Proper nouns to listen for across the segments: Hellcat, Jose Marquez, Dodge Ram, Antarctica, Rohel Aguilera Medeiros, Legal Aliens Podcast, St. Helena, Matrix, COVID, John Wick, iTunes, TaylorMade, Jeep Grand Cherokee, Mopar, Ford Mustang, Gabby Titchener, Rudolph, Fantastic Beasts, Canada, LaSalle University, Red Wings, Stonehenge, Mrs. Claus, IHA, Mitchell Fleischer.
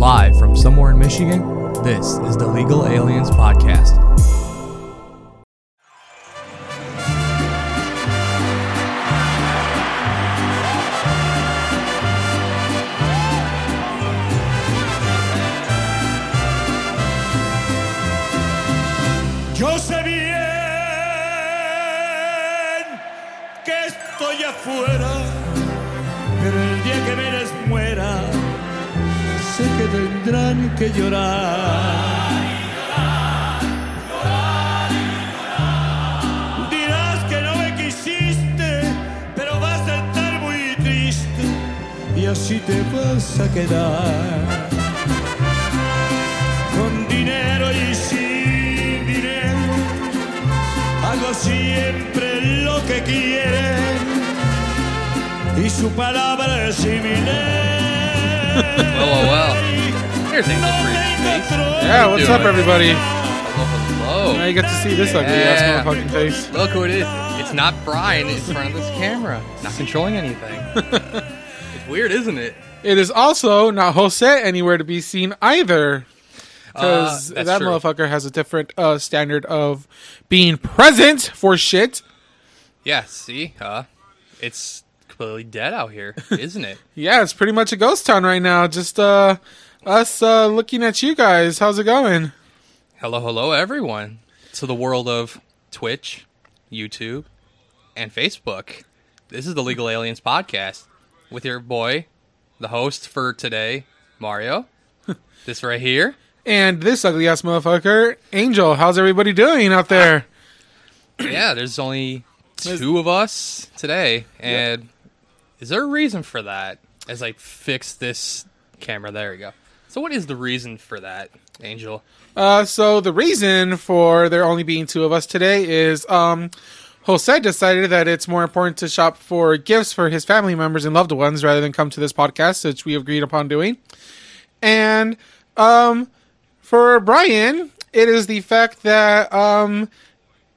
Live from somewhere in Michigan, this is the Legal Aliens Podcast. Yo sé bien que estoy afuera, pero el día que vienes muera, sé que tendrán que llorar. Llorar, llorar, llorar. Dirás que no me quisiste, pero vas a estar muy triste y así te vas a quedar. Con dinero y sin dinero, hago siempre lo que quieren y su palabra es similar. Well. Here's Angel Free's face. Yeah, what's up, everybody? Hello. Now you get to see this ugly ass motherfucking face. Look who it is. It's not Brian in front of this camera. Not controlling anything. It's weird, isn't it? It is also not Jose anywhere to be seen either. Because that motherfucker has a different standard of being present for shit. Yeah, see? It's completely dead out here, isn't it? Yeah, it's pretty much a ghost town right now. Just us looking at you guys. How's it going? Hello everyone to the world of Twitch, YouTube, and Facebook. This is the Legal Aliens Podcast with your boy, the host for today, Mario. This right here. And this ugly ass motherfucker, Angel. How's everybody doing out there? Yeah, there's only two of us today, and is there a reason for that? As I fix this camera, there we go. So what is the reason for that, Angel? So the reason for there only being two of us today is Jose decided that it's more important to shop for gifts for his family members and loved ones rather than come to this podcast, which we agreed upon doing. And for Brian, it is the fact that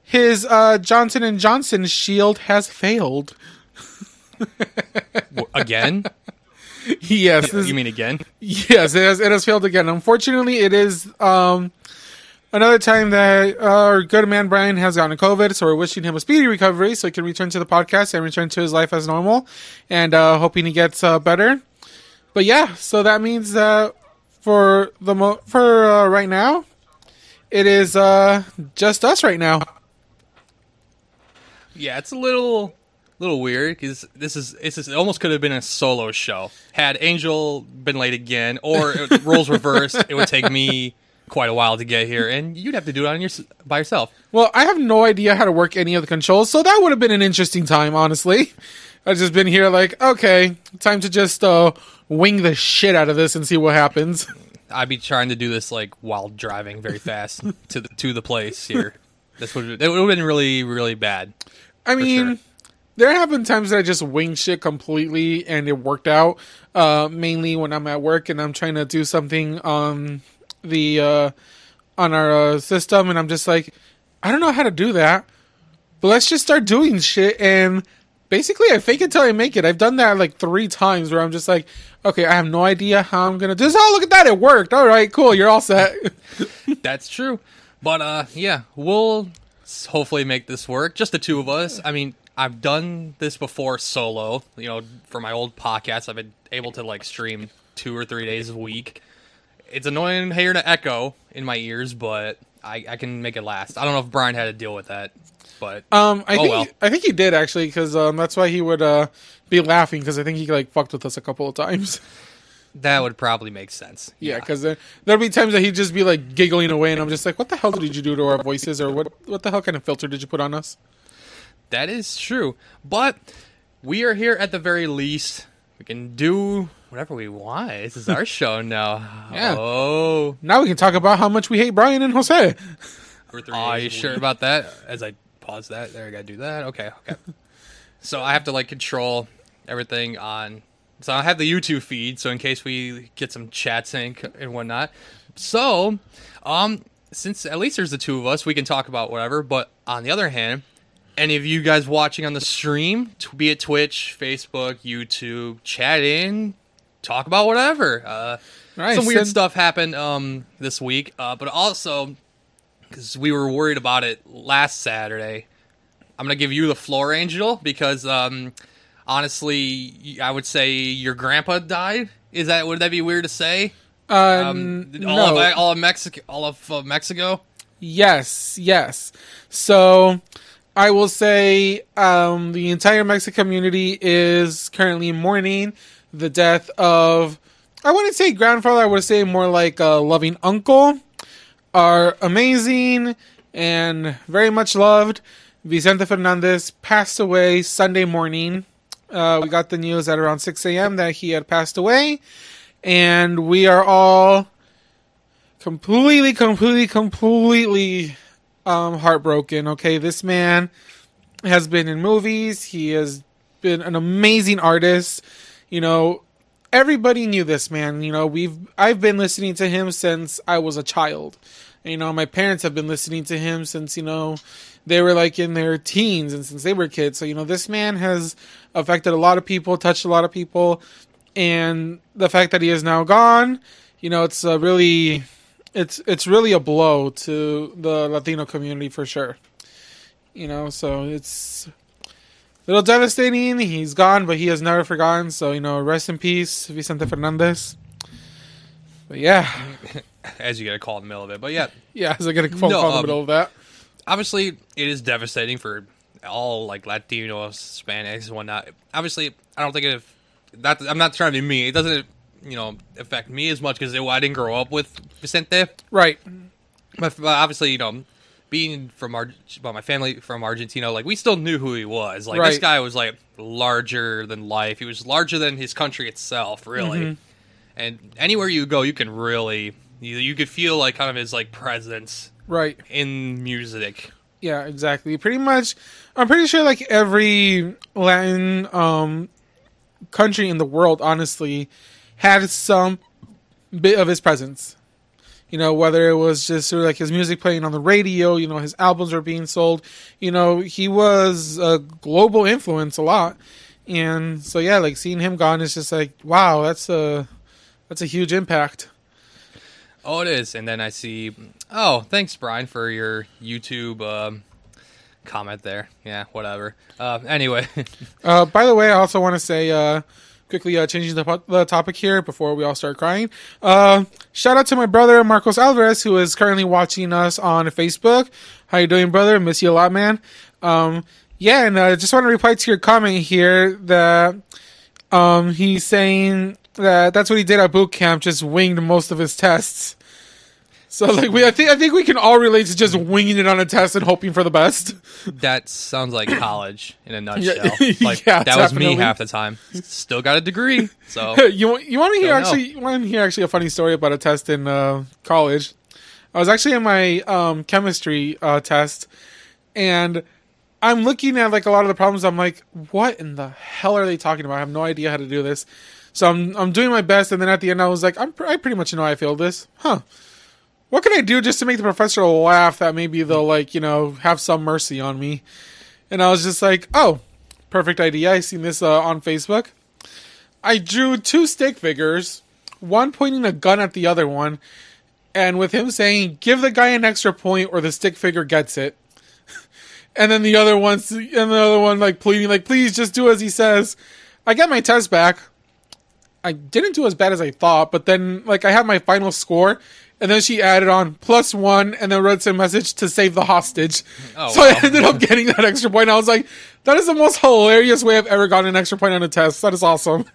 his Johnson & Johnson shield has failed. Again? Yes. You mean again? Yes, it has failed again. Unfortunately, it is another time that our good man Brian has gotten COVID, so we're wishing him a speedy recovery so he can return to the podcast and return to his life as normal, and hoping he gets better. But yeah, so that means that for right now, it is just us right now. Yeah, it's a little weird because it almost could have been a solo show had Angel been late again, or roles reversed. It would take me quite a while to get here, and you'd have to do it by yourself. Well, I have no idea how to work any of the controls, so that would have been an interesting time. Honestly, I've just been here like, okay, time to just wing the shit out of this and see what happens. I'd be trying to do this like while driving very fast to the place here. It would have been really, really bad. I mean, there have been times that I just wing shit completely and it worked out. Mainly when I'm at work and I'm trying to do something on our system, and I'm just like, I don't know how to do that, but let's just start doing shit. And basically, I fake it till I make it. I've done that like 3 times where I'm just like, okay, I have no idea how I'm going to do this. Oh, look at that. It worked. All right, cool. You're all set. That's true. But, yeah, we'll hopefully make this work. Just the two of us. I mean, I've done this before solo. You know, for my old podcast, I've been able to, like, stream 2 or 3 days a week. It's annoying hearing an echo in my ears, but I can make it last. I don't know if Brian had to deal with that, but I think he did, actually, because that's why he would be laughing, because I think he, like, fucked with us a couple of times. That would probably make sense. Yeah, because there'd be times that he'd just be, like, giggling away, and I'm just like, what the hell did you do to our voices, or what the hell kind of filter did you put on us? That is true, but we are here at the very least. We can do whatever we want. This is our show now. Yeah. Oh. Now we can talk about how much we hate Brian and Jose. Are you sure about that? As I pause that, there, I gotta do that. Okay. So I have to, like, control everything on... So I have the YouTube feed, so in case we get some chat sync and whatnot. So, since at least there's the two of us, we can talk about whatever. But on the other hand, any of you guys watching on the stream, be it Twitch, Facebook, YouTube, chat in, talk about whatever. Right, some weird stuff happened this week, but also because we were worried about it last Saturday, I'm gonna give you the floor, Angel, because honestly, I would say your grandpa died. Is that would that be weird to say? No. All of Mexico. Yes. So I will say the entire Mexican community is currently mourning the death of. I wouldn't say grandfather, I would say more like a loving uncle, are amazing and very much loved. Vicente Fernandez passed away Sunday morning. We got the news at around 6 a.m. that he had passed away. And we are all completely heartbroken. Okay, this man has been in movies. He has been an amazing artist. You know, everybody knew this man. You know, I've been listening to him since I was a child. And, you know, my parents have been listening to him since, you know, they were like in their teens and since they were kids. So, you know, this man has affected a lot of people, touched a lot of people, and the fact that he is now gone, you know, it's really a blow to the Latino community for sure. You know, so it's a little devastating. He's gone, but he has never forgotten. So, you know, rest in peace, Vicente Fernandez. But yeah. As you get a call in the middle of it. But yeah. Yeah, as I get a call in the middle of that. Obviously, it is devastating for all, like, Latinos, Hispanics, and whatnot. Obviously, I don't think I'm not trying to be mean. It doesn't, you know, affect me as much because I didn't grow up with Vicente. Right. But obviously, you know, being from my family from Argentina, like, we still knew who he was. Like, This guy was, like, larger than life. He was larger than his country itself, really. Mm-hmm. And anywhere you go, you can really, you could feel, like, kind of his, like, presence. Right. In music. Yeah, exactly. Pretty much, I'm pretty sure, like, every Latin country in the world, honestly, had some bit of his presence. You know, whether it was just sort of like his music playing on the radio, you know, his albums were being sold. You know, he was a global influence a lot. And so, yeah, like seeing him gone is just like, wow, that's a huge impact. Oh, it is. And then I see, oh, thanks, Brian, for your YouTube comment there. Yeah, whatever. Anyway. By the way, I also want to say, quickly changing the topic here before we all start crying. Shout out to my brother, Marcos Alvarez, who is currently watching us on Facebook. How you doing, brother? Miss you a lot, man. Yeah, and I just want to reply to your comment here that he's saying... That's what he did at boot camp, just winged most of his tests. So like I think we can all relate to just winging it on a test and hoping for the best. That sounds like college in a nutshell. Like yeah, that definitely. Was me half the time. Still got a degree. So you want to hear a funny story about a test in college. I was actually in my chemistry test and I'm looking at like a lot of the problems. I'm like, what in the hell are they talking about? I have no idea how to do this. So I'm doing my best, and then at the end I was like, I pretty much know I failed this. Huh. What can I do just to make the professor laugh that maybe they'll, like, you know, have some mercy on me? And I was just like, oh, perfect idea. I seen this on Facebook. I drew two stick figures, one pointing a gun at the other one, and with him saying, give the guy an extra point or the stick figure gets it. And then the other one like pleading, like, please just do as he says. I got my test back. I didn't do as bad as I thought, but then, like, I had my final score, and then she added on +1, and then wrote a message to save the hostage. Oh, so wow. I ended up getting that extra point. I was like, that is the most hilarious way I've ever gotten an extra point on a test. That is awesome.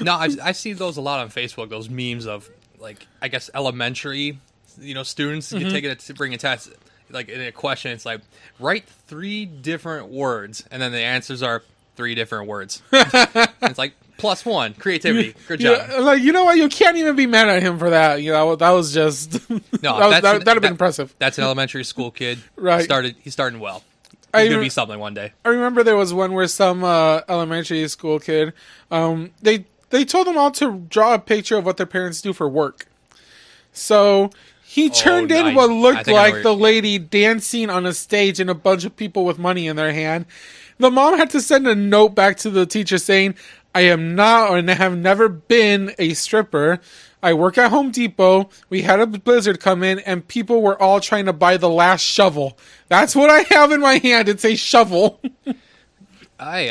No, I see those a lot on Facebook, those memes of, like, I guess elementary, you know, students mm-hmm. Get taken to bring a test, like, in a question, it's like, write 3 different words, and then the answers are 3 different words. It's like, +1 creativity. Good job. Yeah, like, you know what? You can't even be mad at him for that. You know, that was just that'd have been impressive. That's an elementary school kid. Right. He's starting well. He's gonna be something one day. I remember there was one where some elementary school kid, they told them all to draw a picture of what their parents do for work. So he turned in what looked like the lady dancing on a stage and a bunch of people with money in their hand. The mom had to send a note back to the teacher saying, I am not and have never been a stripper. I work at Home Depot. We had a blizzard come in, and people were all trying to buy the last shovel. That's what I have in my hand. It's a shovel. I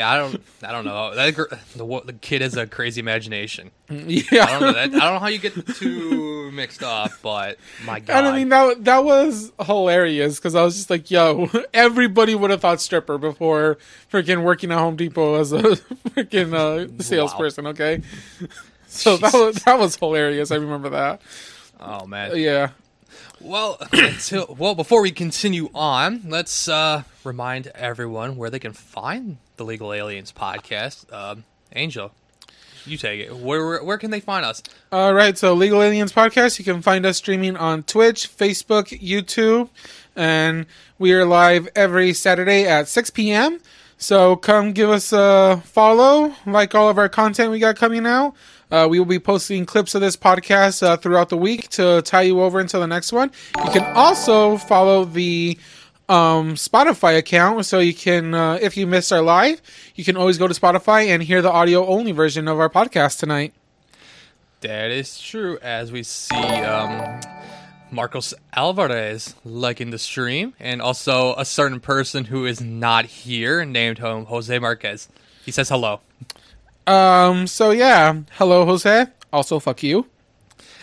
don't know. The kid has a crazy imagination. Yeah, I don't know how you get too mixed up, but my God. And I mean that was hilarious because I was just like, yo, everybody would have thought stripper before freaking working at Home Depot as a freaking salesperson. Wow. Okay, so that was hilarious. I remember that. Oh man, yeah. Well, before we continue on, let's remind everyone where they can find the Legal Aliens podcast. Angel, you take it. Where can they find us? All right, so Legal Aliens podcast, you can find us streaming on Twitch, Facebook, YouTube, and we are live every Saturday at 6 p.m., so come give us a follow, like all of our content we got coming out. We will be posting clips of this podcast throughout the week to tie you over until the next one. You can also follow the Spotify account, so you can, if you missed our live, you can always go to Spotify and hear the audio-only version of our podcast tonight. That is true, as we see Marcos Alvarez liking the stream, and also a certain person who is not here named Jose Marquez. He says hello. So yeah, hello Jose, also fuck you.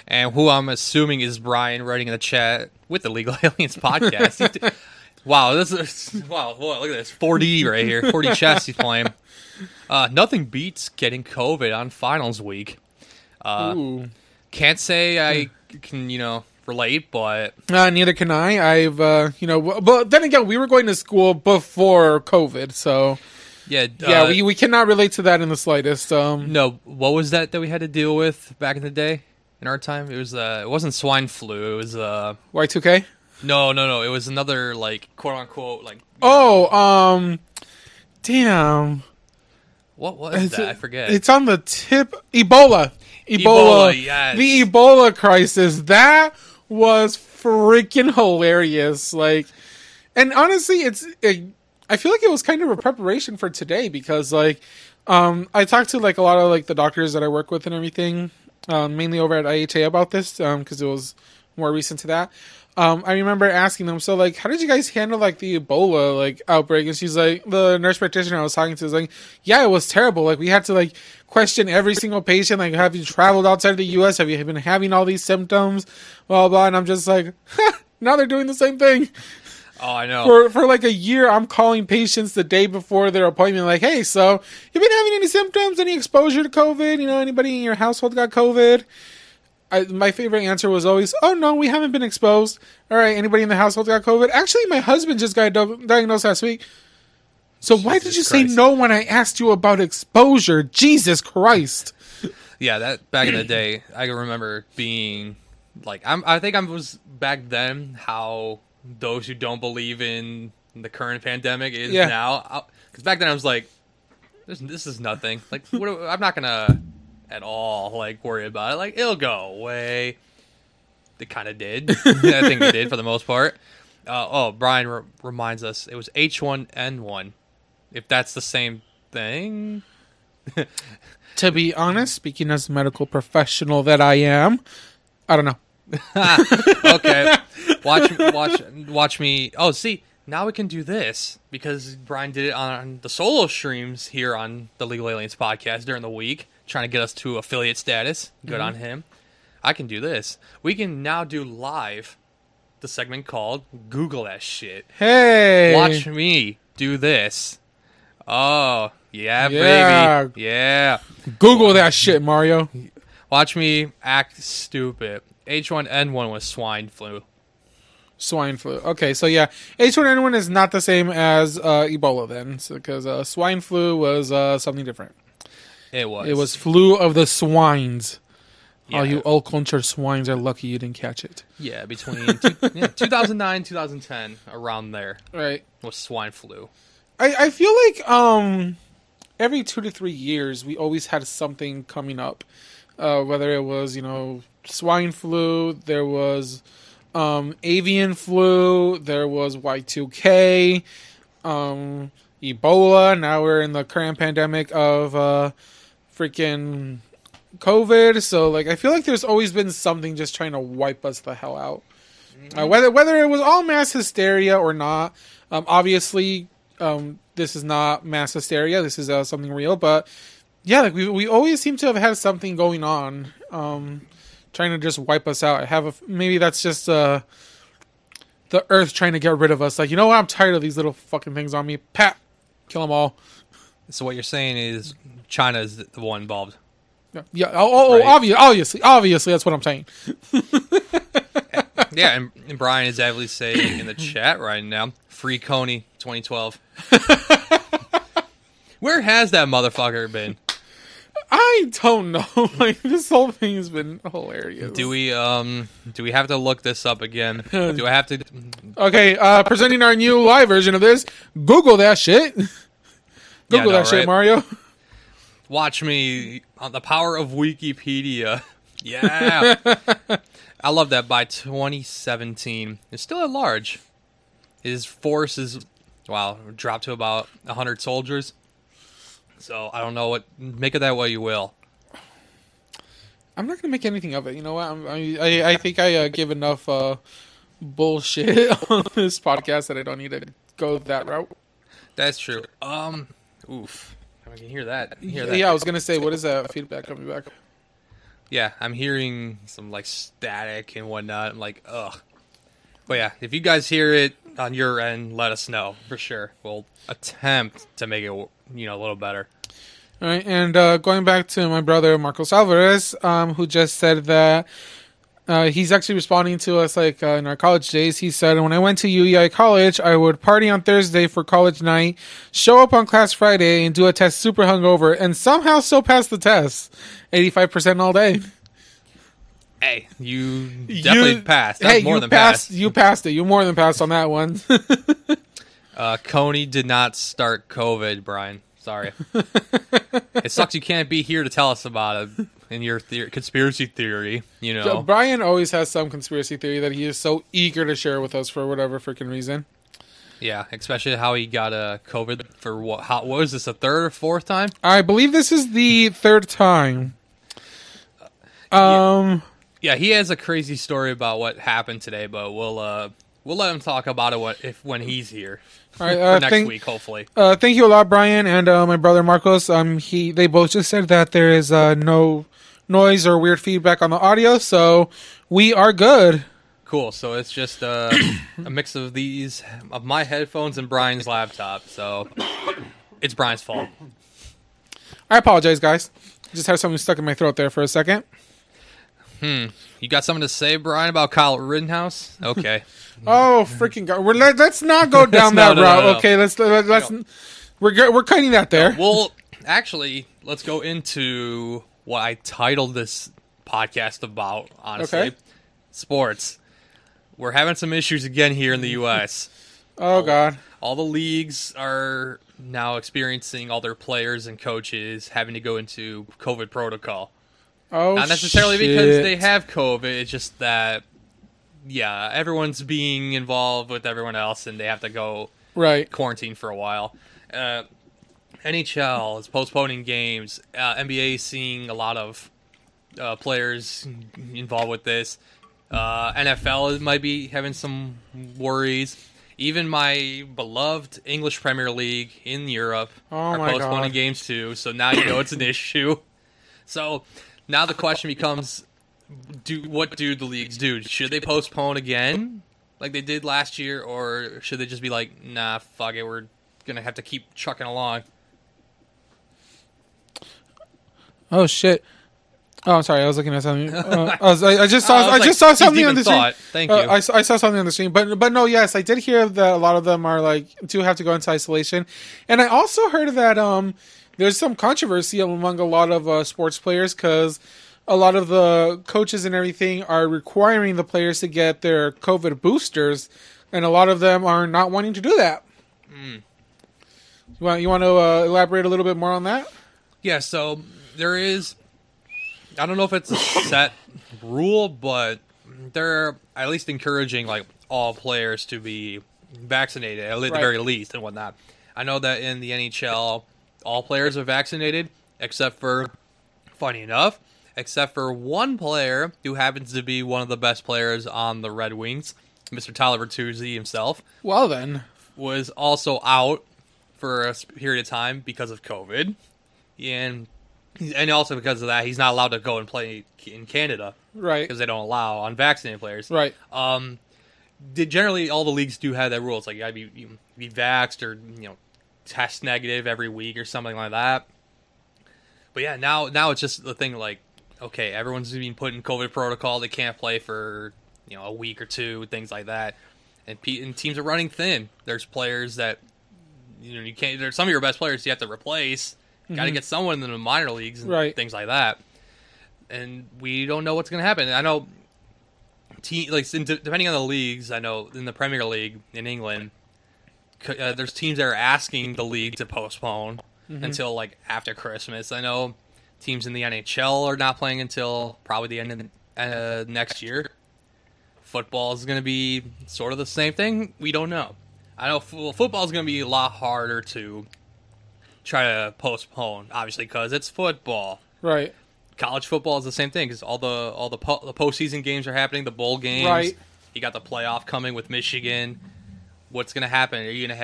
And who I'm assuming is Brian writing in the chat with the Legal Aliens podcast. Wow, look at this, 4D right here, 4D chess he's playing. Nothing beats getting COVID on finals week. Can't say I can, relate, but... neither can I. But then again, we were going to school before COVID, so... Yeah, we cannot relate to that in the slightest. No, what was that we had to deal with back in the day, in our time? It was it wasn't swine flu. It was Y2K. No, it was another quote unquote damn. What was that? I forget. It's on the tip. Ebola. Yes. The Ebola crisis. That was freaking hilarious. And honestly, I feel like it was kind of a preparation for today because, I talked to, a lot of, the doctors that I work with and everything, mainly over at IHA about this because it was more recent to that. I remember asking them, so, how did you guys handle, the Ebola, outbreak? And she's like, the nurse practitioner I was talking to is like, yeah, it was terrible. We had to, question every single patient. Have you traveled outside of the U.S.? Have you been having all these symptoms? Blah, blah, blah. And I'm just like, now they're doing the same thing. Oh, I know. For a year, I'm calling patients the day before their appointment. Hey, so you been having any symptoms, any exposure to COVID? Anybody in your household got COVID? My favorite answer was always, oh, no, we haven't been exposed. All right, anybody in the household got COVID? Actually, my husband just got diagnosed last week. So Jesus why did you Christ. Say no when I asked you about exposure? Jesus Christ. Yeah, that back in the day, I can remember being I was back then how... those who don't believe in the current pandemic is now. Because back then I was like, this is nothing. I'm not going to at all, worry about it. It'll go away. It kind of did. I think it did for the most part. Brian reminds us, it was H1N1. If that's the same thing. To be honest, speaking as a medical professional that I am, I don't know. Okay. Watch me. Oh, see, now we can do this because Brian did it on the solo streams here on the Legal Aliens podcast during the week, trying to get us to affiliate status. Good on him. I can do this. We can now do live the segment called Google That Shit. Hey. Watch me do this. Oh, yeah. Baby. Yeah. Google that shit, Mario. Watch me act stupid. H1N1 was swine flu. Okay, so yeah, H1N1 is not the same as Ebola then, because swine flu was something different. It was flu of the swines. Yeah. All you old culture swines are lucky you didn't catch it. Yeah, between 2009, 2010, around there. Right. Was swine flu. I feel like every 2 to 3 years we always had something coming up, whether it was swine flu, there was avian flu, there was Y2K, Ebola. Now we're in the current pandemic of freaking COVID. So, like, I feel like there's always been something just trying to wipe us the hell out. Whether it was all mass hysteria or not, obviously this is not mass hysteria. This is something real. But yeah, like we always seem to have had something going on, trying to just wipe us out. Maybe that's just the Earth trying to get rid of us. Like, you know what? I'm tired of these little fucking things on me. Pat, kill them all. So what you're saying is China is the one involved. Yeah. Oh, right? Obviously, that's what I'm saying. Yeah, and Brian is actually saying in the chat right now, free Coney 2012. Where has that motherfucker been? I don't know. Like, this whole thing has been hilarious. Do we have to look this up again? Do I have to? Okay, presenting our new live version of this. Google that shit. Shit, Mario. Watch me on the power of Wikipedia. Yeah. I love that by 2017, it's still at large. His force is, dropped to about 100 soldiers. So I don't know what, make it that way you will. I'm not going to make anything of it. You know what? I think I give enough bullshit on this podcast that I don't need to go that route. That's true. Oof. I can hear that. Yeah, I was going to say, what is that feedback coming back? Yeah, I'm hearing some, like, static and whatnot. I'm like, ugh. But yeah, if you guys hear it on your end, let us know, for sure. We'll attempt to make it, a little better. All right, and going back to my brother, Marcos Alvarez, who just said that he's actually responding to us, like, in our college days. He said, when I went to UEI college, I would party on Thursday for college night, show up on class Friday, and do a test super hungover, and somehow still pass the test. 85% all day. Hey, you definitely passed. That's more than passed. You passed it. You more than passed on that one. Coney did not start COVID, Brian. Sorry. It sucks you can't be here to tell us about it in your conspiracy theory. So Brian always has some conspiracy theory that he is so eager to share with us for whatever freaking reason. Yeah, especially how he got COVID for what was this, the third or fourth time? I believe this is the third time. Yeah, he has a crazy story about what happened today, but we'll let him talk about it when he's here. All right, for next week, hopefully. Thank you a lot, Brian, and my brother Marcos. They both just said that there is no noise or weird feedback on the audio, so we are good. Cool. So it's just a mix of my headphones and Brian's laptop. So it's Brian's fault. I apologize, guys. Just had something stuck in my throat there for a second. You got something to say, Brian, about Kyle Rittenhouse? Okay. Oh, freaking God! Let's not go down that route. No. Okay, let's. No. We're cutting that there. Well, actually, let's go into what I titled this podcast about. Honestly, okay. Sports. We're having some issues again here in the U.S. Oh, God. All the leagues are now experiencing all their players and coaches having to go into COVID protocol. Oh, not necessarily because they have COVID. It's just that, yeah, everyone's being involved with everyone else, and they have to go quarantine for a while. NHL is postponing games. NBA is seeing a lot of players involved with this. NFL might be having some worries. Even my beloved English Premier League in Europe are postponing games too. So now it's an issue. So now the question becomes: what do the leagues do? Should they postpone again, like they did last year, or should they just be like, "Nah, fuck it, we're gonna have to keep chucking along"? Oh shit. Oh, I'm sorry. I was looking at something. I just saw something on the screen. Thank you. I saw something on the screen, but no, yes, I did hear that a lot of them are do have to go into isolation, and I also heard that there's some controversy among a lot of sports players because a lot of the coaches and everything are requiring the players to get their COVID boosters, and a lot of them are not wanting to do that. Mm. You want to elaborate a little bit more on that? Yeah. So there is. I don't know if it's a set rule, but they're at least encouraging all players to be vaccinated at the very least and whatnot. I know that in the NHL, all players are vaccinated except for funny enough, except for one player who happens to be one of the best players on the Red Wings, Mr. Tyler Bertuzzi himself. Well, then. Was also out for a period of time because of COVID. And also because of that, he's not allowed to go and play in Canada. Right. Because they don't allow unvaccinated players. Right. Generally, all the leagues do have that rule. It's like you got to be vaxxed or, test negative every week or something like that. But yeah, now it's just the thing like, okay, everyone's being put in COVID protocol. They can't play for, a week or two, things like that. And teams are running thin. There's players that, you can't, there's some of your best players you have to replace. Mm-hmm. Got to get someone in the minor leagues and right. things like that. And we don't know what's going to happen. I know, depending on the leagues, I know in the Premier League in England, there's teams that are asking the league to postpone mm-hmm. until like after Christmas. I know teams in the NHL are not playing until probably the end of next year. Football is going to be sort of the same thing. We don't know. I know football is going to be a lot harder to try to postpone, obviously, because it's football. Right. College football is the same thing because all the postseason games are happening, the bowl games. Right. You got the playoff coming with Michigan. What's going to happen? Are you going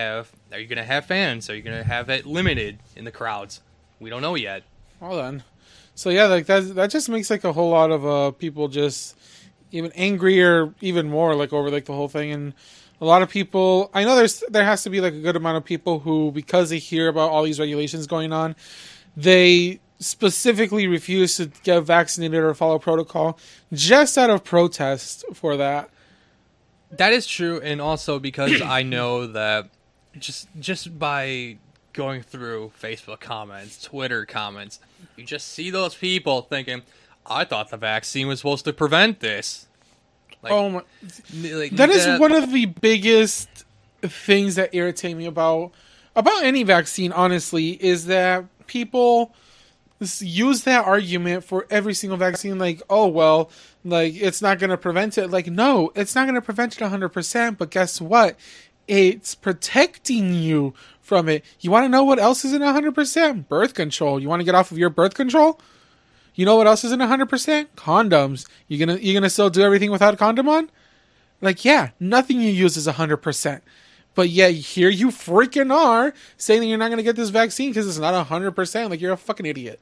to have fans? Are you going to have it limited in the crowds? We don't know yet. Well then, so yeah, like that just makes like a whole lot of people just even angrier, even more like over like the whole thing. And a lot of people, I know there has to be like a good amount of people who, because they hear about all these regulations going on, they specifically refuse to get vaccinated or follow protocol just out of protest for that. That is true, and also because I know that just by going through Facebook comments, Twitter comments, you just see those people thinking, I thought the vaccine was supposed to prevent this. Like, oh my. That is one of the biggest things that irritate me about any vaccine, honestly, is that people use that argument for every single vaccine. Like, oh, well, like, it's not going to prevent it. Like, no, it's not going to prevent it 100%. But guess what? It's protecting you from it. You want to know what else isn't 100%? Birth control. You want to get off of your birth control? You know what else isn't 100%? Condoms. You're gonna still do everything without a condom on? Like, yeah, nothing you use is 100%. But yeah, here you freaking are saying that you're not going to get this vaccine because it's not 100%. Like, you're a fucking idiot.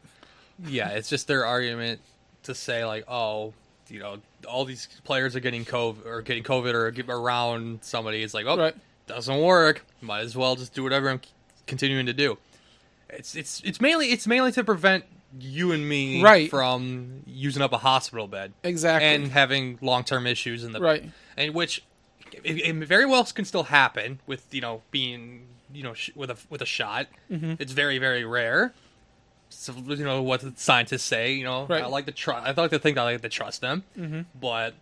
Yeah, it's just their argument to say, like, oh, all these players are getting COVID or around somebody. It's like, oh, right. Doesn't work. Might as well just do whatever I'm continuing to do. It's mainly to prevent you and me right. from using up a hospital bed. Exactly. And having long-term issues in the right. And which it very well can still happen with, being, with a shot. Mm-hmm. It's very, very rare. So, what the scientists say, right. I like to trust them. Mm-hmm. But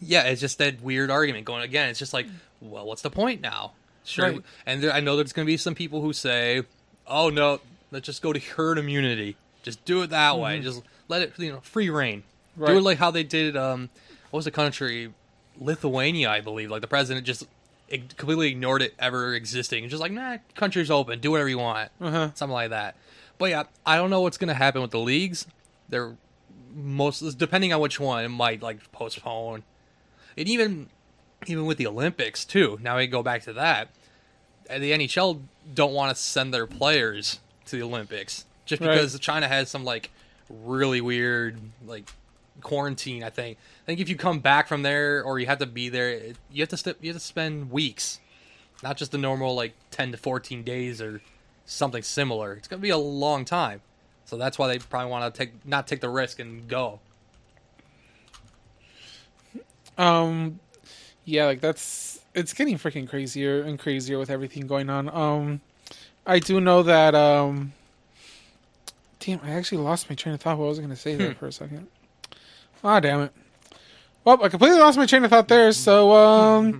yeah, it's just that weird argument going again. It's just like, well, what's the point now? Sure. Right. And I know there's going to be some people who say, oh no, let's just go to herd immunity. Just do it that way. Mm-hmm. Just let it, free reign. Right. Do it like how they did, what was the country? Lithuania, I believe. Like, the president just completely ignored it ever existing. Just like, nah, country's open. Do whatever you want. Uh-huh. Something like that. But yeah, I don't know what's going to happen with the leagues. They're depending on which one, it might, like, postpone. And even with the Olympics, too. Now we go back to that. The NHL don't want to send their players to the Olympics. Just because right. China has some, like, really weird, like, quarantine, I think. I think if you come back from there or you have to be there, you have to spend weeks. Not just the normal, like, 10 to 14 days or something similar. It's going to be a long time. So that's why they probably want to not take the risk and go. Yeah, like, it's getting freaking crazier and crazier with everything going on. I do know that, damn, I actually lost my train of thought. What was I going to say there for a second? Ah, damn it. Well, I completely lost my train of thought there. So,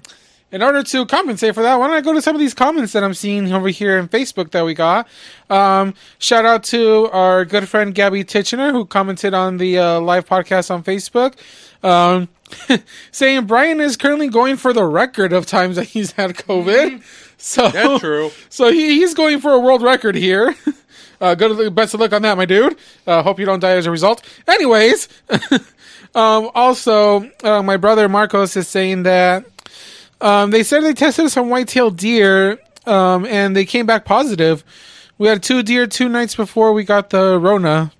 in order to compensate for that, why don't I go to some of these comments that I'm seeing over here on Facebook that we got? Shout out to our good friend Gabby Titchener, who commented on the live podcast on Facebook. Saying Brian is currently going for the record of times that he's had COVID. So, that's true. So he's going for a world record here. Good best of luck on that, my dude. Hope you don't die as a result. Anyways, also, my brother Marcos is saying that they said they tested some white-tailed deer and they came back positive. We had 2 deer 2 nights before we got the Rona.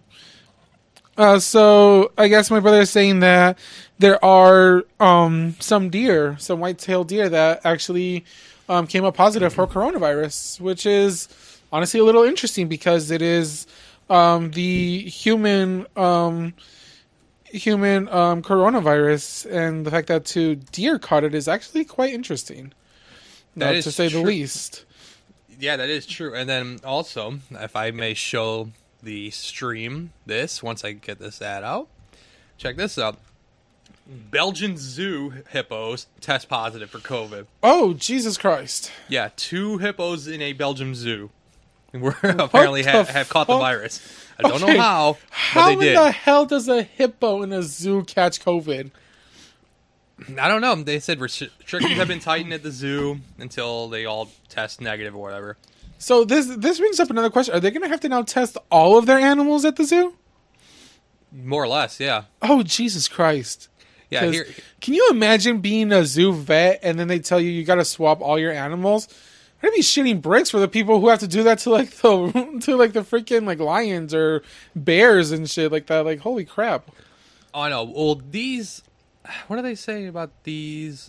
So I guess my brother is saying that there are some deer, some white-tailed deer that actually came up positive for coronavirus, which is honestly a little interesting because it is the human coronavirus, and the fact that 2 deer caught it is actually quite interesting, that is to say the least. Yeah, that is true. And then also, if I may show the stream this, once I get this ad out, check this out. Belgian zoo hippos test positive for COVID. Oh, Jesus Christ. Yeah, 2 hippos in a Belgian zoo were apparently have caught the virus. I don't know how, but they did. How in the hell does a hippo in a zoo catch COVID? I don't know. They said restrictions have been tightened at the zoo until they all test negative or whatever. So this brings up another question. Are they going to have to now test all of their animals at the zoo? More or less, yeah. Oh, Jesus Christ. Yeah, can you imagine being a zoo vet and then they tell you you got to swab all your animals? I'd be shitting bricks for the people who have to do that to like the freaking like lions or bears and shit like that. Like, holy crap. Oh, no. Well, these... What are they saying about these?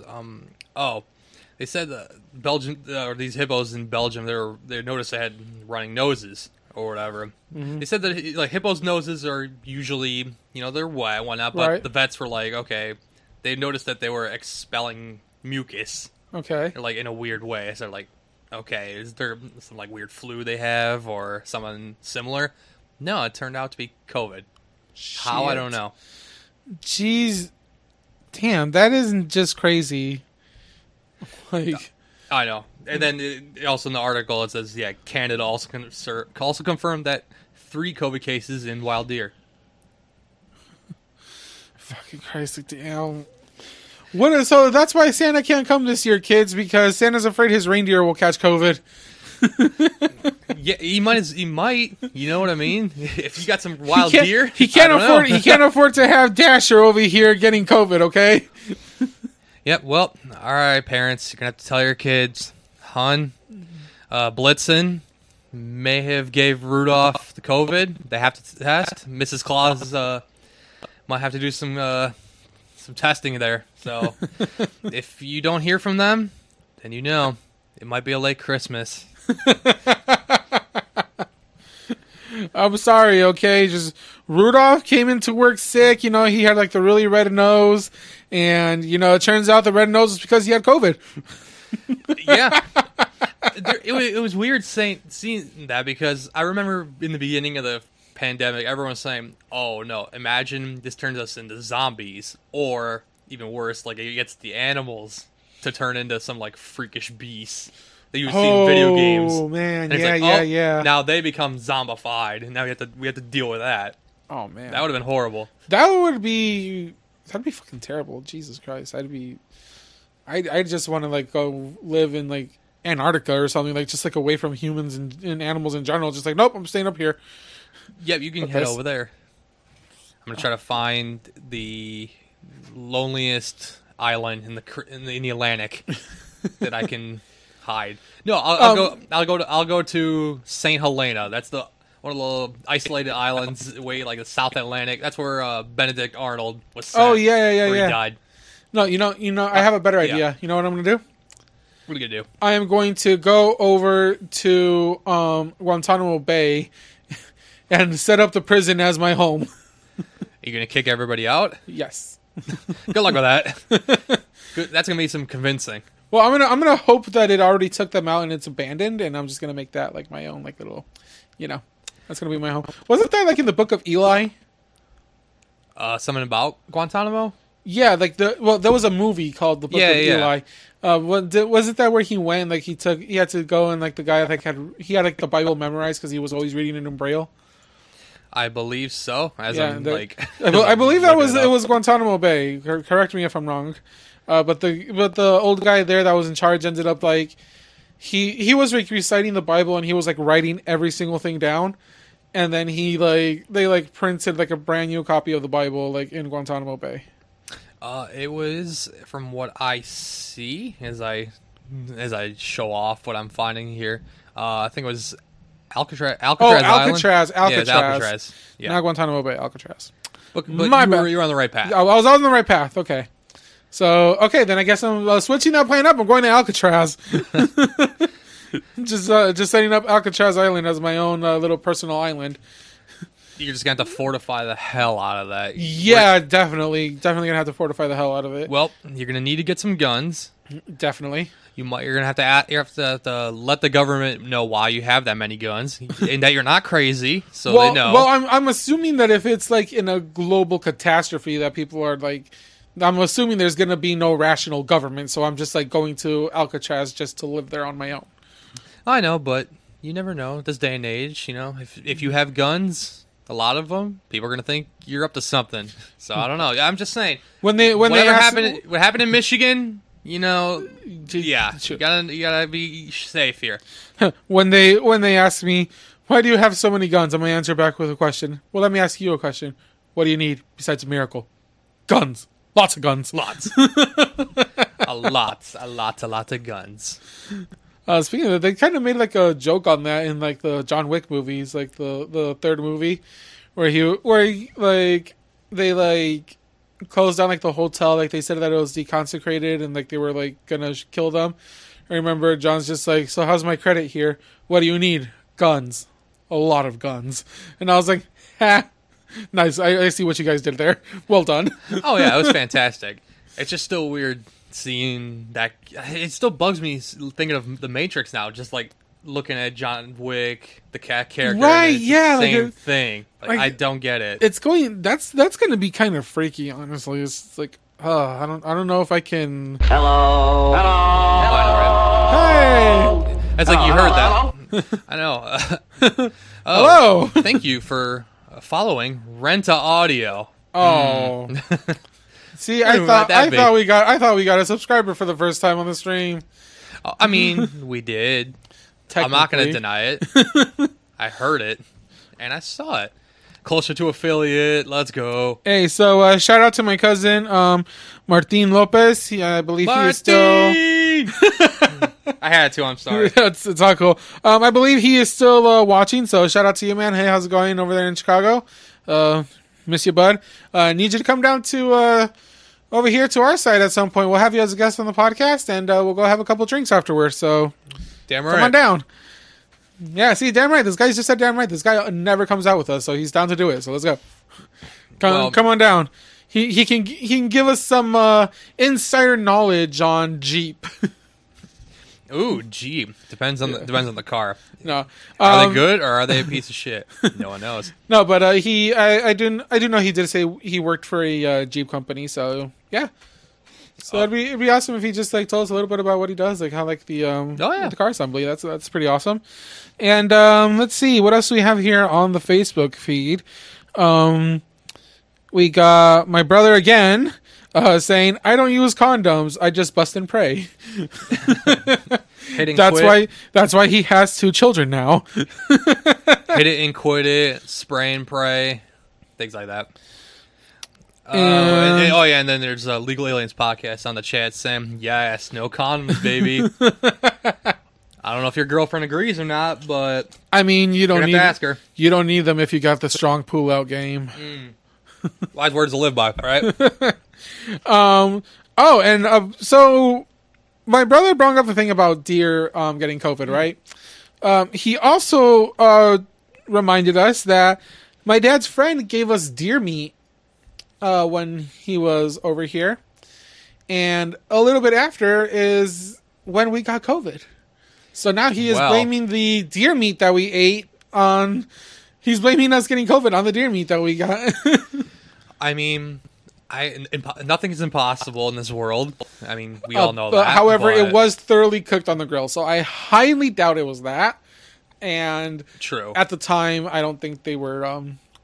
They said Belgian or these hippos in Belgium, they noticed they had running noses or whatever. Mm-hmm. They said that like hippos' noses are usually they're wet and whatnot, but the vets were like, okay, they noticed that they were expelling mucus, like in a weird way. So they're like, okay, is there some like weird flu they have or something similar? No, it turned out to be COVID. Shit. How, I don't know. Jeez. Damn, that isn't just crazy. Like, I know. And then also in the article it says, yeah, Canada also confirmed that 3 COVID cases in wild deer. Fucking Christ, damn. So that's why Santa can't come this year, kids, because Santa's afraid his reindeer will catch COVID. Yeah, he might. You know what I mean? If you got some wild deer, he can't afford to have Dasher over here getting COVID. Okay. Yep. Well, all right, parents, you're gonna have to tell your kids, hon, Blitzen may have gave Rudolph the COVID. They have to test. Mrs. Claus might have to do some testing there. So if you don't hear from them, then it might be a late Christmas. I'm sorry, okay? Just Rudolph came into work sick. He had like the really red nose, and it turns out the red nose was because he had COVID. Yeah, it was weird seeing that, because I remember in the beginning of the pandemic, everyone was saying, "Oh no, imagine this turns us into zombies, or even worse, like it gets the animals to turn into some like freakish beast." That you would see in video games. Oh man, yeah. Now they become zombified, and now we have to deal with that. Oh man, that would have been horrible. That'd be fucking terrible. Jesus Christ, I just want to like go live in like Antarctica or something, like just like away from humans and animals in general. Just like, nope, I'm staying up here. Yep, you can head over there. I'm gonna try to find the loneliest island in the Atlantic that I can. Hide. No, I'll go to St. Helena. That's the one of the little isolated islands way like the South Atlantic. That's where Benedict Arnold was sent. Oh yeah. He died. No, I have a better idea. Yeah. You know what I'm gonna do? What are you gonna do? I am going to go over to Guantanamo Bay and set up the prison as my home. Are you gonna kick everybody out? Yes. Good luck with that. That's gonna be some convincing. Well, I'm gonna hope that it already took them out and it's abandoned, and I'm just gonna make that like my own, like little, that's gonna be my home. Wasn't that like in the Book of Eli? Something about Guantanamo? Yeah, like there was a movie called the Book of Eli. Wasn't that where he went? Like he had to go, and like the guy had like the Bible memorized because he was always reading it in Braille. I believe so. I believe that was Guantanamo Bay. Correct me if I'm wrong. But the old guy there that was in charge ended up like he was like reciting the Bible, and he was like writing every single thing down. And then he like they like printed like a brand new copy of the Bible like in Guantanamo Bay. It was, from what I see as I show off what I'm finding here. I think it was Alcatraz. Yeah, Alcatraz. Yeah. Not Guantanamo Bay, Alcatraz. But you're on the right path. I was on the right path. Okay. So, okay, then I guess I'm switching up, playing up. I'm going to Alcatraz. Just setting up Alcatraz Island as my own little personal island. You're just going to have to fortify the hell out of that. Yeah, right. Definitely going to have to fortify the hell out of it. Well, you're going to need to get some guns. Definitely. You're going to have to let the government know why you have that many guns and that you're not crazy, so they know. Well, I'm assuming that if it's like in a global catastrophe that people are like... I'm assuming there's going to be no rational government, so I'm just like going to Alcatraz just to live there on my own. I know, but you never know. This day and age, you know, if you have guns, a lot of them, people are going to think you're up to something. So I don't know. I'm just saying. What happened in Michigan, you know, yeah, you gotta be safe here. When they ask me, why do you have so many guns? I'm going to answer back with a question. Well, let me ask you a question. What do you need besides a miracle? Guns. Lots of guns. Lots. a lot of guns. Speaking of that, they kind of made like a joke on that in like the John Wick movies, like the third movie, where like they like closed down like the hotel, like they said that it was deconsecrated and like they were like gonna kill them. I remember John's just like, so how's my credit here? What do you need? Guns. A lot of guns. And I was like, ha. Nice. I see what you guys did there. Well done. Oh, yeah. It was fantastic. It's just still weird seeing that. It still bugs me thinking of The Matrix now, just like looking at John Wick, the cat character. Right, yeah. Same thing. Like, I don't get it. It's going... That's going to be kind of freaky, honestly. It's like, I don't know if I can... Hello. Hey. That's like you heard that. I know. Hello. Thank you for... following Renta Audio. Oh, see, I thought we got a subscriber for the first time on the stream. I mean, we did. I'm not going to deny it. I heard it and I saw it. Closer to affiliate. Let's go. Hey, so shout out to my cousin, Martin Lopez. I believe he is still. I had to. I'm sorry. It's all cool. I believe he is still watching. So shout out to you, man. Hey, how's it going over there in Chicago? Miss you, bud. Need you to come down to over here to our side at some point. We'll have you as a guest on the podcast, and we'll go have a couple drinks afterwards. So damn right. Come on down. Yeah, see, damn right. This guy just said damn right. This guy never comes out with us, so he's down to do it. So let's go. Come on down. He can give us some insider knowledge on Jeep. Ooh, Jeep. Depends on the car. No, are they good or are they a piece of shit? No one knows. No, but I do know he did say he worked for a Jeep company. So yeah, so it'd be awesome if he just like told us a little bit about what he does, like how like the the car assembly. That's pretty awesome. And let's see what else we have here on the Facebook feed. We got my brother again. Saying, I don't use condoms. I just bust and pray. That's why he has 2 children now. Hit it and quit it. Spray and pray. Things like that. And then there's a Legal Aliens Podcast on the chat saying, yes, no condoms, baby. I don't know if your girlfriend agrees or not, but... I mean, you don't need to ask her. You don't need them if you got the strong pull-out game. Wise words to live by, right? So my brother brought up the thing about deer getting COVID, right? He also reminded us that my dad's friend gave us deer meat when he was over here, and a little bit after is when we got COVID. So now he is blaming the deer meat that we ate on. He's blaming us getting COVID on the deer meat that we got. I mean. Nothing is impossible in this world. I mean, we all know that. However, it was thoroughly cooked on the grill, so I highly doubt it was that. And true. At the time, I don't think they were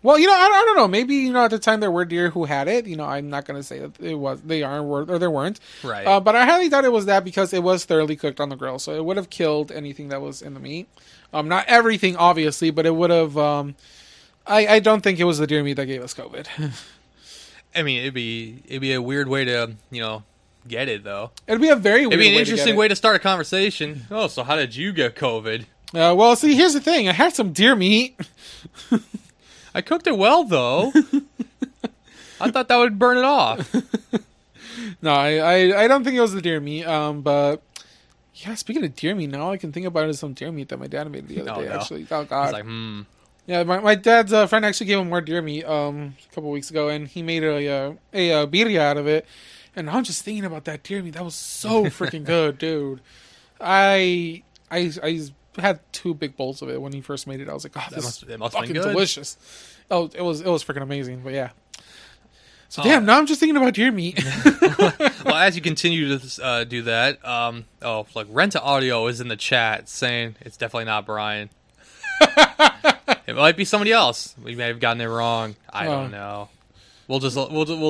Well, you know, I don't know. Maybe, you know, at the time there were deer who had it. You know, I'm not going to say that it was, they aren't, or there weren't. Right. But I highly doubt it was that because it was thoroughly cooked on the grill. So it would have killed anything that was in the meat. Not everything, obviously, but it would have. I don't think it was the deer meat that gave us COVID. I mean, it'd be a weird way to, you know, get it, though. It'd be a very weird way to get it. It'd be an interesting way to start a conversation. Oh, so how did you get COVID? Well, see, here's the thing. I had some deer meat. I cooked it well, though. I thought that would burn it off. No, I don't think it was the deer meat. But yeah, speaking of deer meat, now all I can think about is some deer meat that my dad made the other day. No. Actually, oh god, I was like, Yeah, my dad's friend actually gave him more deer meat a couple weeks ago, and he made a birria out of it. And I'm just thinking about that deer meat. That was so freaking good, dude. I had two big bowls of it when he first made it. I was like, "Oh, that must fucking good. Delicious!" Oh, it was freaking amazing. But yeah, so damn. Now I'm just thinking about deer meat. Well, as you continue to do that, look, Renta Audio is in the chat saying it's definitely not Brian. It might be somebody else. We may have gotten it wrong. I don't know. We'll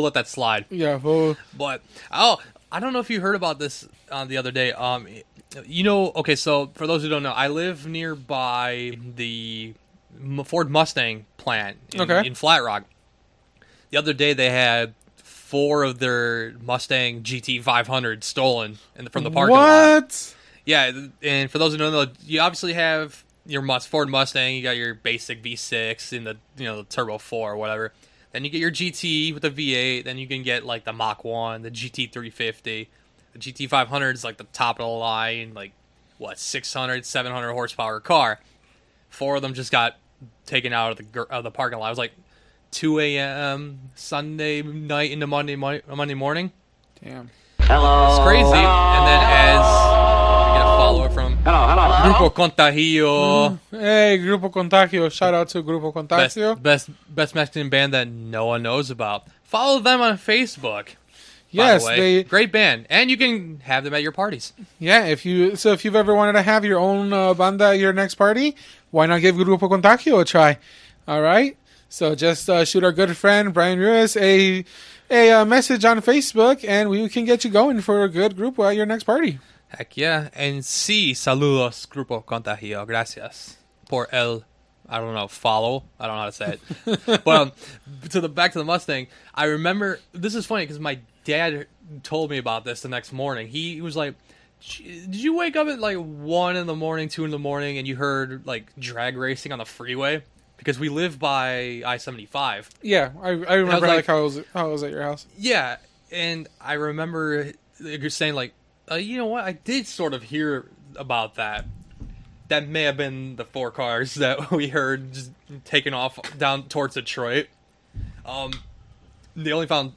let that slide. Yeah, but I don't know if you heard about this the other day. You know, okay, so for those who don't know, I live nearby the Ford Mustang plant in Flat Rock. The other day, they had 4 of their Mustang GT 500 stolen from the parking lot. What? Yeah, and for those who don't know, you obviously have your Ford Mustang, you got your basic V6 and the Turbo 4 or whatever. Then you get your GT with the V8, then you can get like the Mach 1, the GT 350. The GT 500 is like the top of the line, like, 600, 700 horsepower car. 4 of them just got taken out of the parking lot. It was like 2 a.m. Sunday night into Monday morning. Damn. Hello. It's crazy. Hello. And then as I get a follower from Grupo Contagio. Hey, Grupo Contagio. Shout out to Grupo Contagio. Best Mexican band that no one knows about. Follow them on Facebook. Yes, great band, and you can have them at your parties. Yeah, if you've ever wanted to have your own banda at your next party, why not give Grupo Contagio a try? All right, so just shoot our good friend Brian Ruiz a message on Facebook, and we can get you going for a good grupo at your next party. Heck yeah, and sí, saludos Grupo Contagio, gracias por el. I don't know, follow. I don't know how to say it. But back to the Mustang. I remember, this is funny because my dad told me about this the next morning. He was like, "Did you wake up at like 1 in the morning, 2 in the morning, and you heard like drag racing on the freeway?" Because we live by I-75. Yeah, I remember how I was at your house. Yeah, and I remember you're saying like, "You know what? I did sort of hear about that." That may have been the 4 cars that we heard just taking off down towards Detroit. They only found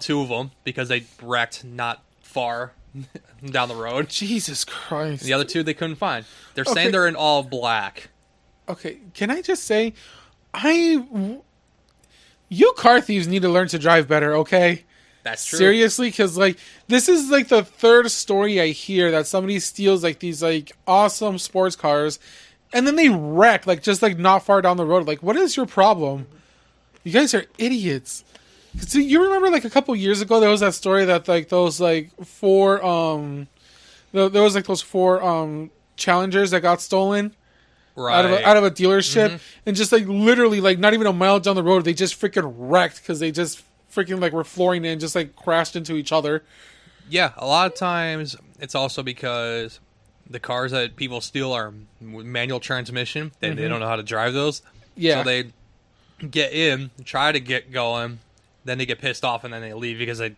2 of them because they wrecked not far down the road. Jesus Christ! The other 2 they couldn't find. They're saying they're in all black. Okay, can I just say, you car thieves need to learn to drive better. Okay. That's true. Seriously, because, like, this is, like, the 3rd story I hear that somebody steals, like, these, like, awesome sports cars, and then they wreck, like, just, like, not far down the road. Like, what is your problem? You guys are idiots. So you remember, like, a couple years ago, there was that story that, like, those, like, 4, Challengers that got stolen. Right. Out of a dealership. Mm-hmm. And just, like, literally, like, not even a mile down the road, they just freaking wrecked because they just freaking like we're flooring and just like crashed into each other. Yeah, a lot of times it's also because the cars that people steal are manual transmission. They don't know how to drive those. Yeah, so they get in, try to get going, then they get pissed off and then they leave because they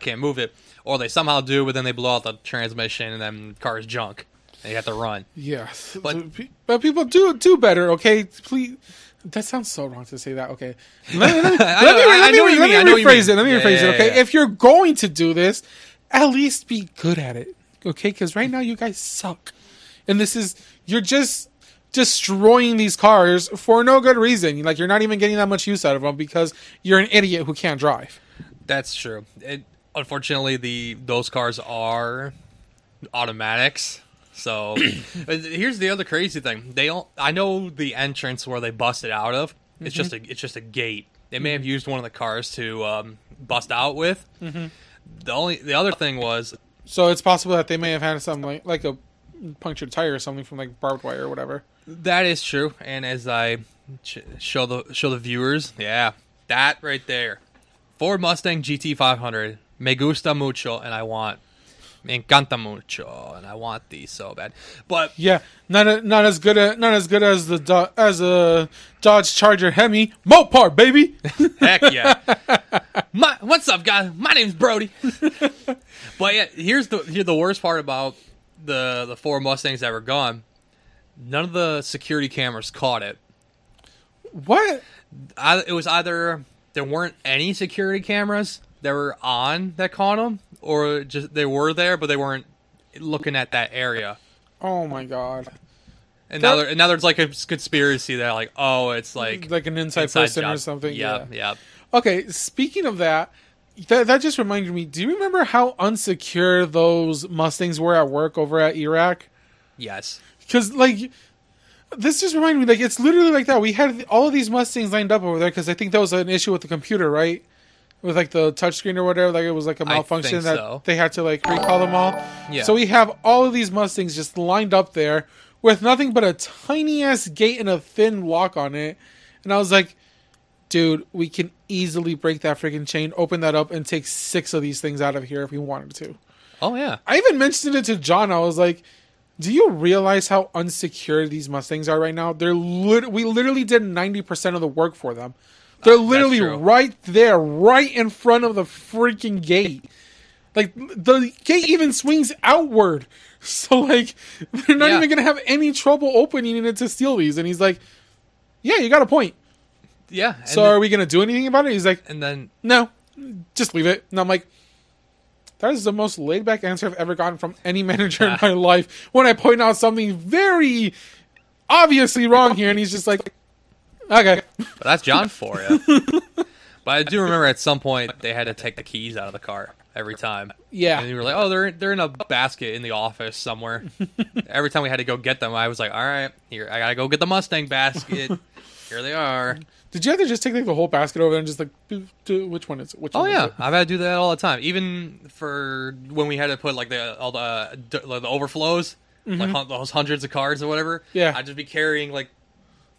can't move it, or they somehow do, but then they blow out the transmission and then the car is junk. They have to run. Yes, yeah. But people do better. Okay, please. That sounds so wrong to say that. Okay, let me rephrase it. Let me rephrase it. Okay, yeah. If you're going to do this, at least be good at it. Okay, because right now you guys suck, and you're just destroying these cars for no good reason. Like you're not even getting that much use out of them because you're an idiot who can't drive. That's true. Unfortunately, those cars are automatics. So here's the other crazy thing. I know the entrance where they busted out of. It's just a gate. They may have used one of the cars to bust out with. The other thing was, so it's possible that they may have had something like a punctured tire or something from like barbed wire or whatever. That is true. And as I show the viewers, yeah, that right there, Ford Mustang GT 500. Me gusta mucho, and I want. Me encanta mucho, and I want these so bad. But yeah, not as good as a Dodge Charger Hemi. Mopar, baby. Heck yeah. What's up, guys? My name's Brody. But yeah, here's the worst part about the four Mustangs that were gone. None of the security cameras caught it. What? It was either there weren't any security cameras that were on that caught them, or just they were there but they weren't looking at that area. Oh my god. And now there's like a conspiracy that like, oh, it's like an inside person job or something. Yeah. Okay, speaking of that just reminded me, do you remember how unsecure those Mustangs were at work over at Iraq? Yes. Because like, this just reminded me, like, it's literally like that. We had all of these Mustangs lined up over there because I think that was an issue with the computer, right? With like the touchscreen or whatever, like it was like a malfunction that they had to like recall them all. Yeah. So we have all of these Mustangs just lined up there with nothing but a tiny ass gate and a thin lock on it. And I was like, dude, we can easily break that freaking chain, open that up, and take 6 of these things out of here if we wanted to. Oh yeah. I even mentioned it to John. I was like, do you realize how unsecure these Mustangs are right now? We literally did 90% of the work for them. They're literally right there, right in front of the freaking gate. Like, the gate even swings outward. So, like, they're not even going to have any trouble opening it to steal these. And he's like, yeah, you got a point. Yeah. So are we going to do anything about it? He's like, and then no, just leave it. And I'm like, that is the most laid-back answer I've ever gotten from any manager in my life. When I point out something very obviously wrong here, and he's just like, okay. But that's John for you. But I do remember at some point they had to take the keys out of the car every time. Yeah. And you were like, oh, they're in a basket in the office somewhere. Every time we had to go get them, I was like, all right, here, I got to go get the Mustang basket. Here they are. Did you have to just take like the whole basket over there and just like, which one is it? Which one is it? I've had to do that all the time. Even for when we had to put like the overflows, like those hundreds of cars or whatever. Yeah. I'd just be carrying like,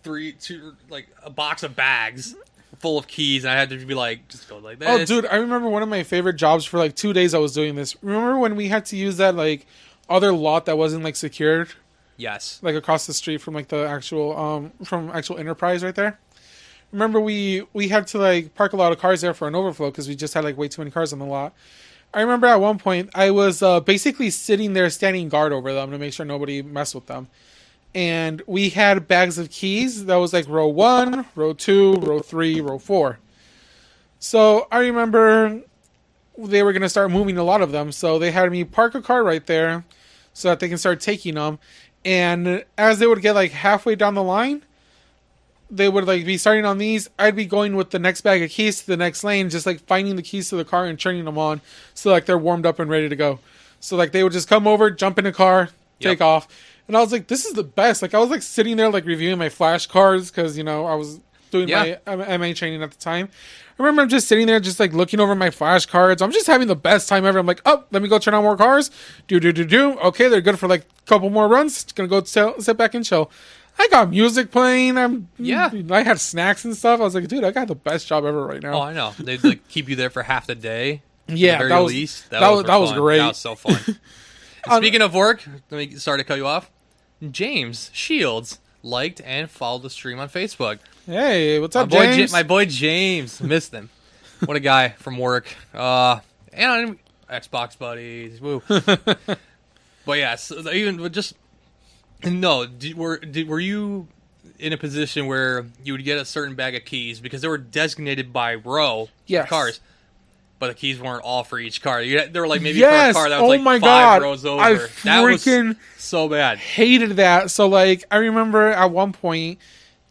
3, 2, like a box of bags full of keys, and I had to be like, just go like that. Oh, dude, I remember one of my favorite jobs for like 2 days I was doing this. Remember when we had to use that like other lot that wasn't like secured? Yes. Like across the street from like the actual from Enterprise right there. Remember we had to like park a lot of cars there for an overflow because we just had like way too many cars on the lot. I remember at one point I was basically sitting there standing guard over them to make sure nobody messed with them. And we had bags of keys. That was like row 1, row 2, row 3, row 4. So I remember they were going to start moving a lot of them. So they had me park a car right there so that they can start taking them. And as they would get like halfway down the line, they would like be starting on these. I'd be going with the next bag of keys to the next lane, just like finding the keys to the car and turning them on. So like they're warmed up and ready to go. So like they would just come over, jump in the car, take off. And I was like, this is the best. Like, I was, like, sitting there, like, reviewing my flashcards because, you know, I was doing my MA training at the time. I remember I'm just sitting there just, like, looking over my flashcards. I'm just having the best time ever. I'm like, oh, let me go turn on more cars. Do. Okay, they're good for, like, a couple more runs. Just going to go sit back and chill. I got music playing. I had snacks and stuff. I was like, dude, I got the best job ever right now. Oh, I know. They, like, keep you there for half the day. Yeah, at the very least. That was great. That was so fun. Speaking of work, let me start to cut you off. James Shields liked and followed the stream on Facebook. Hey, what's up, James? My boy James. Missed him. What a guy from work. And on Xbox buddies. Woo. But yeah, so even just... No, were you in a position where you would get a certain bag of keys because they were designated by row of cars? But the keys weren't all for each car. They were like maybe for a car that was like 5 rows over. I freaking so bad. Hated that. So like I remember at one point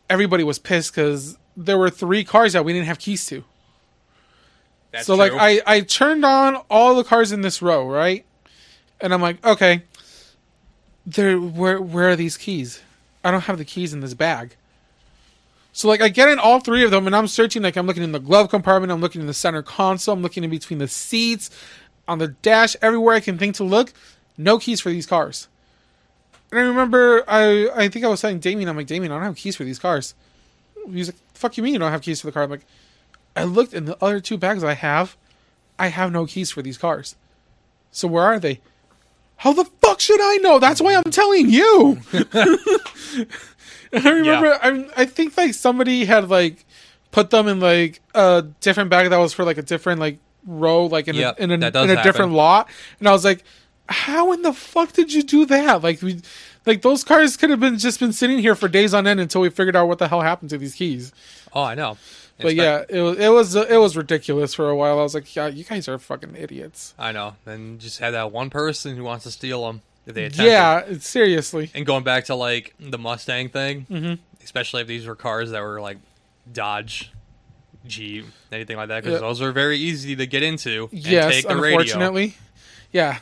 everybody was pissed because there were 3 cars that we didn't have keys to. That's so true. Like I turned on all the cars in this row, right? And I'm like, okay, where are these keys? I don't have the keys in this bag. So, like, I get in all three of them, and I'm searching. Like, I'm looking in the glove compartment. I'm looking in the center console. I'm looking in between the seats, on the dash, everywhere I can think to look. No keys for these cars. And I remember, I think I was telling Damien, I'm like, Damien, I don't have keys for these cars. He's like, fuck you mean you don't have keys for the car? I'm like, I looked in the other two bags I have no keys for these cars. So where are they? How the fuck should I know? That's why I'm telling you. I remember, yeah. I think like somebody had like put them in like a different bag that was for like a different like row, like in a different lot. And I was like, how in the fuck did you do that? Like those cars could have been sitting here for days on end until we figured out what the hell happened to these keys. Oh, I know. But yeah, it was ridiculous for a while. I was like, yeah, you guys are fucking idiots. I know. And just had that one person who wants to steal them. If they attempt it. Seriously. And going back to like the Mustang thing, mm-hmm. especially if these were cars that were like Dodge, Jeep, anything like that, because those are very easy to get into. And yes, take the unfortunately. Radio.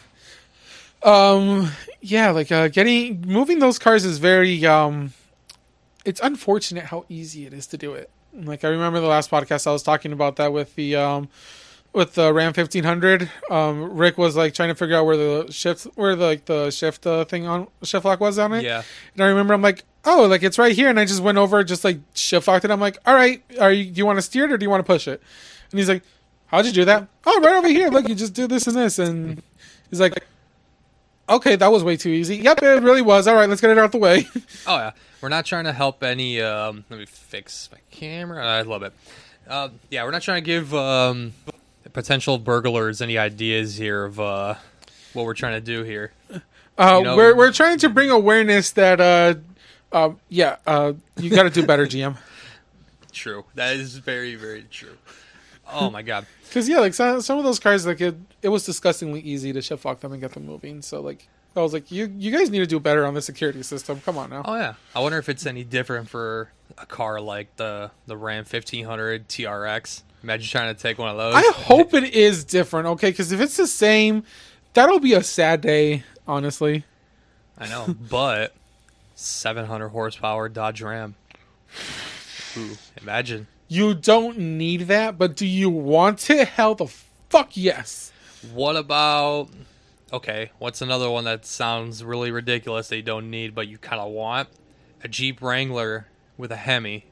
Yeah. Yeah, like moving those cars is very. It's unfortunate how easy it is to do it. Like I remember the last podcast I was talking about that with the Ram 1500. Rick was like trying to figure out where the shift lock was on it. Yeah. And I remember I'm like, oh, like it's right here, and I just went over just like shift locked it. I'm like, all right, do you want to steer it or do you want to push it? And he's like, how'd you do that? Oh, right over here. Look, you just do this and this, and he's like, okay, that was way too easy. Yep, it really was. All right, let's get it out the way. Oh, yeah. We're not trying to help any... let me fix my camera. I love it. Yeah, we're not trying to give potential burglars any ideas here of what we're trying to do here. We're trying to bring awareness that, you got to do better, GM. True. That is very, very true. Oh, my God. Because, yeah, like, some of those cars, like, it was disgustingly easy to shift lock them and get them moving. So, like, I was like, you guys need to do better on the security system. Come on now. Oh, yeah. I wonder if it's any different for a car like the Ram 1500 TRX. Imagine trying to take one of those. I hope it is different, okay? Because if it's the same, that'll be a sad day, honestly. I know, but 700 horsepower Dodge Ram. Ooh, imagine. You don't need that, but do you want it? Hell the fuck yes. What about... Okay, what's another one that sounds really ridiculous that you don't need, but you kind of want? A Jeep Wrangler with a Hemi.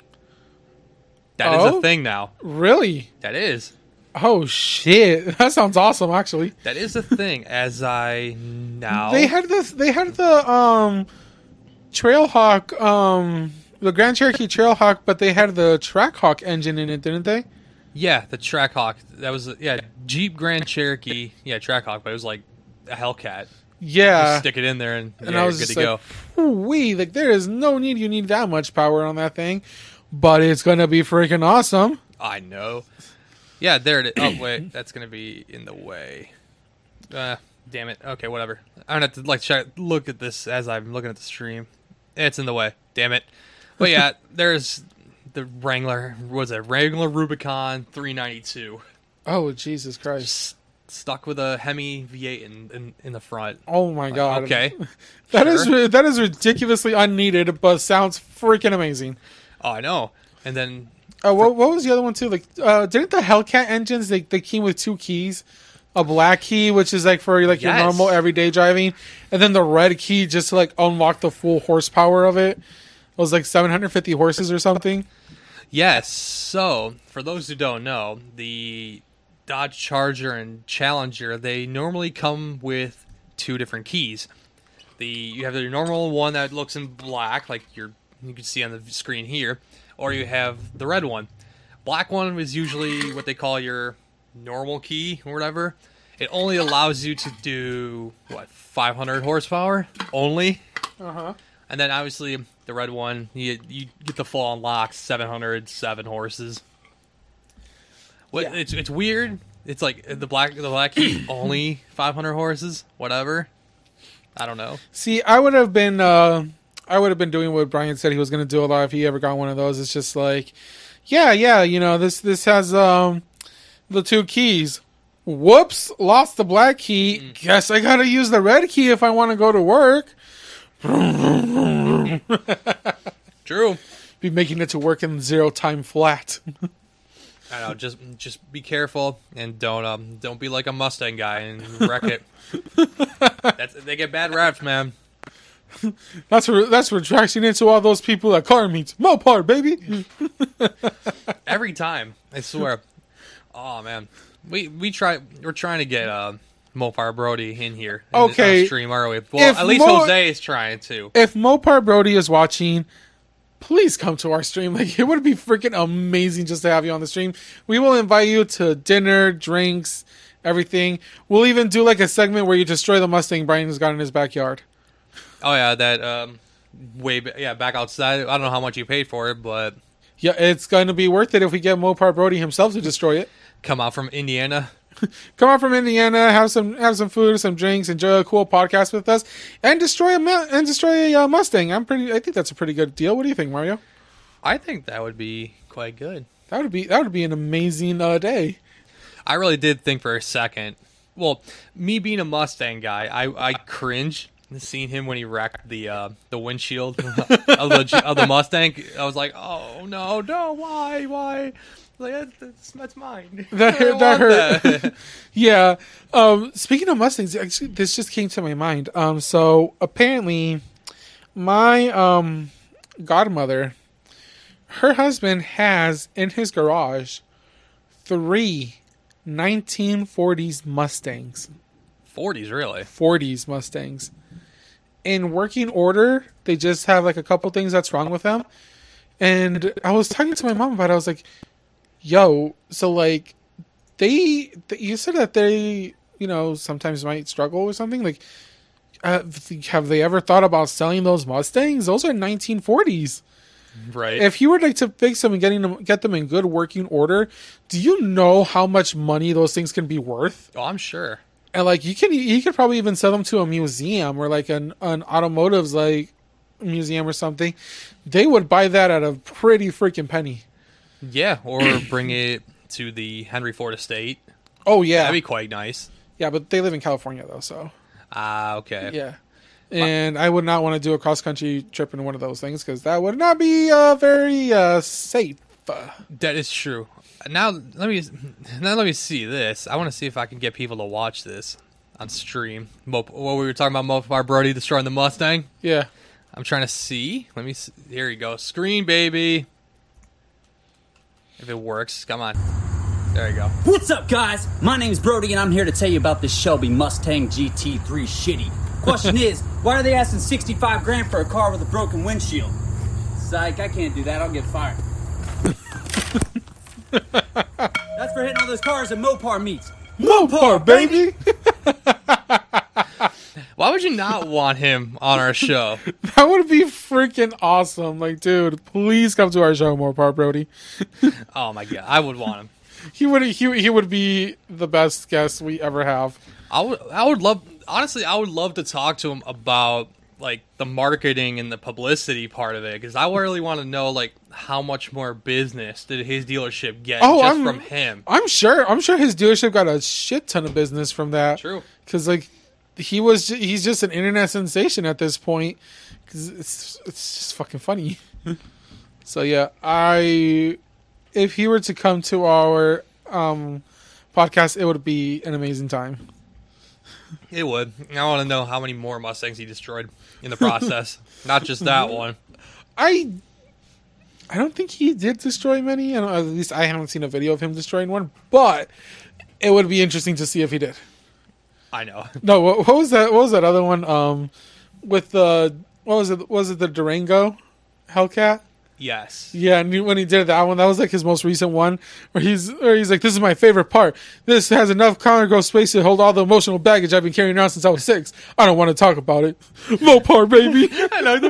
That is a thing now. Really? That is. Oh, shit. That sounds awesome, actually. That is a thing, as I now... They had the Trailhawk... The Grand Cherokee Trailhawk, but they had the Trackhawk engine in it, didn't they? Yeah, the Trackhawk. That was, Jeep Grand Cherokee. Yeah, Trackhawk, but it was like a Hellcat. Yeah. You stick it in there and I was good to go. Wee, like, there is no need you need that much power on that thing, but it's going to be freaking awesome. I know. Yeah, there it is. Oh, wait, that's going to be in the way. Damn it. Okay, whatever. I don't have to, like, look at this as I'm looking at the stream. It's in the way. Damn it. But yeah, there's the Wrangler. Was it Wrangler Rubicon 392? Oh, Jesus Christ! Just stuck with a Hemi V8 in the front. Oh my God! Okay, that is ridiculously unneeded, but sounds freaking amazing. Oh, I know. And then, what was the other one too? Like, didn't the Hellcat engines they came with two keys? A black key, which is like for like your normal everyday driving, and then the red key just to like unlock the full horsepower of it. It was like 750 horses or something. Yes. So, for those who don't know, the Dodge Charger and Challenger, they normally come with two different keys. You have your normal one that looks in black, like you can see on the screen here, or you have the red one. Black one is usually what they call your normal key or whatever. It only allows you to do, 500 horsepower? Only? Uh-huh. And then, obviously, the red one, you get the full unlock, 707 horses. Yeah. It's weird. It's like the black key, only 500 horses, whatever. I don't know. See, I would have been doing what Brian said he was going to do a lot if he ever got one of those. It's just like, this has the two keys. Whoops, lost the black key. Guess I got to use the red key if I want to go to work. True. be making it to work in 0 time flat. I know. Just be careful and don't be like a Mustang guy and wreck it. They get bad raps, man. That's where tracking into all those people that car meets. Mopar, baby. Every time, I swear. Oh man, we're trying to get Mopar Brody in here. In this stream, are we? Well, at least Jose is trying to. If Mopar Brody is watching, please come to our stream. Like, it would be freaking amazing just to have you on the stream. We will invite you to dinner, drinks, everything. We'll even do like a segment where you destroy the Mustang Brian's got in his backyard. Oh yeah, that back outside. I don't know how much you paid for it, but yeah, it's going to be worth it if we get Mopar Brody himself to destroy it. Come out from Indiana. Come out from Indiana, have some food, some drinks, enjoy a cool podcast with us, and destroy a Mustang. I think that's a pretty good deal. What do you think, Mario? I think that would be quite good. That would be an amazing day. I really did think for a second. Well, me being a Mustang guy, I cringe. Seeing him when he racked the windshield of the Mustang, I was like, "Oh no, why?" Like, that's mine. That hurt. That. Yeah. Speaking of Mustangs, actually, this just came to my mind. So apparently, my godmother, her husband has in his garage 3 1940s Mustangs. 40s, really? 40s Mustangs. In working order, they just have like a couple things that's wrong with them. And I was talking to my mom about it. I was like, yo, so like they you said that they, you know, sometimes might struggle with something. Like, have they ever thought about selling those Mustangs? Those are 1940s. Right. If you were like to fix them and get them in good working order, do you know how much money those things can be worth? Oh, I'm sure. And like you could probably even sell them to a museum or like an automotives like museum or something. They would buy that at a pretty freaking penny. Yeah, or bring it to the Henry Ford estate. Oh yeah, that'd be quite nice. Yeah, but they live in California though, so. Ah, okay. Yeah, and I would not want to do a cross country trip in one of those things because that would not be very safe. That is true. Now let me see this. I want to see if I can get people to watch this on stream. What we were talking about, Mopar Brody destroying the Mustang. Yeah, I'm trying to see. Let me see. Here you go, screen baby. If it works, come on. There you go. What's up, guys? My name's Brody, and I'm here to tell you about this Shelby Mustang GT3 Shitty. Question is, why are they asking $65,000 for a car with a broken windshield? Psych, I can't do that. I'll get fired. That's for hitting all those cars at Mopar meets. Mopar, baby! Why would you not want him on our show? That would be freaking awesome. Like, dude, please come to our show, Mopar Brody. Oh, my God. I would want him. He would be the best guest we ever have. I would love to talk to him about like the marketing and the publicity part of it, because I really want to know like how much more business did his dealership get from him. I'm sure his dealership got a shit ton of business from that. True, because like he's just an internet sensation at this point, because it's just fucking funny. So yeah, if he were to come to our podcast, it would be an amazing time. It would. I want to know how many more Mustangs he destroyed in the process. Not just that one. I don't think he did destroy many. At least I haven't seen a video of him destroying one. But it would be interesting to see if he did. I know. No, what was that? What was that other one? With the what was it? Was it the Durango Hellcat? Yes. Yeah, and when he did that one, that was like his most recent one, where he's like, "This is my favorite part. This has enough cargo space to hold all the emotional baggage I've been carrying around since I was 6. I don't want to talk about it. Mopar, baby." I like the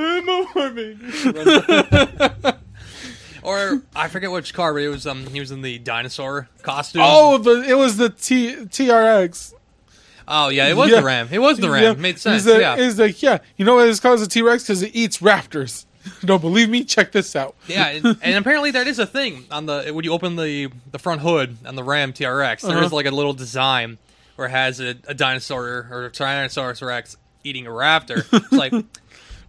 Mopar, baby. Or I forget which car, but it was he was in the dinosaur costume. Oh, it was the TRX. Oh, yeah, it was the Ram. It was the Ram. Yeah. Made sense. He's like, yeah, you know what it's called? It's a T-Rex because it eats raptors. Don't believe me? Check this out. Yeah, and apparently that is a thing. When you open the front hood on the Ram TRX, there is like a little design where it has a dinosaur or a Tyrannosaurus Rex eating a raptor. It's like,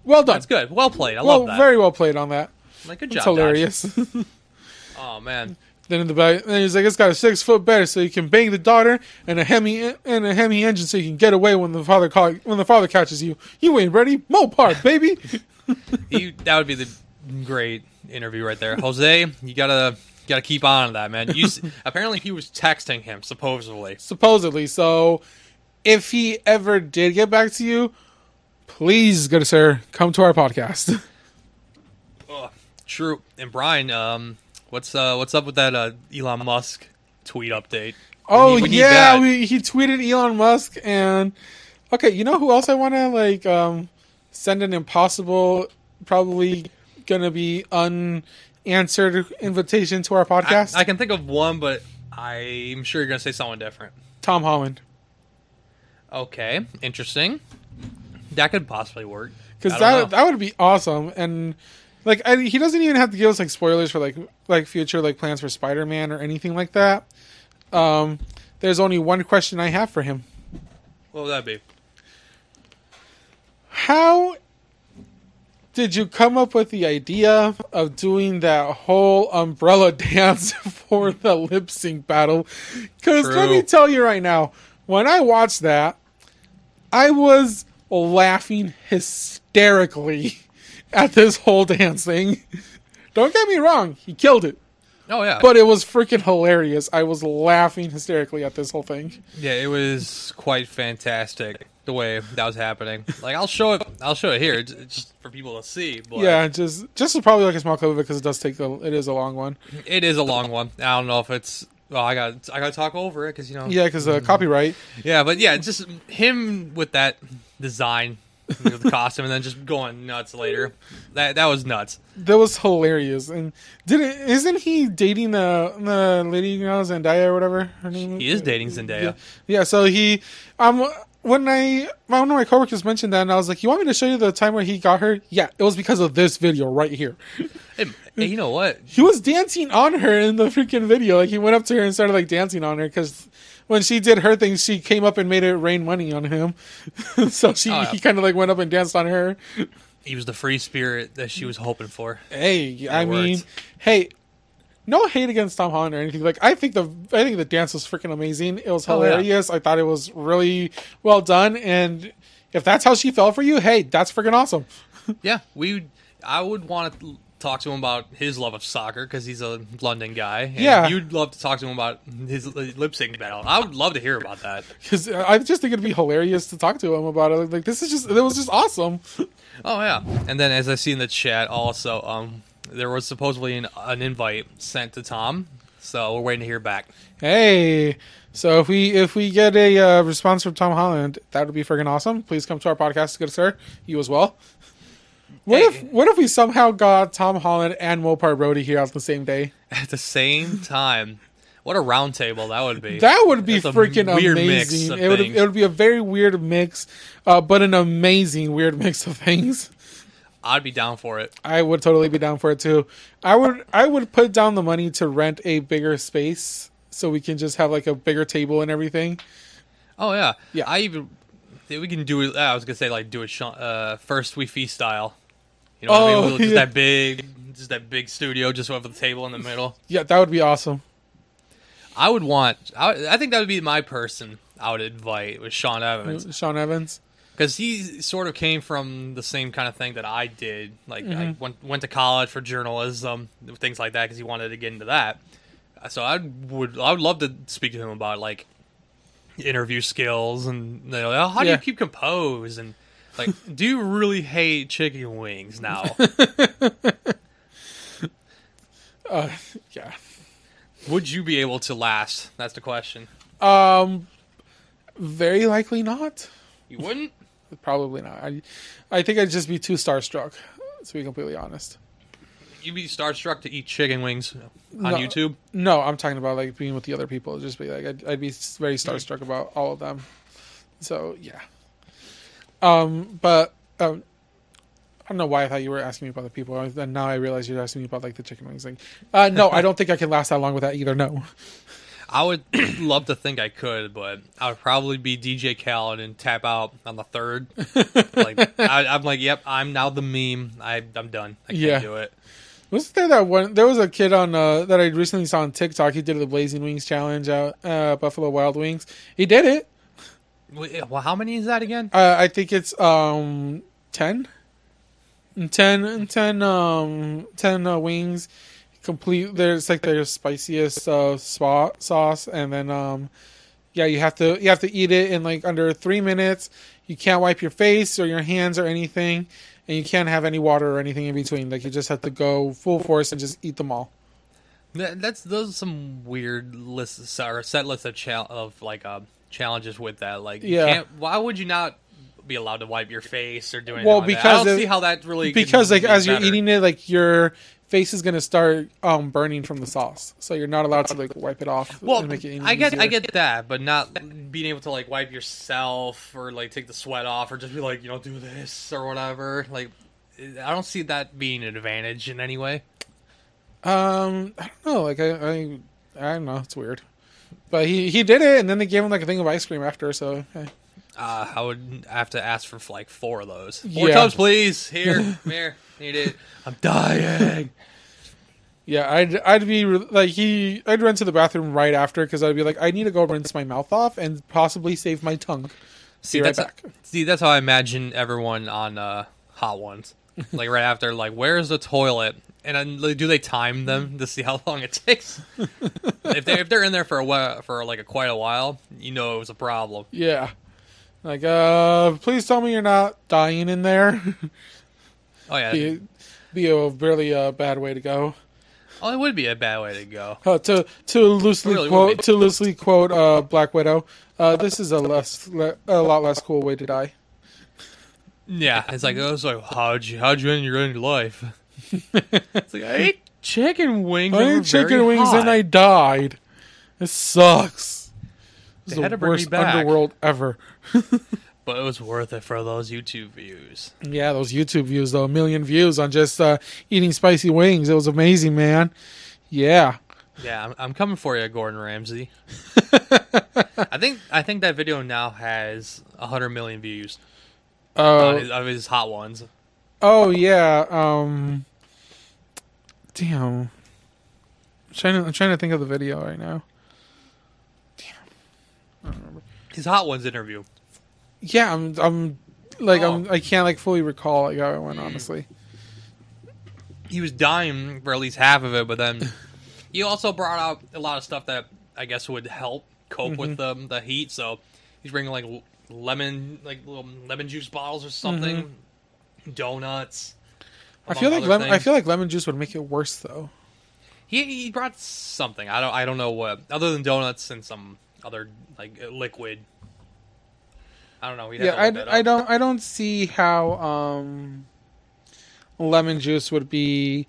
well done. That's good. Well played. I love that. Very well played on that. Like, good job, hilarious. Dodge. Oh, man. Then in the back, and he's like, it's got a 6-foot bed so you can bang the daughter and a Hemi engine so you can get away when the father catches you. You ain't ready. Mopar, baby. That would be the great interview right there. Jose, you gotta keep on that, man. Apparently he was texting him, supposedly. So if he ever did get back to you, please, good sir, come to our podcast. True. And Brian, what's up with that Elon Musk tweet update? Oh, yeah, he tweeted Elon Musk, and okay, you know who else I want to send an impossible, probably gonna be unanswered invitation to our podcast? I can think of one, but I'm sure you're gonna say someone different. Tom Holland. Okay, interesting. That could possibly work because that would be awesome. And he doesn't even have to give us spoilers for future plans for Spider-Man or anything like that. There's only one question I have for him. What would that be? How did you come up with the idea of doing that whole umbrella dance for the lip sync battle? Because let me tell you right now, when I watched that, I was laughing hysterically at this whole dance thing. Don't get me wrong, he killed it. Oh yeah, but it was freaking hilarious. I was laughing hysterically at this whole thing. Yeah, it was quite fantastic the way that was happening. I'll show it here, it's just for people to see. But yeah, just probably a small clip of it because it is a long one. I don't know if it's. Well, I got to talk over it because Yeah, because copyright. Yeah, but yeah, just him with that design. The costume, and then just going nuts later. That was nuts. That was hilarious. And isn't he dating the lady, Zendaya or whatever her name is? He is dating Zendaya. Yeah. So he, one of my coworkers mentioned that, and I was like, "You want me to show you the time where he got her?" Yeah, it was because of this video right here. Hey, you know what? He was dancing on her in the freaking video. He went up to her and started dancing on her because when she did her thing, she came up and made it rain money on him. So he kind of went up and danced on her. He was the free spirit that she was hoping for. Hey, no hate against Tom Holland or anything. I think the dance was freaking amazing. It was hilarious. Oh, yeah. I thought it was really well done. And if that's how she fell for you, hey, that's freaking awesome. Yeah, I would want to talk to him about his love of soccer because he's a London guy. And yeah, you'd love to talk to him about his lip sync battle. I would love to hear about that because I just think it'd be hilarious to talk to him about it. It was just awesome. Oh yeah, and then as I see in the chat, also there was supposedly an invite sent to Tom, so we're waiting to hear back. Hey, so if we get a response from Tom Holland, that would be freaking awesome. Please come to our podcast, good sir. You as well. What if we somehow got Tom Holland and Mopar Brody here on the same day? At the same time. What a round table that would be. That would be freaking amazing. It would be a very weird mix, but an amazing weird mix of things. I'd be down for it. I would totally be down for it too. I would put down the money to rent a bigger space so we can just have a bigger table and everything. Oh yeah. Yeah. We can do it. I was going to say do it first we feast style. You know what I mean? We'll just that big studio, just over the table in the middle. Yeah, that would be awesome. I think that would be my person I would invite, was Sean Evans. Sean Evans, because he sort of came from the same kind of thing that I did. I went to college for journalism, things like that, because he wanted to get into that. So I would love to speak to him about interview skills and how do you keep composed and. Do you really hate chicken wings now? Yeah. Would you be able to last? That's the question. Very likely not. You wouldn't? Probably not. I think I'd just be too starstruck, to be completely honest. You'd be starstruck to eat chicken wings on YouTube? No, I'm talking about being with the other people. It'd just be I'd be very starstruck about all of them. So, yeah. But I don't know why I thought you were asking me about the people, and now I realize you're asking me about the chicken wings thing. No, I don't think I can last that long with that either. No, I would love to think I could, but I would probably be DJ Khaled and tap out on the third. I'm yep, I'm now the meme. I'm done. I can't do it. Wasn't there that one? There was a kid on that I recently saw on TikTok. He did the Blazing Wings Challenge out Buffalo Wild Wings. He did it. Well, how many is that again? I think it's 10. 10 wings. Complete. There's like their spiciest sauce, and then yeah, you have to eat it in like under 3 minutes. You can't wipe your face or your hands or anything, and you can't have any water or anything in between. Like you just have to go full force and just eat them all. Those are some weird lists or set lists of challenges with that. Like, yeah, why would you not be allowed to wipe your face or do anything? Well, like because that. I don't see how that really because like as better. You're eating it, like your face is gonna start burning from the sauce, so you're not allowed to like wipe it off. Well, and make it I get that, but not being able to like wipe yourself or like take the sweat off or just be like, you know, do this or whatever. Like, I don't see that being an advantage in any way. I don't know. Like, I don't know. It's weird, but he did it, and then they gave him like a thing of ice cream after. So. Hey. I would have to ask for like 4 of those. 4 tubs, please. Here, need it. I'm dying. Yeah, I'd be like I'd run to the bathroom right after because I'd be like, I need to go rinse my mouth off and possibly save my tongue. That's how I imagine everyone on Hot Ones. Like right after, like, where's the toilet? And then, do they time them to see how long it takes? If they're in there for a while, for like quite a while, you know it was a problem. Yeah. Like, please tell me you're not dying in there. Oh, yeah. Be a really bad way to go. Oh, it would be a bad way to go. To loosely quote Black Widow, this is a lot less cool way to die. Yeah, it's like, how'd you end your own life? It's like, I ate chicken wings. And I died. It sucks. They had to bring me back. Underworld ever. But it was worth it for those YouTube views. Yeah, those YouTube views, though. 1 million views on just eating spicy wings. It was amazing, man. Yeah. Yeah, I'm coming for you, Gordon Ramsay. I think that video now has 100 million views of his Hot Ones. Oh, yeah. Damn. I'm trying to think of the video right now. I don't remember. His Hot Ones interview. Yeah, I can't like fully recall like how it went, honestly. He was dying for at least half of it, but then he also brought out a lot of stuff that I guess would help cope with the heat. So he's bringing like little lemon juice bottles or something, donuts. I feel like lemon juice would make it worse though. He brought something. I don't know what, other than donuts and some other like liquid. I don't know. I don't see how lemon juice would be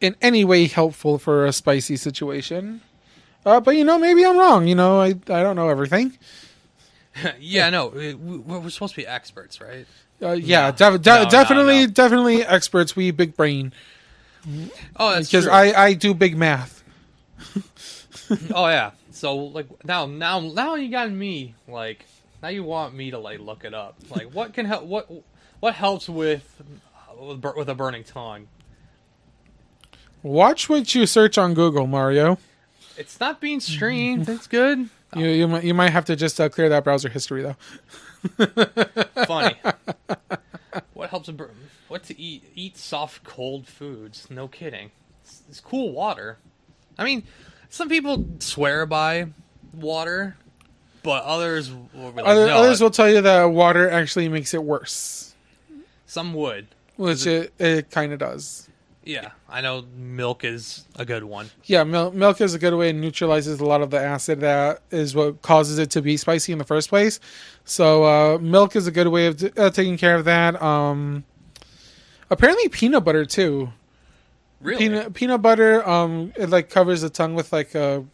in any way helpful for a spicy situation. But you know, maybe I'm wrong. You know, I don't know everything. Yeah, no, we're supposed to be experts, right? Yeah, definitely experts. We big brain. Oh, that's because I do big math. Oh yeah. So like now you got me like, now you want me to like look it up. Like what can help, what helps with a burning tongue? Watch what you search on Google, Mario. It's not being streamed. That's good. You might have to just clear that browser history though. Funny. What helps what to eat? Eat soft cold foods. No kidding. It's cool water. I mean, some people swear by water, but others will be like, others will tell you that water actually makes it worse. Some would. Which it kind of does. Yeah, I know milk is a good one. Yeah, milk is a good way and neutralizes a lot of the acid that is what causes it to be spicy in the first place. So milk is a good way of taking care of that. Apparently peanut butter, too. Really? Peanut butter, it like covers the tongue with like the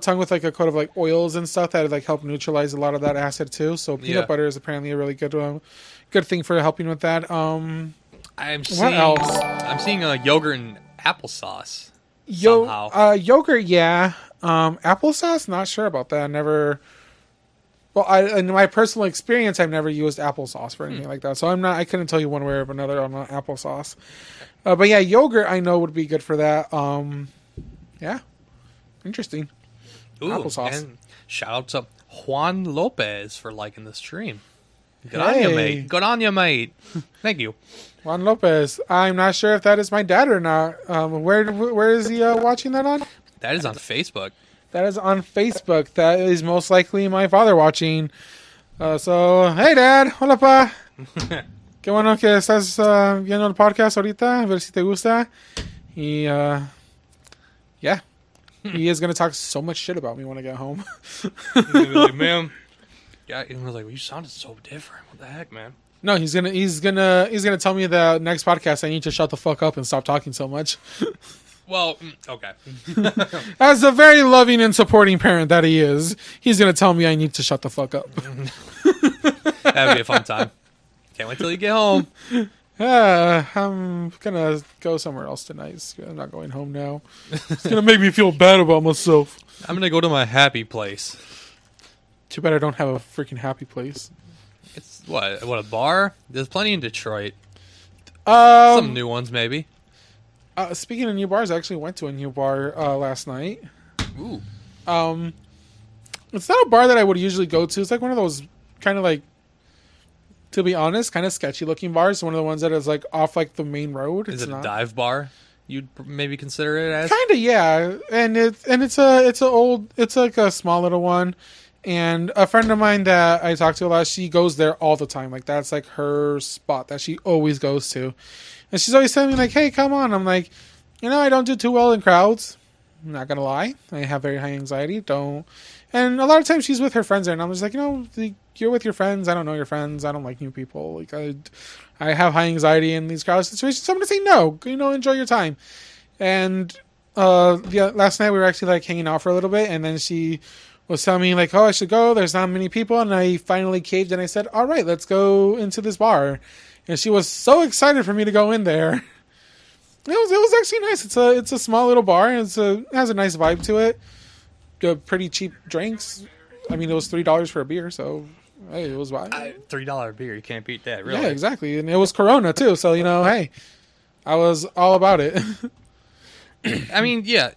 tongue with like a coat of like oils and stuff that like help neutralize a lot of that acid too. So peanut butter is apparently a really good thing for helping with that. I'm seeing a yogurt and applesauce. Yogurt, yeah. Applesauce, not sure about that. I never Well, in my personal experience, I've never used applesauce for anything like that, so I couldn't tell you one way or another on applesauce. But yeah, yogurt I know would be good for that. Yeah, interesting. Ooh, applesauce. And shout out to Juan Lopez for liking the stream. Good on you, mate. Good on you, mate. Thank you, Juan Lopez. I'm not sure if that is my dad or not. Where is he watching that on? That is on Facebook. That is on Facebook. That is most likely my father watching. So, hey, Dad. Hola, pa. Qué bueno que estás viendo el podcast ahorita. A ver si te gusta. He, yeah. He is going to talk so much shit about me when I get home. He's going to be like, man. Yeah, he was like, well, you sounded so different. What the heck, man? No, he's gonna tell me the next podcast I need to shut the fuck up and stop talking so much. Well, okay. As a very loving and supporting parent that he is, he's going to tell me I need to shut the fuck up. That'd be a fun time. Can't wait till you get home. I'm going to go somewhere else tonight. I'm not going home now. It's going to make me feel bad about myself. I'm going to go to my happy place. Too bad I don't have a freaking happy place. It's what, a bar? There's plenty in Detroit. Some new ones, maybe. Speaking of new bars, I actually went to a new bar last night. Ooh. It's not a bar that I would usually go to. It's like one of those kind of like, to be honest, kind of sketchy looking bars. One of the ones that is like off like the main road. Is it a dive bar? You'd maybe consider it as? Kind of, yeah. And it's like a small little one. And a friend of mine that I talk to a lot, she goes there all the time. Like that's like her spot that she always goes to. And she's always telling me, like, hey, come on. I'm like, I don't do too well in crowds. I'm not going to lie. I have very high anxiety. Don't. And a lot of times she's with her friends there. And I'm just like, you're with your friends. I don't know your friends. I don't like new people. Like, I have high anxiety in these crowd situations. So I'm going to say no. Enjoy your time. And last night we were actually, like, hanging out for a little bit. And then she was telling me, like, oh, I should go. There's not many people. And I finally caved. And I said, all right, let's go into this bar. And she was so excited for me to go in there. It was actually nice. It's a small little bar. And it has a nice vibe to it. Pretty cheap drinks. I mean, it was $3 for a beer, so hey, it was vibe. $3 beer, you can't beat that, really. Yeah, exactly. And it was Corona too, so hey, I was all about it. I mean, yeah,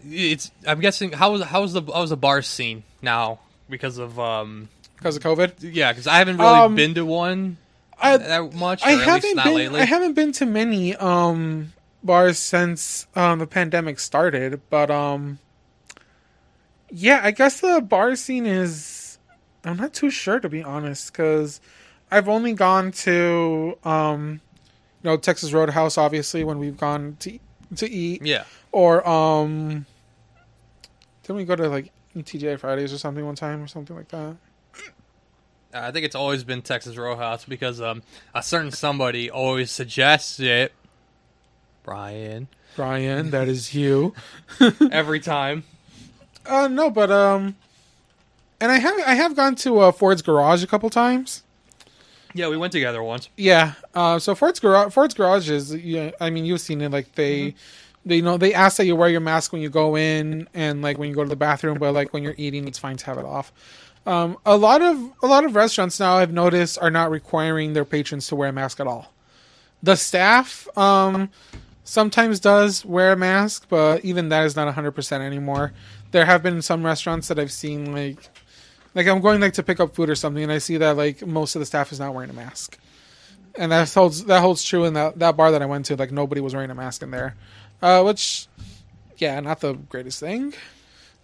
I'm guessing how's the bar scene now because of COVID? Yeah, because I haven't really been to one. I haven't been to many bars since the pandemic started, but yeah, I guess the bar scene is, I'm not too sure, to be honest, because I've only gone to Texas Roadhouse, obviously, when we've gone to eat. Yeah. Or didn't we go to like TGI Fridays or something one time or something like that? I think it's always been Texas Roadhouse because a certain somebody always suggests it. Brian, that is you. Every time. No, but and I have gone to Ford's Garage a couple times. Yeah, we went together once. Yeah. So Ford's Garage is, I mean, you've seen it, like they ask that you wear your mask when you go in and like when you go to the bathroom, but like when you're eating, it's fine to have it off. A lot of restaurants now, I've noticed, are not requiring their patrons to wear a mask at all. The staff sometimes does wear a mask, but even that is not 100% anymore. There have been some restaurants that I've seen like I'm going like to pick up food or something, and I see that like most of the staff is not wearing a mask, and that holds true in that bar that I went to. Like nobody was wearing a mask in there, which, yeah, not the greatest thing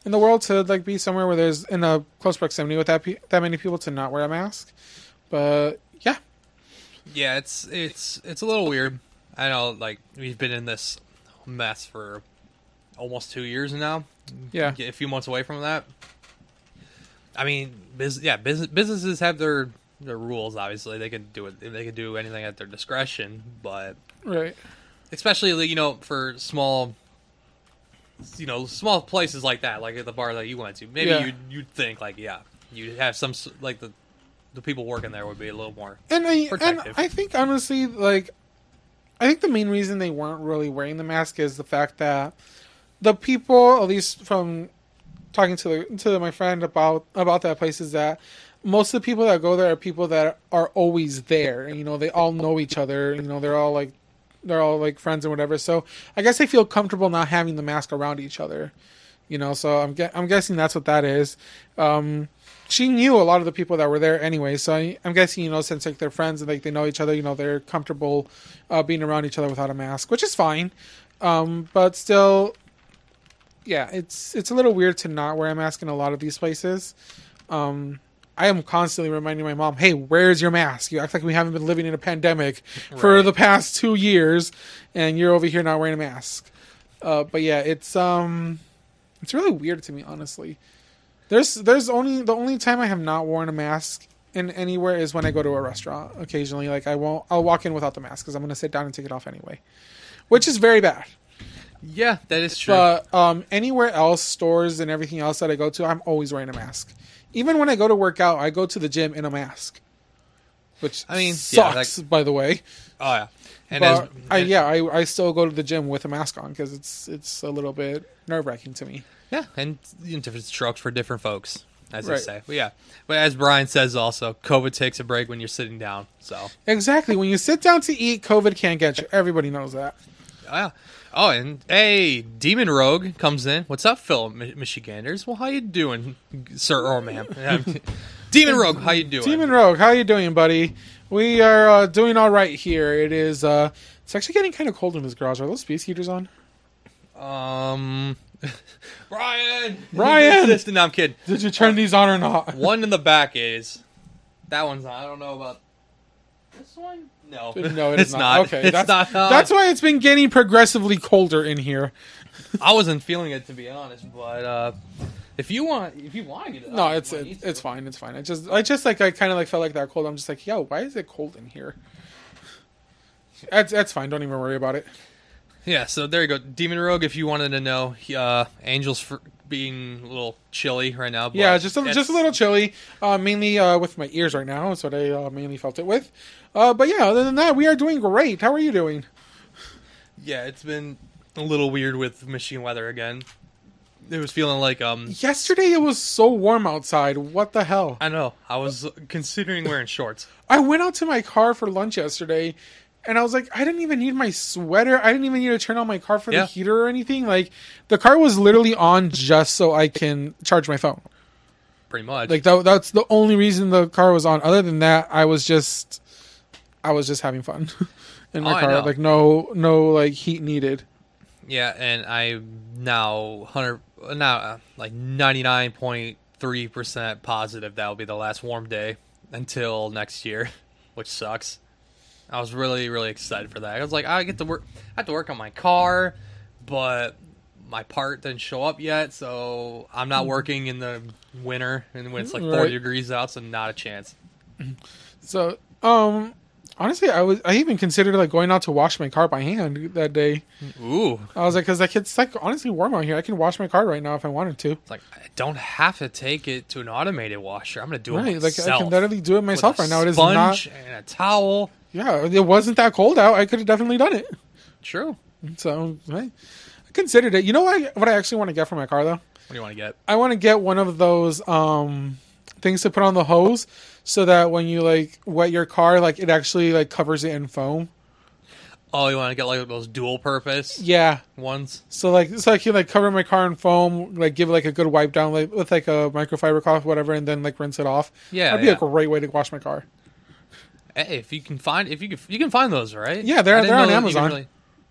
in the world to like be somewhere where there's in a close proximity with that many people to not wear a mask. But yeah, it's a little weird. I know, like, we've been in this mess for almost 2 years now. Yeah, a few months away from that. I mean, businesses have their rules. Obviously, they can do anything at their discretion, but right, especially for small. Small places like that, like at the bar that you went to. Maybe you'd think like, yeah, you'd have some like the people working there would be a little more protective. And I think honestly, like, I think the main reason they weren't really wearing the mask is the fact that the people, at least from talking to my friend about that place is that most of the people that go there are people that are always there. You know, they all know each other. You know, they're all like friends and whatever. So I guess they feel comfortable not having the mask around each other. You know, so I'm guessing that's what that is. She knew a lot of the people that were there anyway, so I'm guessing, you know, since like they're friends and like they know each other, you know, they're comfortable being around each other without a mask, which is fine. But still, yeah, it's a little weird to not wear a mask in a lot of these places. I am constantly reminding my mom, hey, where's your mask? You act like we haven't been living in a pandemic for the past 2 years, and you're over here not wearing a mask. But yeah, it's really weird to me, honestly. The only time I have not worn a mask in anywhere is when I go to a restaurant occasionally. Like I'll walk in without the mask because I'm going to sit down and take it off anyway, which is very bad. Yeah, that is true. But anywhere else, stores and everything else that I go to, I'm always wearing a mask. Even when I go to work out, I go to the gym in a mask, which sucks, yeah, by the way. Oh yeah, I still go to the gym with a mask on because it's a little bit nerve wracking to me. Yeah, and different strokes for different folks, as they say. But yeah, but as Brian says, also COVID takes a break when you're sitting down. So exactly, when you sit down to eat, COVID can't get you. Everybody knows that. Yeah. Oh, and hey, Demon Rogue comes in. What's up, Phil Michiganders? Well, how you doing, sir or ma'am? Demon Rogue, how you doing? Demon Rogue, how you doing, buddy? We are doing all right here. It is. It's actually getting kind of cold in this garage. Are those space heaters on? Brian! No, I'm kidding. Did you turn these on or not? One in the back is. That one's on. I don't know about this one. No, it's not. Okay, that's why it's been getting progressively colder in here. I wasn't feeling it, to be honest, but if you want to get it, no, it's fine. It's fine. I felt like that cold. I'm just like, yo, why is it cold in here? That's fine. Don't even worry about it. Yeah, so there you go. Demon Rogue, if you wanted to know, Angel's being a little chilly right now. But yeah, just a little chilly, mainly with my ears right now. That's what I mainly felt it with. But yeah, other than that, we are doing great. How are you doing? Yeah, it's been a little weird with Michigan weather again. It was feeling like... yesterday it was so warm outside. What the hell? I know. I was considering wearing shorts. I went out to my car for lunch yesterday, and I was like, I didn't even need my sweater. I didn't even need to turn on my car for the heater or anything. Like, the car was literally on just so I can charge my phone. Pretty much. Like, that's the only reason the car was on. Other than that, I was just having fun in my car. Like, no, heat needed. Yeah, and I'm now 99.3% positive that will be the last warm day until next year, which sucks. I was really, really excited for that. I was like, I have to work on my car, but my part didn't show up yet, so I'm not working in the winter and when it's like 40 degrees out, so not a chance. So, honestly, I even considered like going out to wash my car by hand that day. Ooh, I was like, because it's like honestly warm out here. I can wash my car right now if I wanted to. It's like I don't have to take it to an automated washer. I'm gonna do it myself. Like I can literally do it myself right now. It is not sponge and a towel. Yeah, it wasn't that cold out. I could have definitely done it. True. So I considered it. You know what I actually want to get for my car, though? What do you want to get? I want to get one of those things to put on the hose so that when you, like, wet your car, like, it actually, like, covers it in foam. Oh, you want to get, like, those dual-purpose ones? So I can, like, cover my car in foam, like, give it, like, a good wipe down like, with, like, a microfiber cloth, whatever, and then, like, rinse it off. Yeah, that'd be a great way to wash my car. Hey, if you can find those, right? Yeah, they're on Amazon. Really,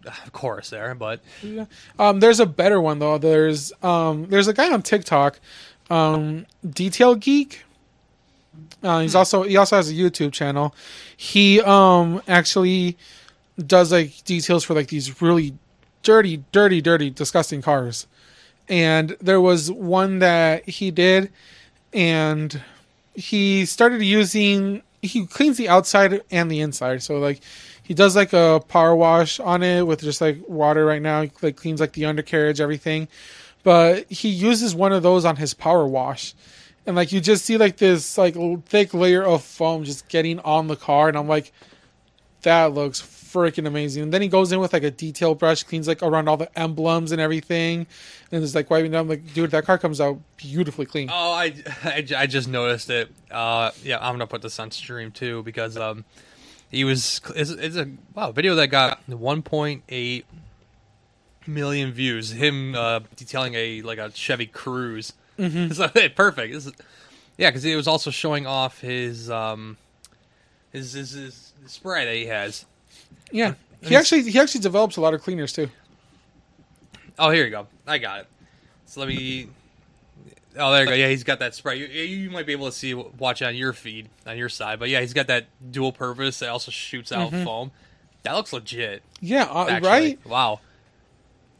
of course, there's a better one though. There's a guy on TikTok, Detail Geek. He also has a YouTube channel. He actually does like details for like these really dirty, disgusting cars. And there was one that he did, and he started using. He cleans the outside and the inside. So, like, he does, like, a power wash on it with just, like, water right now. He, like, cleans, like, the undercarriage, everything. But he uses one of those on his power wash. And, like, you just see, like, this, like, thick layer of foam just getting on the car. And I'm like, that looks freaking amazing. And then he goes in with like a detail brush, cleans like around all the emblems and everything, and it's like wiping down. Like, dude, that car comes out beautifully clean. Oh, I just noticed it. Yeah, I'm gonna put this on stream too, because he was it's a video that got 1.8 million views. Him detailing a Chevy Cruze. Mm-hmm. So, hey, perfect. This is, yeah, because he was also showing off his spray that he has. Yeah, he actually develops a lot of cleaners too. Oh, here you go. I got it. So let me. Oh, there you go. Yeah, he's got that spray. You might be able to watch it on your feed on your side, but yeah, he's got that dual purpose that also shoots out foam. That looks legit. Yeah, right. Wow.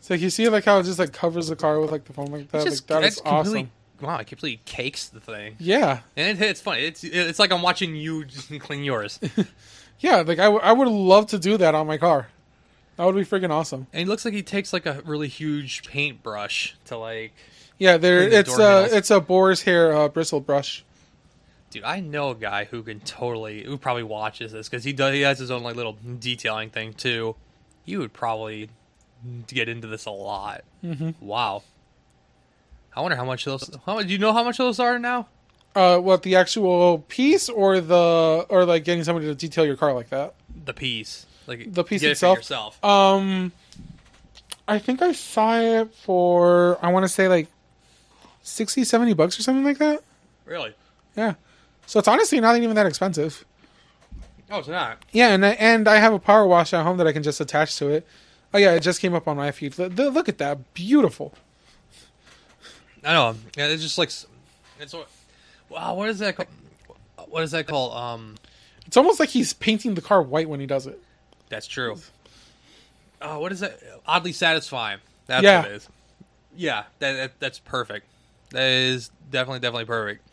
So you see, like how it just like covers the car with like the foam like that. Just, like, that's awesome. Wow, it completely cakes the thing. Yeah, and it's funny. It's like I'm watching you just clean yours. Yeah, like I would love to do that on my car. That would be freaking awesome. And it looks like he takes like a really huge paintbrush to like. Yeah, it's a boar's hair bristle brush. Dude, I know a guy who probably watches this because he has his own like little detailing thing too. He would probably get into this a lot. Mm-hmm. Wow. I wonder how much those. Do you know how much those are now? What, the actual piece or like getting somebody to detail your car like that? The piece, like the piece itself. I think I saw it for I want to say like $60-$70 or something like that. Really? Yeah. So it's honestly not even that expensive. Oh, it's not. Yeah, and I have a power wash at home that I can just attach to it. Oh yeah, it just came up on my feed. Look at that, beautiful. I know. Yeah, it's just like it's. Wow, what is that called? It's almost like he's painting the car white when he does it. That's true. Oh, what is that? Oddly satisfying. That's what it is. Yeah, that's perfect. That is definitely perfect.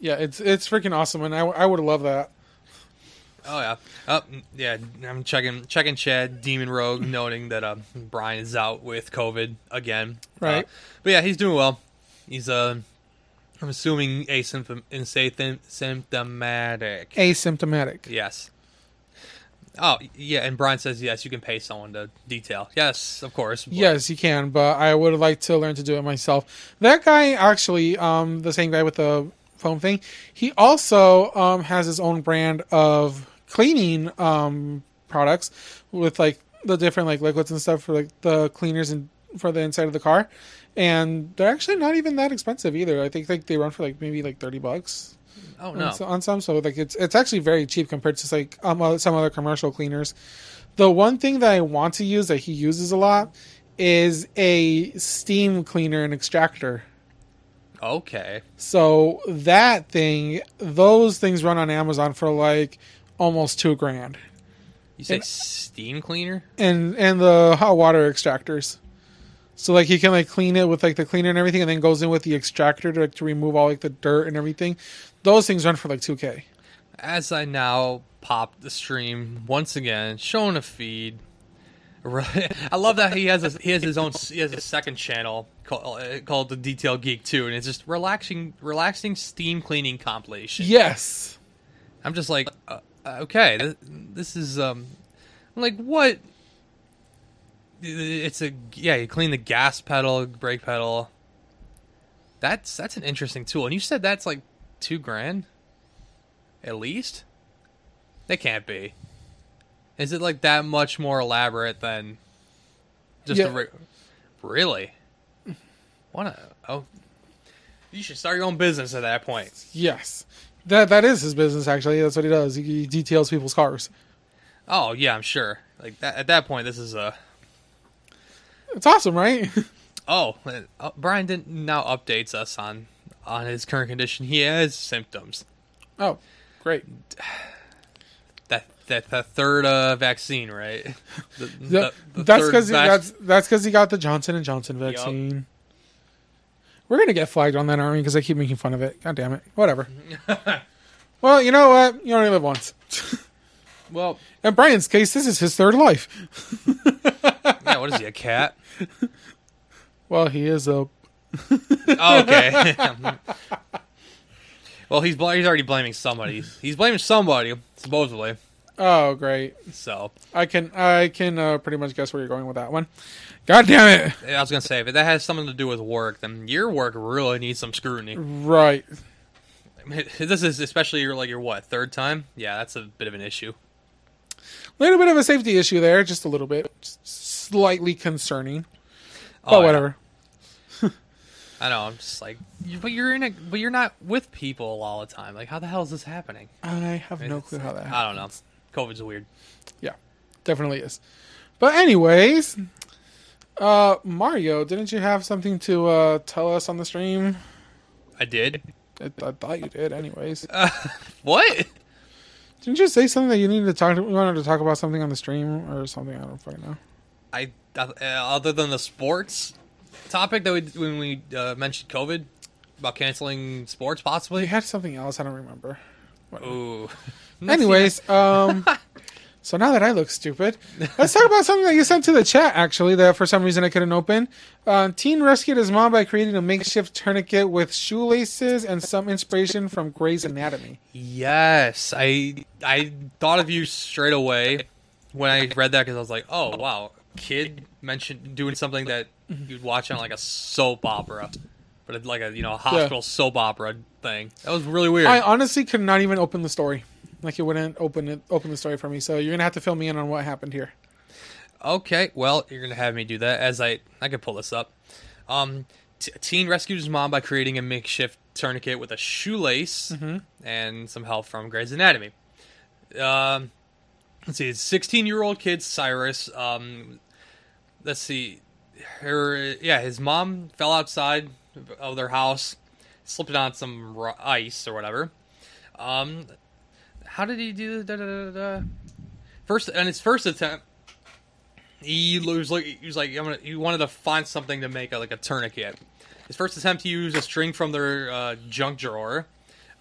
Yeah, it's freaking awesome, and I would love that. Oh yeah. Yeah. I'm checking Chad Demon Rogue, noting that Brian is out with COVID again. Right. But yeah, he's doing well. He's I'm assuming asymptomatic. Asymptomatic. Yes. Oh yeah, and Brian says yes. You can pay someone to detail. Yes, of course. But... Yes, you can. But I would like to learn to do it myself. That guy actually, the same guy with the foam thing. He also has his own brand of cleaning products with like the different like liquids and stuff for like the cleaners and for the inside of the car, and they're actually not even that expensive either. I think like they run for like maybe like $30. Oh no, on some. So like it's actually very cheap compared to like some other commercial cleaners. The one thing that I want to use that he uses a lot is a steam cleaner and extractor. Okay. So that thing, those things run on Amazon for like almost $2,000. You say steam cleaner? And the hot water extractors. So like he can like clean it with like the cleaner and everything, and then goes in with the extractor to remove all like the dirt and everything. Those things run for like $2,000. As I now pop the stream once again, showing a feed. I love that he has a second channel called The Detail Geek 2, and it's just relaxing steam cleaning compilation. Yes, I'm just like okay, this is I'm like what? It's you clean the gas pedal, brake pedal. That's an interesting tool, and you said that's like $2,000, at least. That can't be. Is it like that much more elaborate than just really? You should start your own business at that point. Yes, that is his business. Actually, that's what he does. He details people's cars. Oh yeah, I'm sure. Like that at that point, this is a. It's awesome, right? Oh, Brian now updates us on his current condition. He has symptoms. Oh, great. That third vaccine, right? That's because he got the Johnson & Johnson vaccine. Yep. We're going to get flagged on that, aren't we? Because I keep making fun of it. God damn it. Whatever. Well, you know what? You only live once. Well, in Brian's case, this is his third life. Yeah, what is he, a cat? Well, he is a... Oh, okay. Well, he's already blaming somebody. He's blaming somebody, supposedly. Oh, great. So I can pretty much guess where you're going with that one. God damn it. I was going to say, if that has something to do with work, then your work really needs some scrutiny. Right. I mean, this is especially your third time? Yeah, that's a bit of an issue. A little bit of a safety issue there, just a little bit. Just slightly concerning. But whatever. I know, I'm just like, but you're not with people all the time. Like, how the hell is this happening? I mean, no clue how that happens. I don't know. COVID's weird. Yeah, definitely is. But anyways, Mario, didn't you have something to tell us on the stream? I did. I thought you did. Anyways, what? Didn't you say something that you needed to talk to? We wanted to talk about something on the stream or something. I don't fucking know. Other than the sports topic that when we mentioned COVID about canceling sports, possibly. You had something else. I don't remember. Ooh. Anyways, so now that I look stupid, let's talk about something that you sent to the chat, actually, that for some reason I couldn't open. Teen rescued his mom by creating a makeshift tourniquet with shoelaces and some inspiration from Grey's Anatomy. Yes, I thought of you straight away when I read that because I was like, oh, wow, kid mentioned doing something that you'd watch on like a soap opera. But it's like a hospital soap opera thing. That was really weird. I honestly could not even open the story. Like, it wouldn't open the story for me. So you're going to have to fill me in on what happened here. Okay. Well, you're going to have me do that as I could pull this up. Teen rescued his mom by creating a makeshift tourniquet with a shoelace and some help from Grey's Anatomy. Let's see. 16-year-old kid Cyrus. Let's see. His mom fell outside of their house, slipped on some ice or whatever. How did he do that? First, on his first attempt, he wanted to find something to make a tourniquet. His first attempt, he used a string from their junk drawer.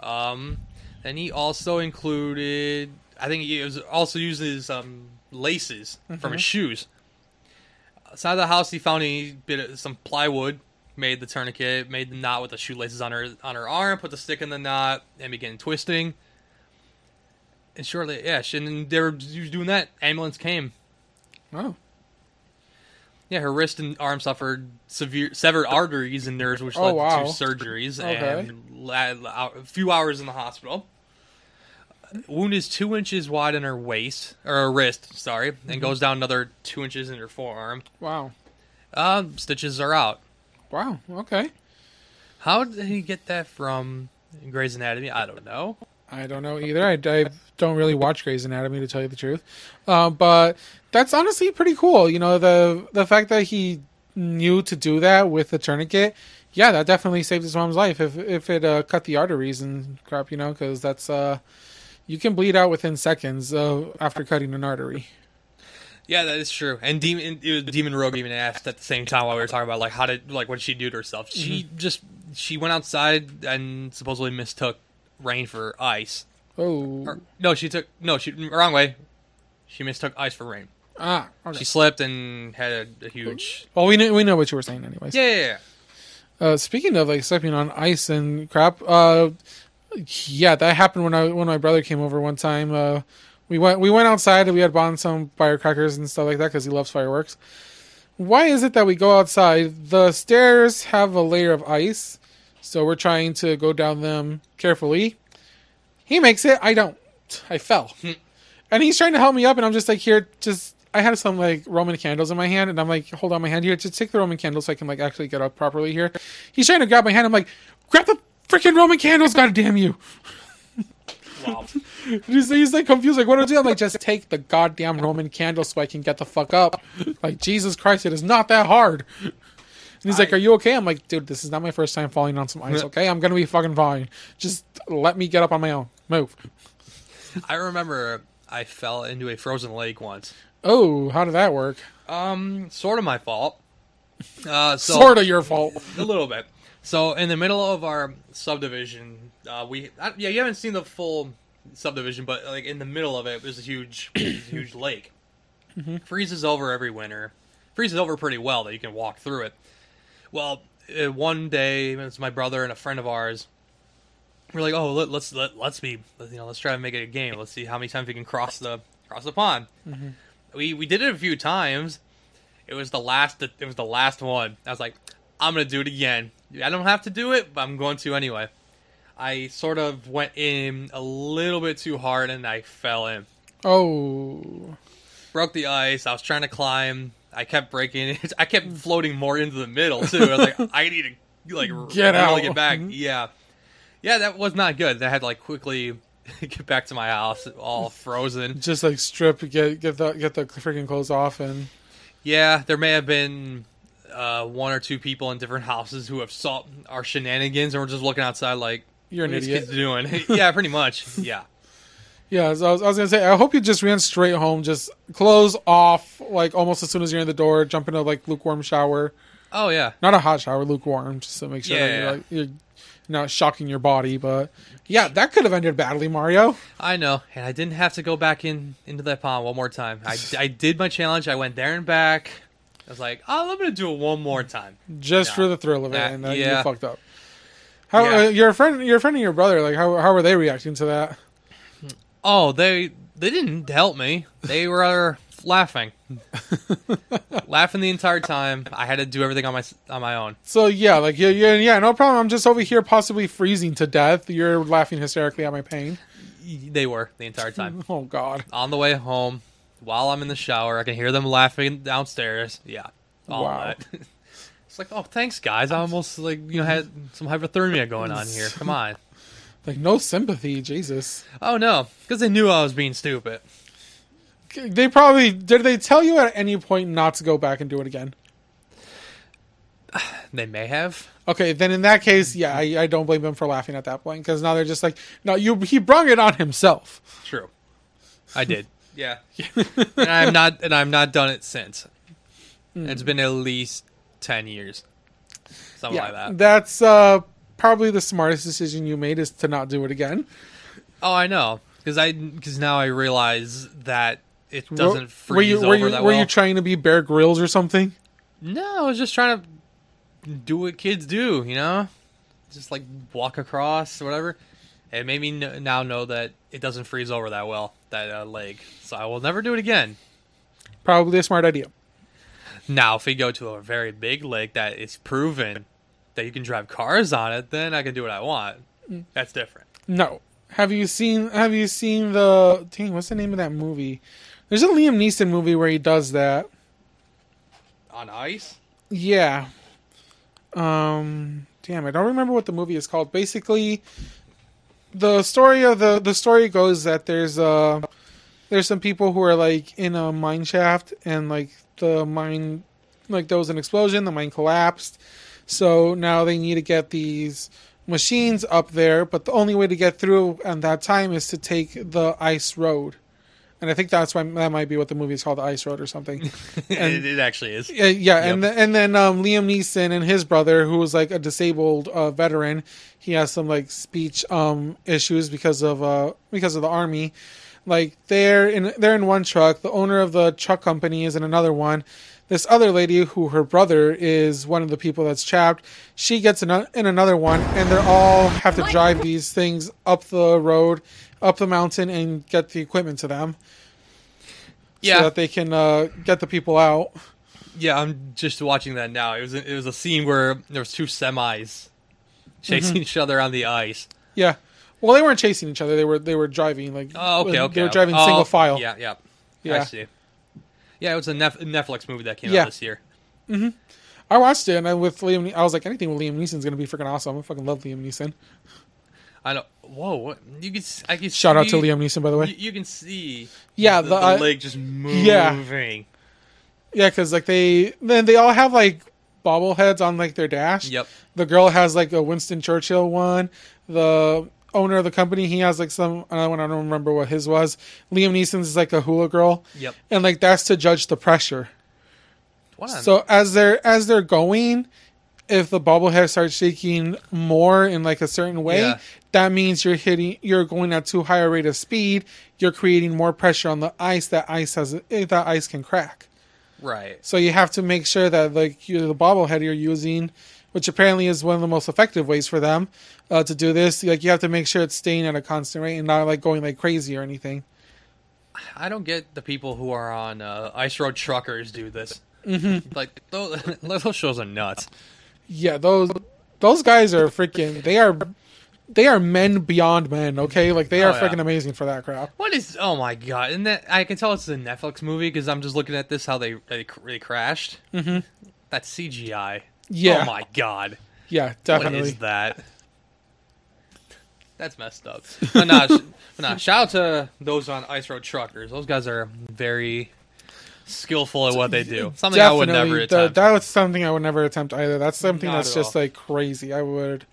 Then he also included, I think he was also used his laces from his shoes. Outside of the house, he found some plywood, made the tourniquet, made the knot with the shoelaces on her arm, put the stick in the knot, and began twisting. And shortly, and they were doing that. Ambulance came. Oh. Yeah, her wrist and arm suffered severed arteries and nerves, which led to 2 surgeries and a few hours in the hospital. Wound is 2 inches wide in her wrist, sorry, and goes down another 2 inches in her forearm. Wow. Stitches are out. Wow. Okay. How did he get that from Grey's Anatomy? I don't know. I don't know either. I don't really watch Grey's Anatomy, to tell you the truth. But that's honestly pretty cool. You know, the fact that he knew to do that with the tourniquet, yeah, that definitely saved his mom's life if it cut the arteries and crap, because that's you can bleed out within seconds after cutting an artery. Yeah, that is true. And Demon Rogue even asked at the same time while we were talking about what did she do to herself. She she went outside and supposedly mistook rain for ice. Oh. Wrong way. She mistook ice for rain. Ah. Okay. She slipped and had a huge. Well, we know what you were saying, anyways. Yeah. Speaking of stepping on ice and crap, that happened when my brother came over one time. We went outside and we had bought some firecrackers and stuff like that because he loves fireworks. Why is it that we go outside? The stairs have a layer of ice. So we're trying to go down them carefully. He makes it. I don't. I fell. And he's trying to help me up. And I'm just like, here, I had some Roman candles in my hand. And I'm like, hold on my hand here. Just take the Roman candles so I can actually get up properly here. He's trying to grab my hand. I'm like, grab the freaking Roman candles. God damn you. Wow. He's confused. Like, what do I do? I'm like, just take the goddamn Roman candles so I can get the fuck up. Like, Jesus Christ, it is not that hard. And he's like, are you okay? I'm like, dude, this is not my first time falling on some ice, okay? I'm going to be fucking fine. Just let me get up on my own. Move. I remember I fell into a frozen lake once. Oh, how did that work? Sort of my fault. Sort of your fault. A little bit. So, in the middle of our subdivision, you haven't seen the full subdivision, but in the middle of it, there's a huge lake. Mm-hmm. Freezes over every winter. Freezes over pretty well that you can walk through it. Well, one day, it was my brother and a friend of ours. we're like, oh, let's try and make it a game. Let's see how many times we can cross the pond. Mm-hmm. We did it a few times. It was the last one. I was like, I'm gonna do it again. I don't have to do it, but I'm going to anyway. I sort of went in a little bit too hard, and I fell in. Oh. Broke the ice. I was trying to climb. I kept breaking it. I kept floating more into the middle, too. I was like, I need to, get back. Yeah. Yeah, that was not good. I had to, quickly get back to my house all frozen. Just, strip, get the freaking clothes off. And yeah, there may have been one or two people in different houses who have saw our shenanigans and were just looking outside like, you're an idiot. What are these kids doing? Yeah, pretty much. Yeah. Yeah, so I was going to say, I hope you just ran straight home, just clothes off, almost as soon as you're in the door, jump into, lukewarm shower. Oh, yeah. Not a hot shower, lukewarm, just to make sure you're not shocking your body. But, yeah, that could have ended badly, Mario. I know, and I didn't have to go back into that pond one more time. I did my challenge. I went there and back. I was like, I'm going to do it one more time. Just for the thrill of it, you fucked up. How your friend and your brother, how were they reacting to that? Oh, they didn't help me. They were laughing the entire time. I had to do everything on my own. So yeah, no problem. I'm just over here possibly freezing to death. You're laughing hysterically at my pain. They were the entire time. Oh God! On the way home, while I'm in the shower, I can hear them laughing downstairs. Yeah. Wow. It's like, oh, thanks guys. I almost had some hypothermia going on here. Come on. No sympathy, Jesus. Oh, no, because they knew I was being stupid. They probably... Did they tell you at any point not to go back and do it again? They may have. Okay, then in that case, yeah, I don't blame them for laughing at that point, because now they're just like, no, he brung it on himself. True. I did. Yeah. And I'm not done it since. Mm. It's been at least 10 years. Something like that. That's... probably the smartest decision you made is to not do it again. Oh, I know. Because now I realize that it doesn't freeze over that well. Were you trying to be Bear Grylls or something? No, I was just trying to do what kids do, Just, walk across or whatever. It made me now know that it doesn't freeze over that well, that leg. So I will never do it again. Probably a smart idea. Now, if we go to a very big lake that is proven... that you can drive cars on it, then I can do what I want. That's different. No. Have you seen the... Dang, what's the name of that movie? There's a Liam Neeson movie where he does that. On ice? Yeah. Damn, I don't remember what the movie is called. Basically, the story goes that there's some people who are, in a mine shaft, and, the mine... there was an explosion, the mine collapsed... So now they need to get these machines up there, but the only way to get through at that time is to take the ice road. And I think that's why that might be what the movie is called, the Ice Road or something. And it actually is. Yeah, yep. And then Liam Neeson and his brother, who was a disabled veteran, he has some speech issues because of the army. They're in one truck. The owner of the truck company is in another one. This other lady, who her brother is one of the people that's trapped, she gets in another one, and they all have to drive these things up the road, up the mountain, and get the equipment to them. Yeah. So that they can get the people out. Yeah, I'm just watching that now. It was a scene where there was two semis chasing each other on the ice. Yeah. Well, they weren't chasing each other. They were driving. Oh, okay. They were driving single file. Yeah. I see. Yeah, it was a Netflix movie that came out this year. Mm-hmm. I watched it, and I was like, anything with Liam Neeson is going to be freaking awesome. I fucking love Liam Neeson. I know. Whoa, what? I can shout out to Liam Neeson, by the way. You can see. Yeah, the leg just moving. Yeah, because they all have bobbleheads on their dash. Yep. The girl has a Winston Churchill one. The owner of the company, he has some another one. I don't remember what his was. Liam Neeson's is a hula girl. Yep. And that's to judge the pressure. Wow. So as they're going, if the bobblehead starts shaking more in a certain way, that means you're going at too high a rate of speed. You're creating more pressure on the ice. That ice can crack. Right. So you have to make sure that the bobblehead you're using which apparently is one of the most effective ways for them to do this. Like, you have to make sure it's staying at a constant rate and not like going like crazy or anything. I don't get the people who are on Ice Road Truckers do this. Mm-hmm. Like, those shows are nuts. Yeah, those guys are freaking. They are men beyond men. Okay, like they are freaking amazing for that crap. What is? Oh my god! And that I can tell it's a Netflix movie because I'm just looking at this how they crashed. Mm-hmm. That's CGI. Yeah. Oh my god. Yeah, definitely. What is that? That's messed up. But nah, shout out to those on Ice Road Truckers. Those guys are very skillful at what they do. Something definitely, I would never attempt. That was something I would never attempt either. That's something Not that's just all. Like crazy. I would.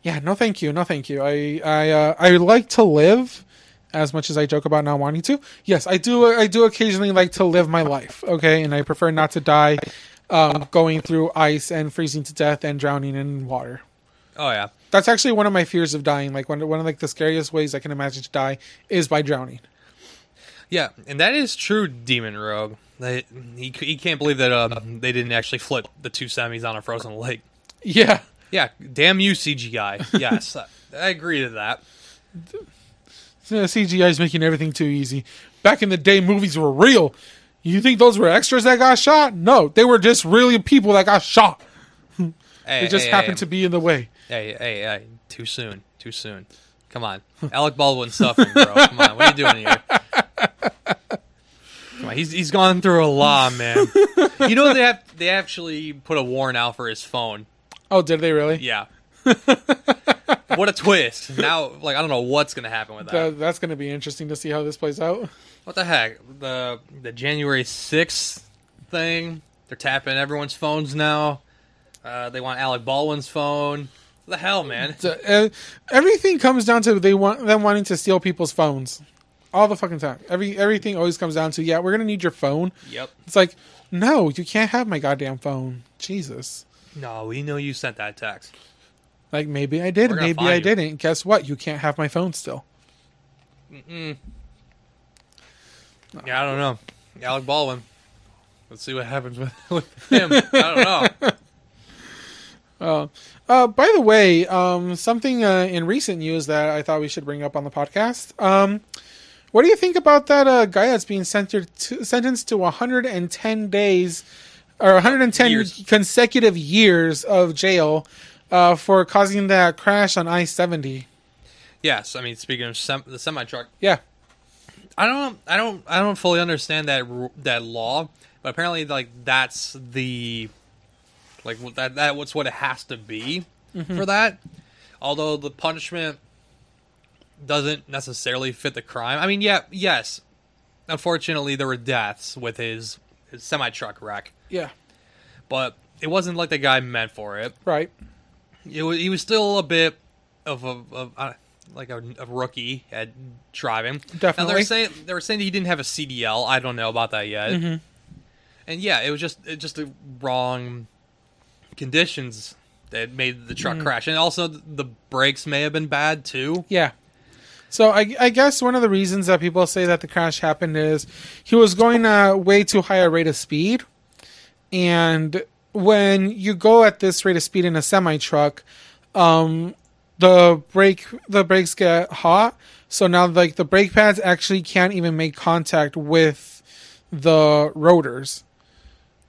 Yeah, no, thank you, no, thank you. I like to live, as much as I joke about not wanting to. Yes, I do occasionally like to live my life. Okay, and I prefer not to die, going through ice and freezing to death and drowning in water. Oh yeah, that's actually one of my fears of dying. Like one of like the scariest ways I can imagine to die is by drowning. Yeah, and that is true, Demon Rogue. He can't believe that they didn't actually flip the two semis on a frozen lake. Yeah. Yeah, damn you, CGI. Yes, I agree to that. CGI is making everything too easy. Back in the day, movies were real. You think those were extras that got shot? No, they were just really people that got shot. They just happened to be in the way. Hey, too soon. Come on. Alec Baldwin's suffering, bro. Come on, what are you doing here? Come on, he's gone through a lot, man. You know they actually put a warrant out for his phone. Oh, did they really? Yeah. What a twist. Now, like, I don't know what's going to happen with that. That's going to be interesting to see how this plays out. What the heck? The January 6th thing, they're tapping everyone's phones now. They want Alec Baldwin's phone. What the hell, man? Everything comes down to them wanting to steal people's phones. All the fucking time. Everything always comes down to, yeah, we're going to need your phone. Yep. It's like, no, you can't have my goddamn phone. Jesus. No, we know you sent that text. Like, maybe I did, maybe I didn't. Guess what? You can't have my phone still. Mm-mm. Yeah, I don't know. Alec Baldwin. Let's see what happens with him. I don't know. By the way, something in recent news that I thought we should bring up on the podcast. What do you think about that guy that's being sentenced to 110 days... or 110 years. Consecutive years of jail for causing that crash on I-70. Yes, I mean, speaking of the semi truck. Yeah, I don't fully understand that law, but apparently, like that's the like that what's what it has to be for that. Although the punishment doesn't necessarily fit the crime. I mean, yes. Unfortunately, there were deaths with his semi truck wreck. Yeah, but it wasn't like the guy meant for it, right? He was still a bit of a rookie at driving. Definitely. Now they were saying he didn't have a CDL. I don't know about that yet. Mm-hmm. And yeah, it was just the wrong conditions that made the truck crash, and also the brakes may have been bad too. Yeah. So I guess one of the reasons that people say that the crash happened is he was going way too high a rate of speed. And when you go at this rate of speed in a semi-truck, the brakes get hot. So now, like, the brake pads actually can't even make contact with the rotors.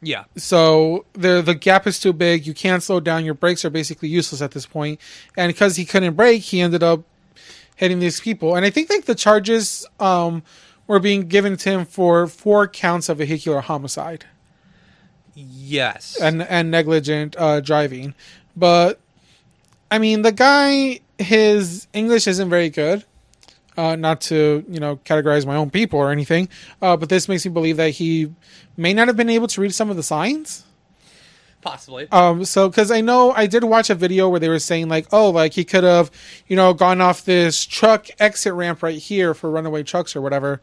Yeah. So the gap is too big. You can't slow down. Your brakes are basically useless at this point. And because he couldn't brake, he ended up hitting these people. And I think, like, the charges were being given to him for 4 counts of vehicular homicide. Yes, and negligent driving, but I mean the guy, his English isn't very good. Not to categorize my own people or anything, but this makes me believe that he may not have been able to read some of the signs, possibly. So because I know I did watch a video where they were saying like, oh, like he could have gone off this truck exit ramp right here for runaway trucks or whatever.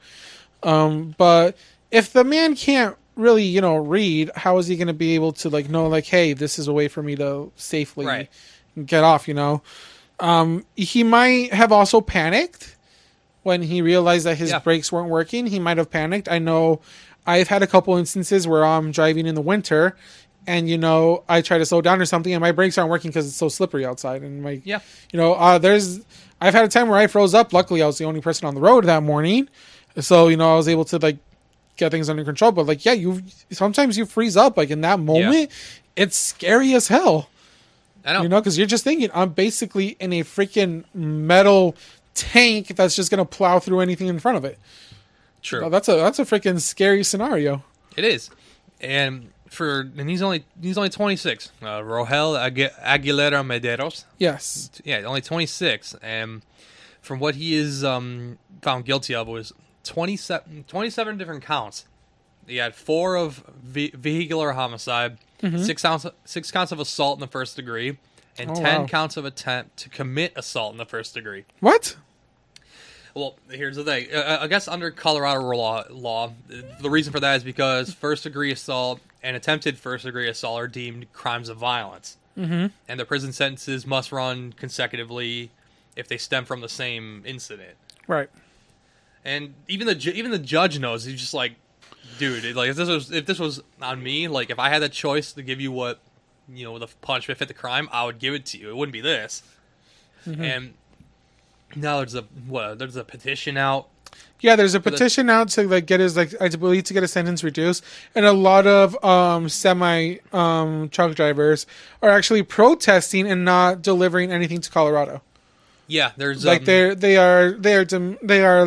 But if the man can't really read, how is he going to be able to like know like, hey, this is a way for me to safely get off? He might have also panicked when he realized that his brakes weren't working. He might have panicked. I know I've had a couple instances where I'm driving in the winter and, you know, I try to slow down or something, and my brakes aren't working because it's so slippery outside. And, like, yeah, you know, I've had a time where I froze up. Luckily, I was the only person on the road that morning. So, you know, I was able to, like, get things under control. But, like, yeah, sometimes you freeze up. Like, in that moment, it's scary as hell. I know. You know, because you're just thinking, I'm basically in a freaking metal tank that's just going to plow through anything in front of it. True. So that's a freaking scary scenario. It is. And he's only 26. Rohel Aguilera Medeiros. Yes. Yeah, only 26. And from what he is found guilty of was 27 different counts. He had 4 of vehicular homicide, 6 counts of assault in the first degree, and 10 counts of attempt to commit assault in the first degree. What? Well, here's the thing. I guess under Colorado law, the reason for that is because first-degree assault and attempted first-degree assault are deemed crimes of violence. Mm-hmm. And the prison sentences must run consecutively if they stem from the same incident. Right. And even the judge knows. He's just like, dude, if this was on me, like, if I had the choice to give you what, you know, the punishment fit the crime, I would give it to you. It wouldn't be this. Mm-hmm. And now there's a petition out. Yeah, there's a petition out to get a sentence reduced, and a lot of truck drivers are actually protesting and not delivering anything to Colorado. Yeah, there's like they are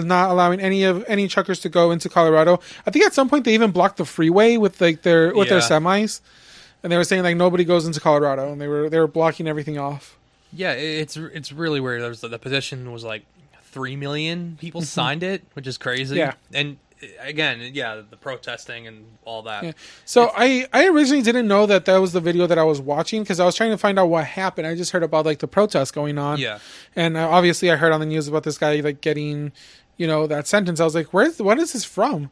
not allowing any truckers to go into Colorado. I think at some point they even blocked the freeway with their semis, and they were saying like nobody goes into Colorado, and they were blocking everything off. Yeah, it's really weird. There's the petition was like 3 million people signed it, which is crazy. Yeah, and again, yeah, the protesting and all that. Yeah. So I originally didn't know that was the video that I was watching because I was trying to find out what happened. I just heard about like the protest going on. Yeah, and obviously I heard on the news about this guy like getting, you know, that sentence. I was like, what is this from?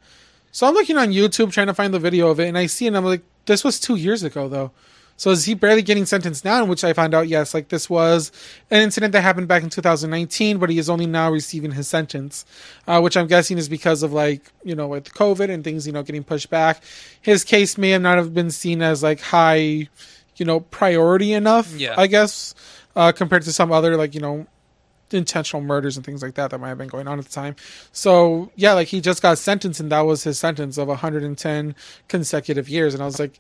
So I'm looking on YouTube trying to find the video of it, and I see it, and I'm like, this was 2 years ago though. So is he barely getting sentenced now? Which I found out, yes, like this was an incident that happened back in 2019, but he is only now receiving his sentence, which I'm guessing is because of like, you know, with COVID and things, you know, getting pushed back. His case may have not have been seen as like high, you know, priority enough, I guess, compared to some other like, you know, intentional murders and things like that might have been going on at the time. So yeah, like he just got sentenced and that was his sentence of 110 consecutive years. And I was like,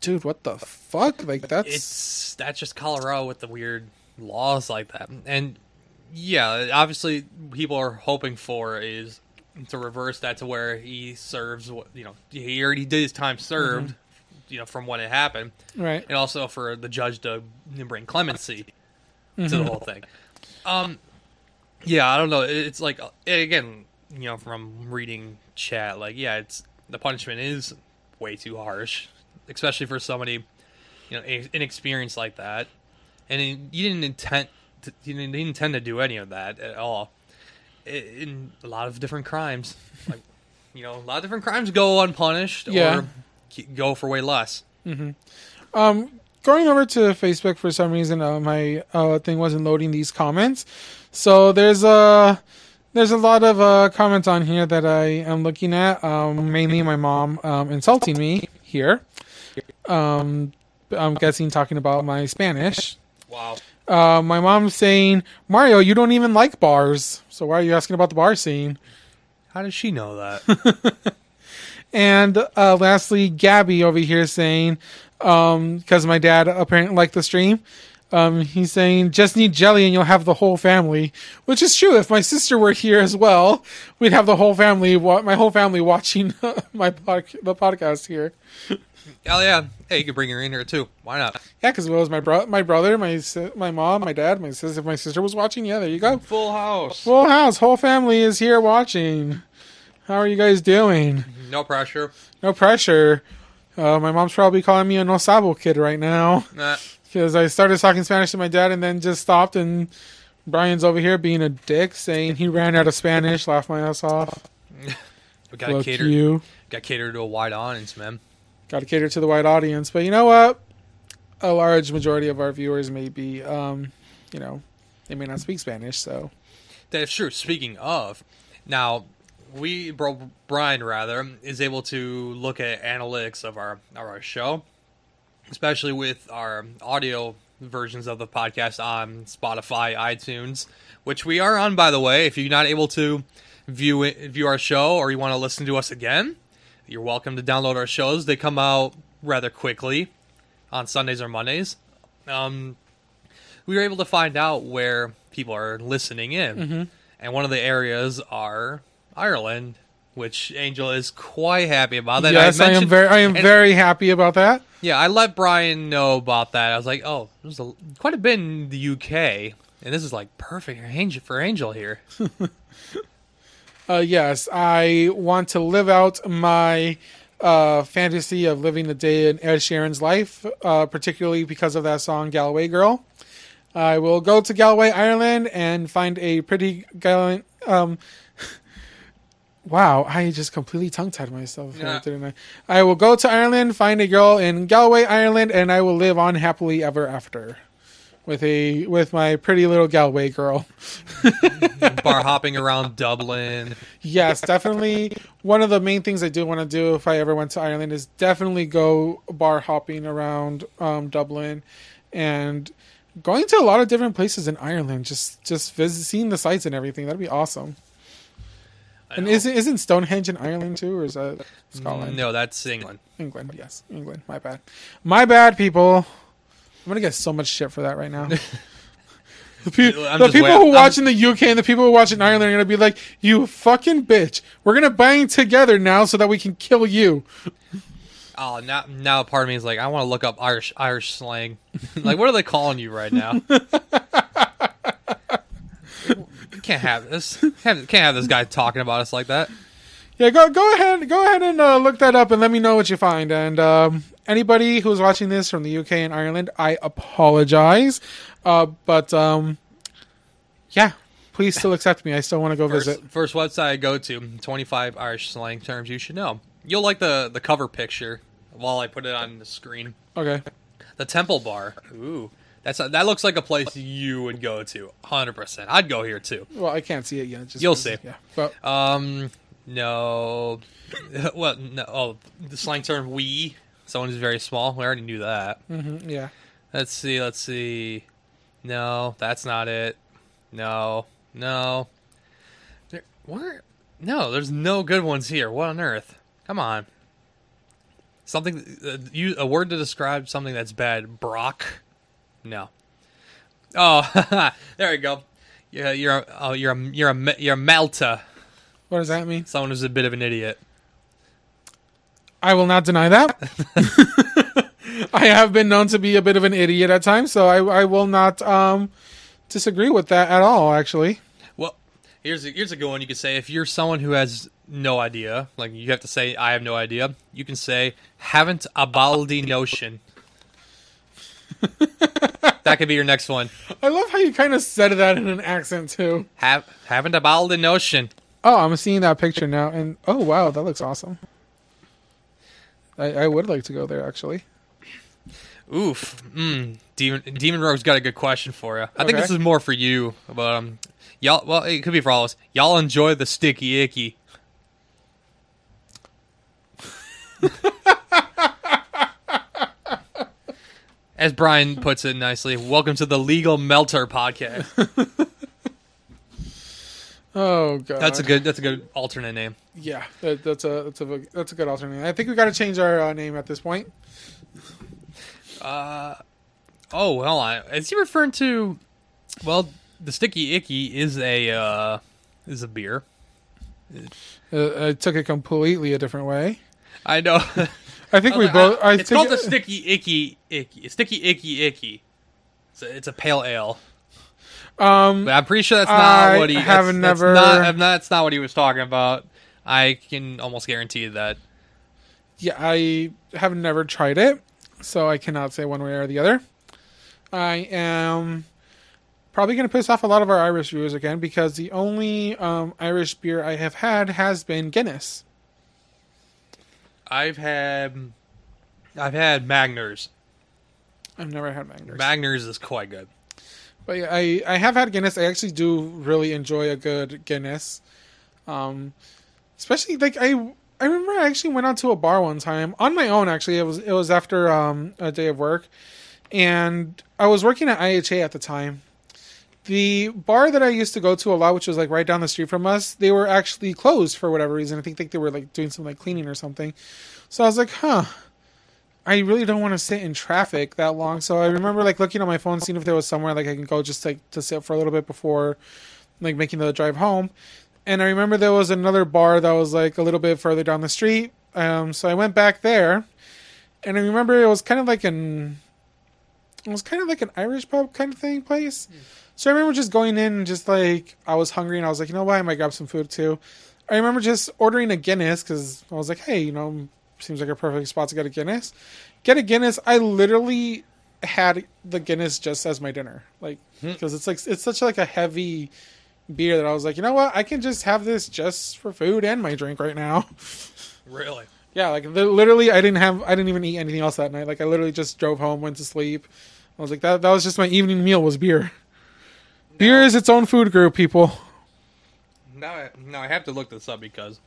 dude, what the fuck? Like that's just Colorado with the weird laws like that. And yeah, obviously people are hoping for is to reverse that to where he serves what, you know, he already did his time served, you know, from when it happened. Right. And also for the judge to bring clemency to the whole thing. Yeah, I don't know. It's like, again, you know, from reading chat, like, yeah, it's the punishment is way too harsh. Especially for somebody, you know, inexperienced like that, and you didn't intend to do any of that at all. In a lot of different crimes, like, you know, a lot of different crimes go unpunished or go for way less. Going over to Facebook for some reason, my thing wasn't loading these comments, so there's a lot of comments on here that I am looking at. Mainly my mom insulting me here. I'm guessing talking about my Spanish. Wow. My mom's saying, Mario, you don't even like bars, so why are you asking about the bar scene? How does she know that? And lastly, Gabby over here saying, because my dad apparently liked the stream, he's saying, just need jelly and you'll have the whole family, which is true. If my sister were here as well, we'd have the whole family, my whole family watching the podcast here. Hell yeah. Hey, you could bring her in here too. Why not? Yeah, because it was my brother, my mom, my dad, my sister. If my sister was watching, yeah, there you go. Full house. Full house. Whole family is here watching. How are you guys doing? No pressure. No pressure. My mom's probably calling me a no sabo kid right now. Nah. Because I started talking Spanish to my dad and then just stopped, and Brian's over here being a dick, saying he ran out of Spanish, laughed my ass off. We got catered to a wide audience, man. Got to cater to the wide audience. But you know what? A large majority of our viewers may be, you know, they may not speak Spanish, so. That's true. Speaking of, now, Brian, is able to look at analytics of our show. especially with our audio versions of the podcast on Spotify, iTunes, which we are on, by the way. If you're not able to view our show or you want to listen to us again, you're welcome to download our shows. They come out rather quickly on Sundays or Mondays. We were able to find out where people are listening in. Mm-hmm. And one of the areas are Ireland, which Angel is quite happy about. That. Yes, I am very happy about that. Yeah, I let Brian know about that. I was like, oh, there's quite a bit in the UK, and this is like perfect for Angel here. Yes, I want to live out my fantasy of living the day in Ed Sheeran's life, particularly because of that song Galway Girl. I will go to Galway, Ireland, and find a pretty Galway... Wow, I just completely tongue-tied myself. Yeah. Didn't I? I will go to Ireland, find a girl in Galway, Ireland, and I will live on happily ever after with my pretty little Galway girl. Bar hopping around Dublin. Yes, definitely. One of the main things I do want to do if I ever went to Ireland is definitely go bar hopping around Dublin and going to a lot of different places in Ireland. Just seeing the sights and everything. That'd be awesome. And isn't Stonehenge in Ireland too, or is that Scotland? No, that's England. England, yes. England, my bad. My bad, people. I'm going to get so much shit for that right now. the people who watch in the UK and the people who watch in Ireland are going to be like, you fucking bitch. We're going to band together now so that we can kill you. Oh, now part of me is like, I want to look up Irish slang. Like, what are they calling you right now? Can't have this guy talking about us like that. Yeah, go ahead and look that up and let me know what you find. And anybody who's watching this from the UK and Ireland, I apologize, but yeah, please still accept me. I still want to go visit. First website I go to, 25 Irish slang terms you should know. You'll like the cover picture while I put it on the screen. Okay. The Temple Bar. Ooh. That looks like a place you would go to, 100%. I'd go here, too. Well, I can't see it yet. You'll see. Yeah. But, no. Well, no. Oh, the slang term, we. Someone who's very small. We already knew that. Mm-hmm, yeah. Let's see. No, that's not it. No. There's no good ones here. What on earth? Come on. Something, a word to describe something that's bad. Brock. No. Oh, there you go. Yeah, you're a Malta. What does that mean? Someone who's a bit of an idiot. I will not deny that. I have been known to be a bit of an idiot at times, so I will not disagree with that at all. Actually. Well, here's a good one. You could say if you're someone who has no idea, like you have to say I have no idea. You can say haven't a baldy notion. That could be your next one. I love how you kind of said that in an accent too. Haven't a bald notion. Oh, I'm seeing that picture now, and oh wow, that looks awesome. I would like to go there actually. Oof. Demon Rogue's got a good question for you. I think this is more for you, but y'all. Well, it could be for all of us. Y'all enjoy the sticky icky. As Brian puts it nicely, welcome to the Legal Melter Podcast. Oh god, that's a good alternate name. Yeah, that's a good alternate name. I think we got to change our name at this point. Is he referring to? Well, the Sticky Icky is a beer. I took it completely a different way. I know. I think it's called the Sticky Icky Icky. Sticky Icky Icky. It's a pale ale. But I'm pretty sure that's not what he was talking about. I can almost guarantee that. Yeah, I have never tried it, so I cannot say one way or the other. I am probably going to piss off a lot of our Irish viewers again because the only Irish beer I have had has been Guinness. I've had Magners. I've never had Magners. Magners is quite good. But yeah, I have had Guinness. I actually do really enjoy a good Guinness. Especially like I I remember I actually went out to a bar one time on my own. Actually, it was after a day of work, and I was working at IHA at the time. The bar that I used to go to a lot, which was like right down the street from us, they were actually closed for whatever reason. I think they were like doing some like cleaning or something. So I was like, huh, I really don't want to sit in traffic that long. So I remember like looking on my phone, seeing if there was somewhere like I can go just like to sit for a little bit before like making the drive home. And I remember there was another bar that was like a little bit further down the street. So I went back there, and I remember it was kind of like an Irish pub kind of thing place. Mm. So I remember just going in and just like, I was hungry and I was like, you know what? I might grab some food too. I remember just ordering a Guinness because I was like, hey, you know, seems like a perfect spot to get a Guinness. I literally had the Guinness just as my dinner. Like, because it's like, it's such like a heavy beer that I was like, you know what? I can just have this just for food and my drink right now. Really? Yeah. Like literally I didn't even eat anything else that night. Like I literally just drove home, went to sleep. I was like, that was just my evening meal was beer. No. Beer is its own food group, people. Now I have to look this up because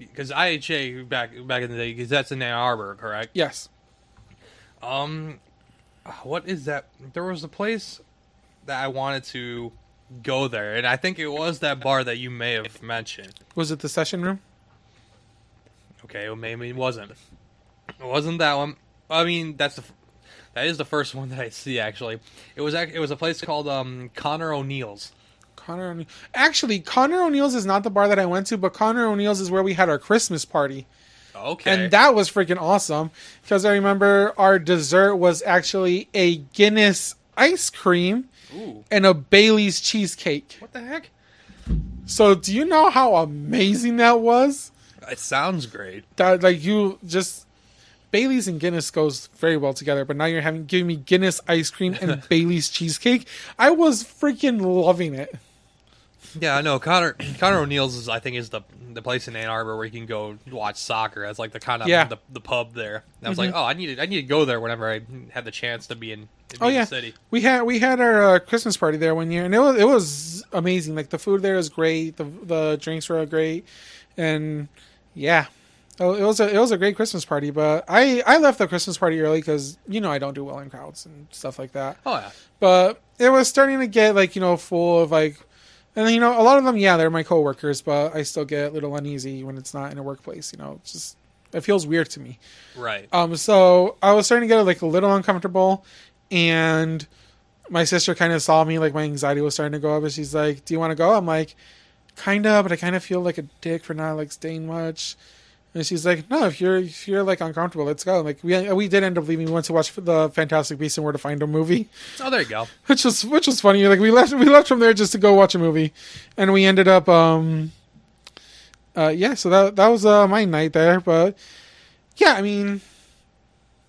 IHA back in the day, because that's in Ann Arbor, correct? Yes. What is that? There was a place that I wanted to go there, and I think it was that bar that you may have mentioned. Was it the Session Room? Okay, well, maybe it wasn't. It wasn't that one. I mean, that is the first one that I see. Actually, it was a place called Connor O'Neill's. Actually, Connor O'Neill's is not the bar that I went to, but Connor O'Neill's is where we had our Christmas party. Okay. And that was freaking awesome because I remember our dessert was actually a Guinness ice cream. Ooh. And a Bailey's cheesecake. What the heck? So do you know how amazing that was? It sounds great. That like you just Bailey's and Guinness goes very well together, but now you're giving me Guinness ice cream and Bailey's cheesecake. I was freaking loving it. Yeah, I know. Connor O'Neill's is, I think, is the place in Ann Arbor where you can go watch soccer. That's like the kind of the pub there. And I was like, oh, I need to go there whenever I had the chance to be in the city. We had our Christmas party there one year, and it was amazing. Like the food there is great, the drinks were great, and yeah, it was a great Christmas party. But I left the Christmas party early because you know I don't do well in crowds and stuff like that. Oh yeah, but it was starting to get like you know full of like. And, you know, a lot of them, yeah, they're my coworkers, but I still get a little uneasy when it's not in a workplace, you know. It's just, it feels weird to me. Right. So I was starting to get, like, a little uncomfortable, and my sister kind of saw me, like, my anxiety was starting to go up, and she's like, do you want to go? I'm like, kind of, but I kind of feel like a dick for not, like, staying much. And she's like, no, if you're like, uncomfortable, let's go. And, like, we did end up leaving. We went to watch the Fantastic Beasts and Where to Find Them movie. Oh, there you go. Which was funny. Like, we left from there just to go watch a movie. And we ended up, so that was my night there. But, yeah, I mean,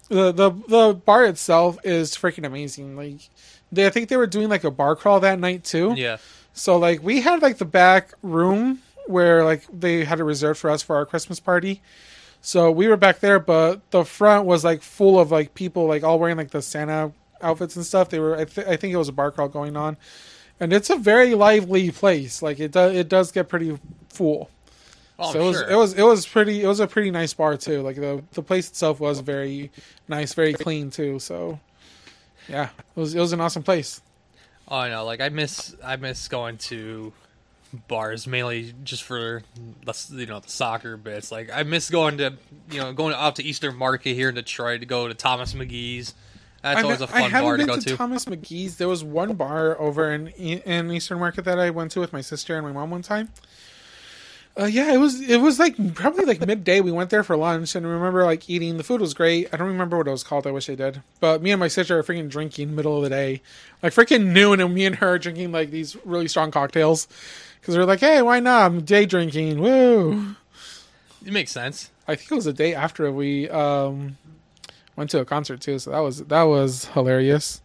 the bar itself is freaking amazing. Like, I think they were doing, like, a bar crawl that night, too. Yeah. So, like, we had, like, the back room where like they had it reserved for us for our Christmas party. So we were back there, but the front was like full of like people like all wearing like the Santa outfits and stuff. They were, I think it was a bar crawl going on, and it's a very lively place. Like it does get pretty full. Oh, so it was a pretty nice bar too. Like the place itself was very nice, very clean too. So yeah, it was an awesome place. Oh, I know. Like I miss going to bars mainly just for the soccer bits. Like I miss going out to Eastern Market here in Detroit to go to Thomas McGee's. That's always a fun bar to go to. Thomas McGee's. There was one bar over in Eastern Market that I went to with my sister and my mom one time. It was like probably like midday. We went there for lunch, and I remember like eating. The food was great. I don't remember what it was called. I wish I did. But me and my sister are freaking drinking middle of the day, like freaking noon, and me and her are drinking like these really strong cocktails because we're like, hey, why not? I'm day drinking. Woo! It makes sense. I think it was the day after we went to a concert too, so that was hilarious.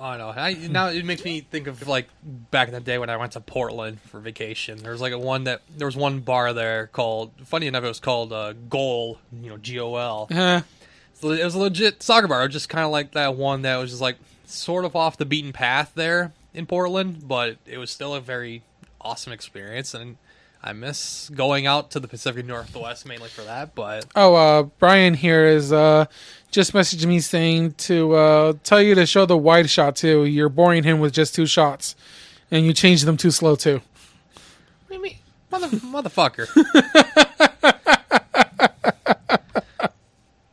Oh no! Now it makes me think of like back in the day when I went to Portland for vacation. There was like one bar there called. Funny enough, it was called Goal. You know, GOL. Uh-huh. So it was a legit soccer bar. It was just kind of like that one that was just like sort of off the beaten path there in Portland, but it was still a very awesome experience. And I miss going out to the Pacific Northwest mainly for that, but... Oh, Brian here is just messaged me saying to tell you to show the wide shot, too. You're boring him with just two shots, and you changed them too slow, too. What do you mean? Motherfucker.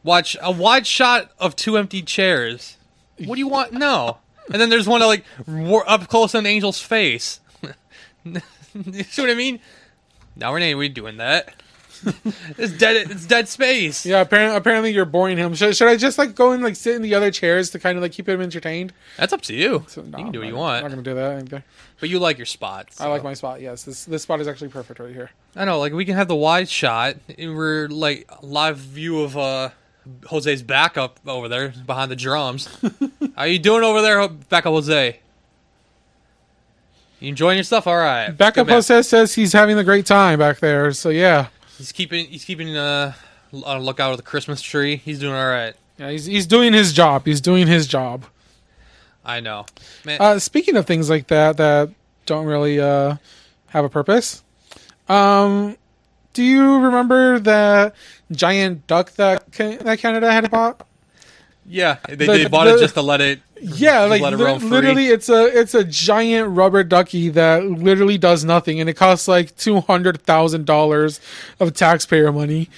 Watch a wide shot of two empty chairs. What do you want? No. And then there's one like up close on Angel's face. You see what I mean? Now we're not doing that. It's dead space. Yeah, apparently you're boring him. Should I just like go and like sit in the other chairs to kind of like keep him entertained? That's up to you. So, no, you can do what you want. I'm not gonna do that. Okay. But you like your spot. So. I like my spot. Yes, this spot is actually perfect right here. I know. Like we can have the wide shot. And we're like live view of Jose's back up over there behind the drums. How you doing over there, back up Jose? You enjoying yourself? All right. Backup Jose says he's having a great time back there. So yeah, he's keeping a lookout of the Christmas tree. He's doing all right. Yeah, he's doing his job. He's doing his job. I know. Man. Speaking of things like that don't really have a purpose. Do you remember the giant duck that Canada had bought? Yeah, they bought it just to let it. Yeah, like literally, it's a giant rubber ducky that literally does nothing, and it costs like $200,000 of taxpayer money.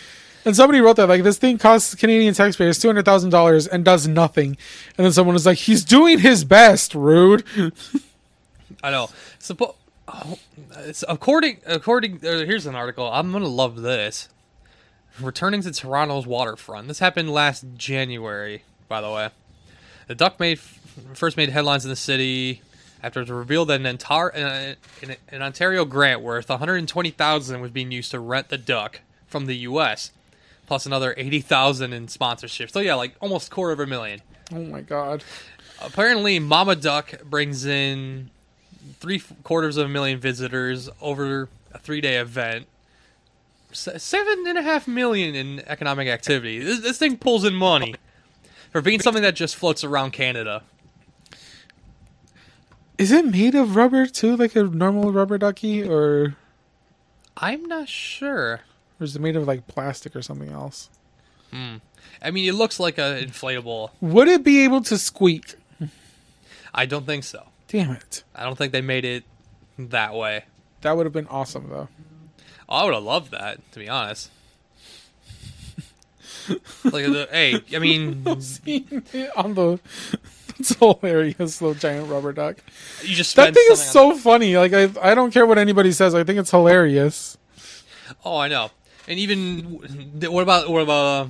And somebody wrote that like this thing costs Canadian taxpayers $200,000 and does nothing. And then someone was like, "He's doing his best, rude." I know. It's according. Here's an article. I'm gonna love this. Returning to Toronto's waterfront. This happened last January, by the way. The duck first made headlines in the city after it was revealed that an Ontario grant worth $120,000 was being used to rent the duck from the U.S., plus another $80,000 in sponsorship. So yeah, like almost $250,000. Oh my god! Apparently, Mama Duck brings in 750,000 visitors over a 3-day event. 7.5 million in economic activity. This thing pulls in money. For being something that just floats around Canada. Is it made of rubber too, like a normal rubber ducky, or I'm not sure. Or is it made of like plastic or something else? I mean, it looks like a inflatable. Would it be able to squeak? I don't think so. Damn it. I don't think they made it that way. That would have been awesome though. I would have loved that, to be honest. Like, hey, I mean, it's hilarious, little giant rubber duck. You just that thing is so funny. Like, I don't care what anybody says. I think it's hilarious. Oh, I know. And even what about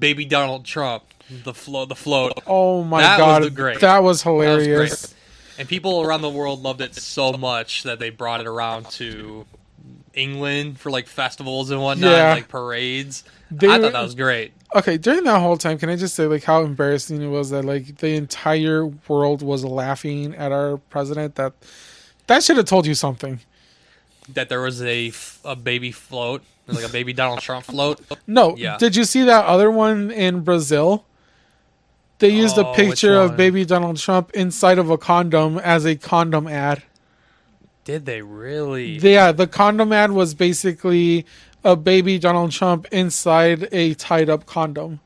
baby Donald Trump? The float. Oh my god, that was hilarious. That was great. And people around the world loved it so much that they brought it around to England for like festivals and whatnot, yeah. Like parades. I thought that was great. Okay, during that whole time, can I just say like how embarrassing it was that like the entire world was laughing at our president? That should have told you something. That there was a baby float, like a baby Donald Trump float. No, yeah. Did you see that other one in Brazil? They used a picture of baby Donald Trump inside of a condom as a condom ad. Did they really? Yeah, the condom ad was basically a baby Donald Trump inside a tied-up condom,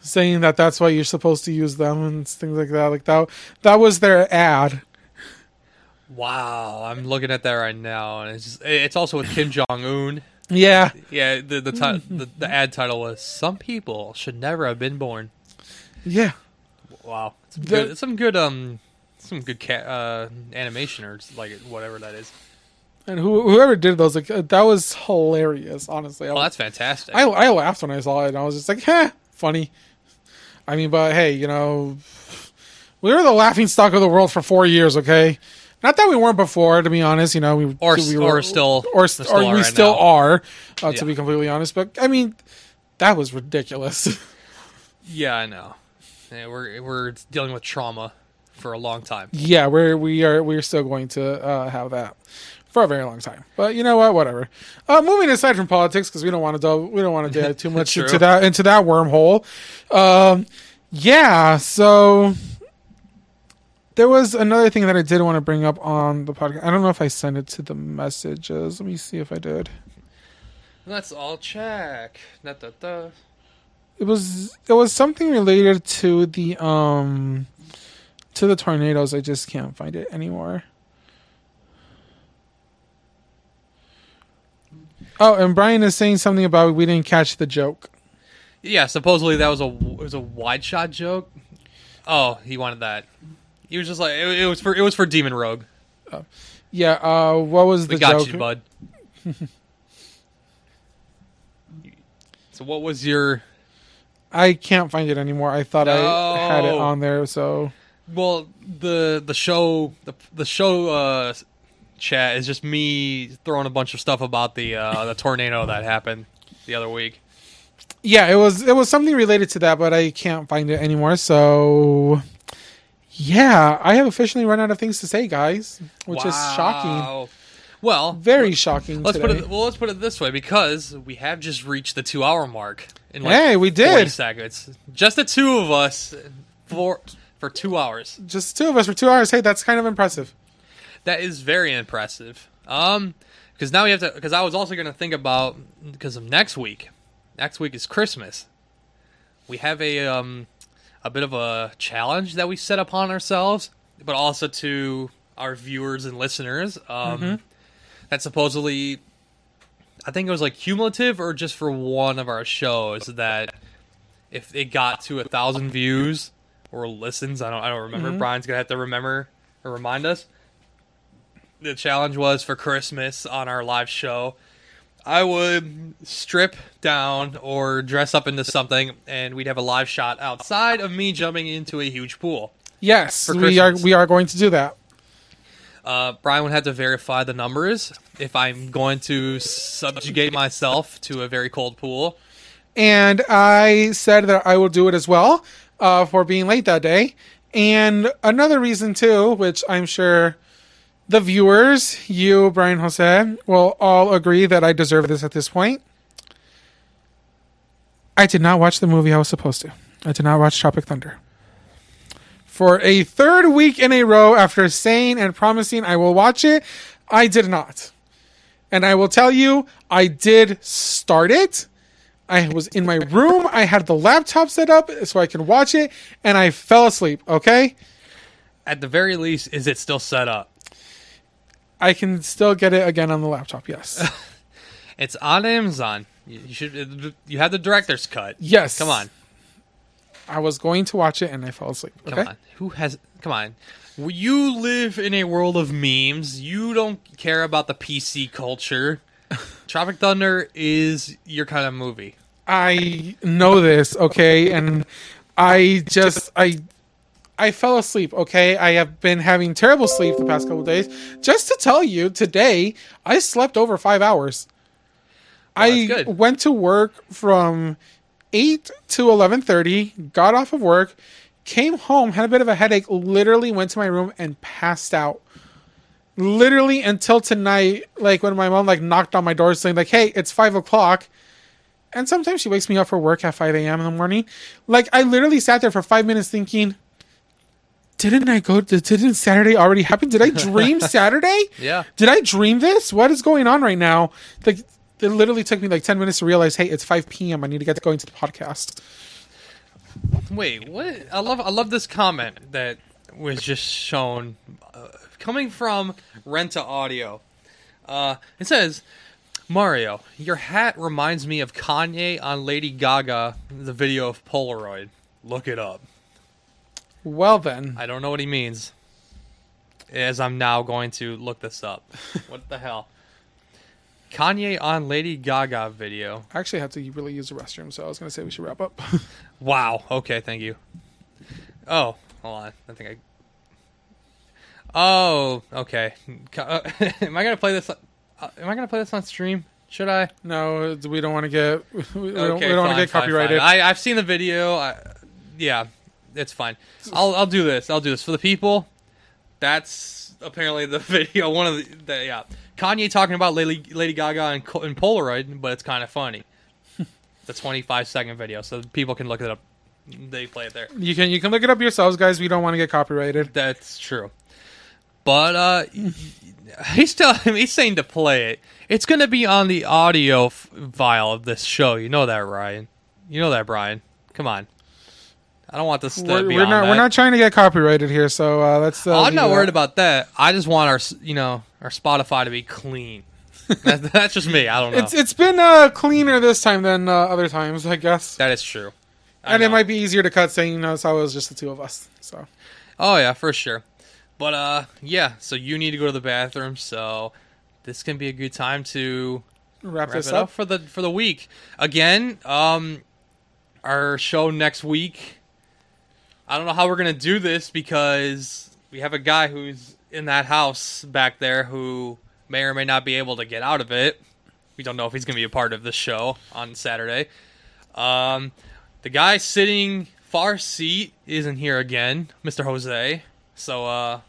saying that that's why you're supposed to use them and things like that. Like that was their ad. Wow, I'm looking at that right now, and it's also with Kim Jong-un. Yeah, yeah. The ad title was "Some people should never have been born." Yeah. Wow, some good animation or like whatever that is. And whoever did those, like, that was hilarious, honestly. Oh, that's fantastic. I laughed when I saw it, and I was just like, "Heh, funny." I mean, but hey, you know, we were the laughing stock of the world for 4 years, okay? Not that we weren't before, to be honest, you know. We still are, to be completely honest. But, I mean, that was ridiculous. Yeah, I know. Yeah, we're dealing with trauma for a long time. Yeah, we're still going to have that. For a very long time, but you know what? Whatever. Moving aside from politics, because we don't want to dive too much into that wormhole. Yeah. So There was another thing that I did want to bring up on the podcast. I don't know if I sent it to the messages. Let me see if I did. Let's all check. It was something related to the tornadoes. I just can't find it anymore. Oh, and Brian is saying something about we didn't catch the joke. Yeah, supposedly that was a wide shot joke. Oh, he wanted that. He was just like, it was for Demon Rogue. Oh. Yeah, what was the joke? We got you, bud. So what was your... I can't find it anymore. I thought I had it on there, so... Well, the show chat is just me throwing a bunch of stuff about the tornado that happened the other week. Yeah, it was something related to that, but I can't find it anymore, so... Yeah, I have officially run out of things to say, guys, which is shocking. Well, very shocking. Let's put it this way, because we have just reached the 2-hour mark. In like we did 40 seconds. Just the two of us for 2 hours. Just the two of us for 2 hours. Hey, that's kind of impressive. That is very impressive. Because now we have to. Because I was also going to think about because of next week. Next week is Christmas. We have a bit of a challenge that we set upon ourselves, but also to our viewers and listeners. That supposedly, I think it was like cumulative or just for one of our shows, that if it got to 1,000 views or listens, I don't remember. Brian's gonna have to remember or remind us. The challenge was for Christmas on our live show. I would strip down or dress up into something, and we'd have a live shot outside of me jumping into a huge pool. Yes, we are going to do that. Brian would have to verify the numbers if I'm going to subjugate myself to a very cold pool. And I said that I will do it as well for being late that day. And another reason, too, which I'm sure... The viewers, you, Brian Jose, will all agree that I deserve this at this point. I did not watch the movie I was supposed to. I did not watch Tropic Thunder. For a third week in a row, after saying and promising I will watch it, I did not. And I will tell you, I did start it. I was in my room. I had the laptop set up so I could watch it, and I fell asleep, okay? At the very least, is it still set up? I can still get it again on the laptop, yes. It's on Amazon. You have the director's cut. Yes. Come on. I was going to watch it and I fell asleep. Okay? Come on. Come on. You live in a world of memes. You don't care about the PC culture. Tropic Thunder is your kind of movie. I know this, okay? And I fell asleep, okay? I have been having terrible sleep the past couple of days. Just to tell you, today, I slept over 5 hours. Well, I went to work from 8 to 11:30, got off of work, came home, had a bit of a headache, literally went to my room and passed out. Literally until tonight, like when my mom knocked on my door saying, hey, it's 5 o'clock. And sometimes she wakes me up for work at 5 a.m. in the morning. I literally sat there for 5 minutes thinking... Didn't Saturday already happen? Did I dream Saturday? Yeah. Did I dream this? What is going on right now? It literally took me 10 minutes to realize, hey, it's 5 p.m. I need to get going to the podcast. Wait, what? I love this comment that was just shown coming from Renta Audio. It says, Mario, your hat reminds me of Kanye on Lady Gaga, the video of Polaroid. Look it up. Well, then. I don't know what he means, as I'm now going to look this up. What the hell? Kanye on Lady Gaga video. I actually had to really use the restroom, so I was going to say we should wrap up. Wow. Okay, thank you. Oh, hold on. Oh, okay. Am I going to play this? Am I going to play this on stream? Should I? No, we don't want to get. We don't want to get copyrighted. Fine. I've seen the video. Yeah. It's fine. I'll do this. I'll do this for the people. That's apparently the video. Kanye talking about Lady Gaga and Polaroid, but it's kind of funny. It's a 25-second video, so people can look it up They play it there. You can look it up yourselves, guys. We don't want to get copyrighted. That's true. But he's telling him, he's saying to play it. It's going to be on the audio file of this show. You know that, Ryan. You know that, Brian. Come on. I don't want this to be on that. We're not trying to get copyrighted here, so let's... I'm not worried about that. I just want our Spotify to be clean. That's just me. I don't know. It's been cleaner this time than other times, I guess. That is true. It might be easier to cut, saying, so it was just the two of us. So. Oh, yeah, for sure. But, so you need to go to the bathroom, so this can be a good time to wrap this up for the week. Again, our show next week, I don't know how we're going to do this because we have a guy who's in that house back there who may or may not be able to get out of it. We don't know if he's going to be a part of the show on Saturday. The guy sitting far seat isn't here again, Mr. Jose. So,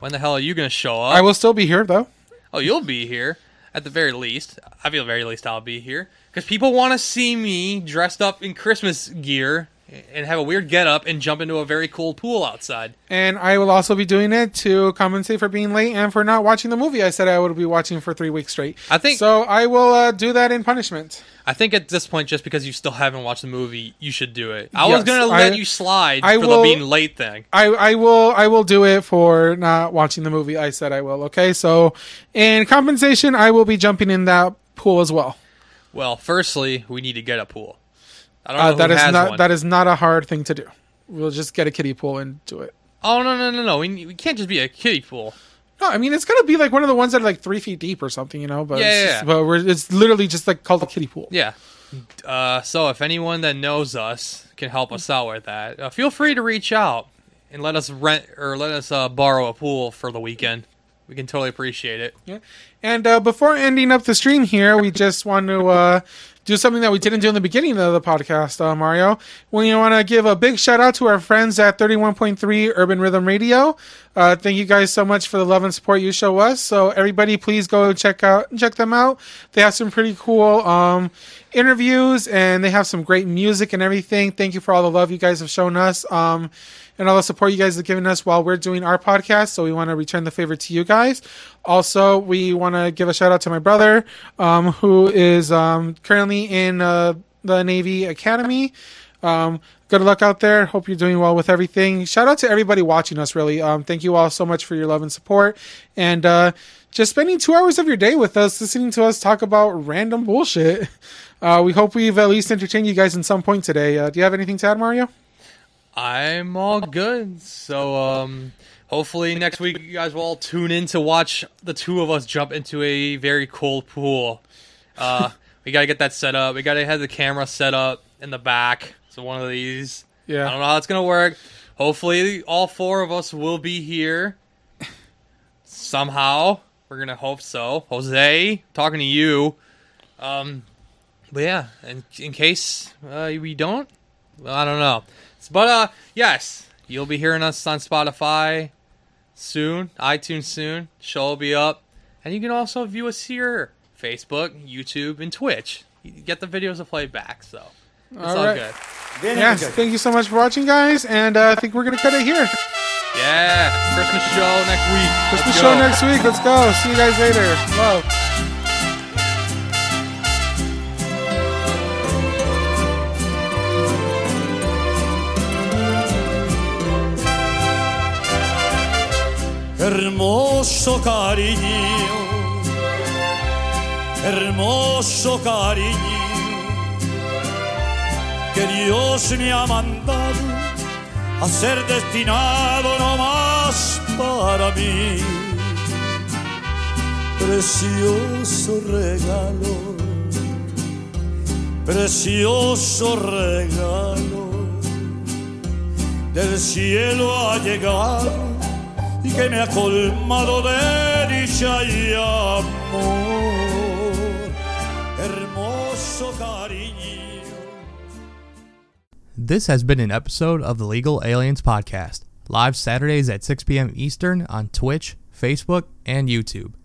when the hell are you going to show up? I will still be here, though. Oh, you'll be here. At the very least. I feel very least I'll be here. Because people want to see me dressed up in Christmas gear and have a weird getup and jump into a very cool pool outside. And I will also be doing it to compensate for being late and for not watching the movie I said I would be watching for 3 weeks straight. So I will do that in punishment. I think at this point, just because you still haven't watched the movie, you should do it. I was going to let you slide for the being late thing. I will do it for not watching the movie I said I will, okay? So in compensation, I will be jumping in that pool as well. Well, firstly, we need to get a pool. I don't know that is not a hard thing to do. We'll just get a kiddie pool and do it. Oh, no. We can't just be a kiddie pool. No, I mean, it's going to be like one of the ones that are like 3 feet deep or something, you know? But it's literally just like called a kiddie pool. Yeah. So if anyone that knows us can help us out with that, feel free to reach out and let us borrow a pool for the weekend. We can totally appreciate it. Yeah. And before ending up the stream here, we just want to do something that we didn't do in the beginning of the podcast, Mario. We want to give a big shout out to our friends at 31.3 Urban Rhythm Radio. Thank you guys so much for the love and support you show us. So everybody, please go check them out. They have some pretty cool interviews, and they have some great music and everything. Thank you for all the love you guys have shown us and all the support you guys have given us while we're doing our podcast. So we want to return the favor to you guys. Also, we want to give a shout out to my brother who is currently in the Navy Academy. Good luck out there. Hope you're doing well with everything. Shout out to everybody watching us, really. Thank you all so much for your love and support. And just spending 2 hours of your day with us, listening to us talk about random bullshit. We hope we've at least entertained you guys in some point today. Do you have anything to add, Mario? I'm all good. So hopefully next week you guys will all tune in to watch the two of us jump into a very cold pool. We got to get that set up. We got to have the camera set up in the back. So one of these. Yeah. I don't know how it's going to work. Hopefully all four of us will be here. Somehow. We're going to hope so. Jose, talking to you. But yeah, in case we don't, well, I don't know. But yes, you'll be hearing us on Spotify soon, iTunes soon. Show will be up. And you can also view us here. Facebook, YouTube, and Twitch. You get the videos to play back, so... It's all right. Good. Yes, thank you so much for watching, guys, and I think we're going to cut it here. Yeah, Christmas show next week. Let's go. See you guys later. Love. Hermoso cariño que Dios me ha mandado a ser destinado no más para mí. Precioso regalo del cielo ha llegado y que me ha colmado de dicha y amor. Hermoso cariño. This has been an episode of the Legal Aliens Podcast, live Saturdays at 6 p.m. Eastern on Twitch, Facebook, and YouTube.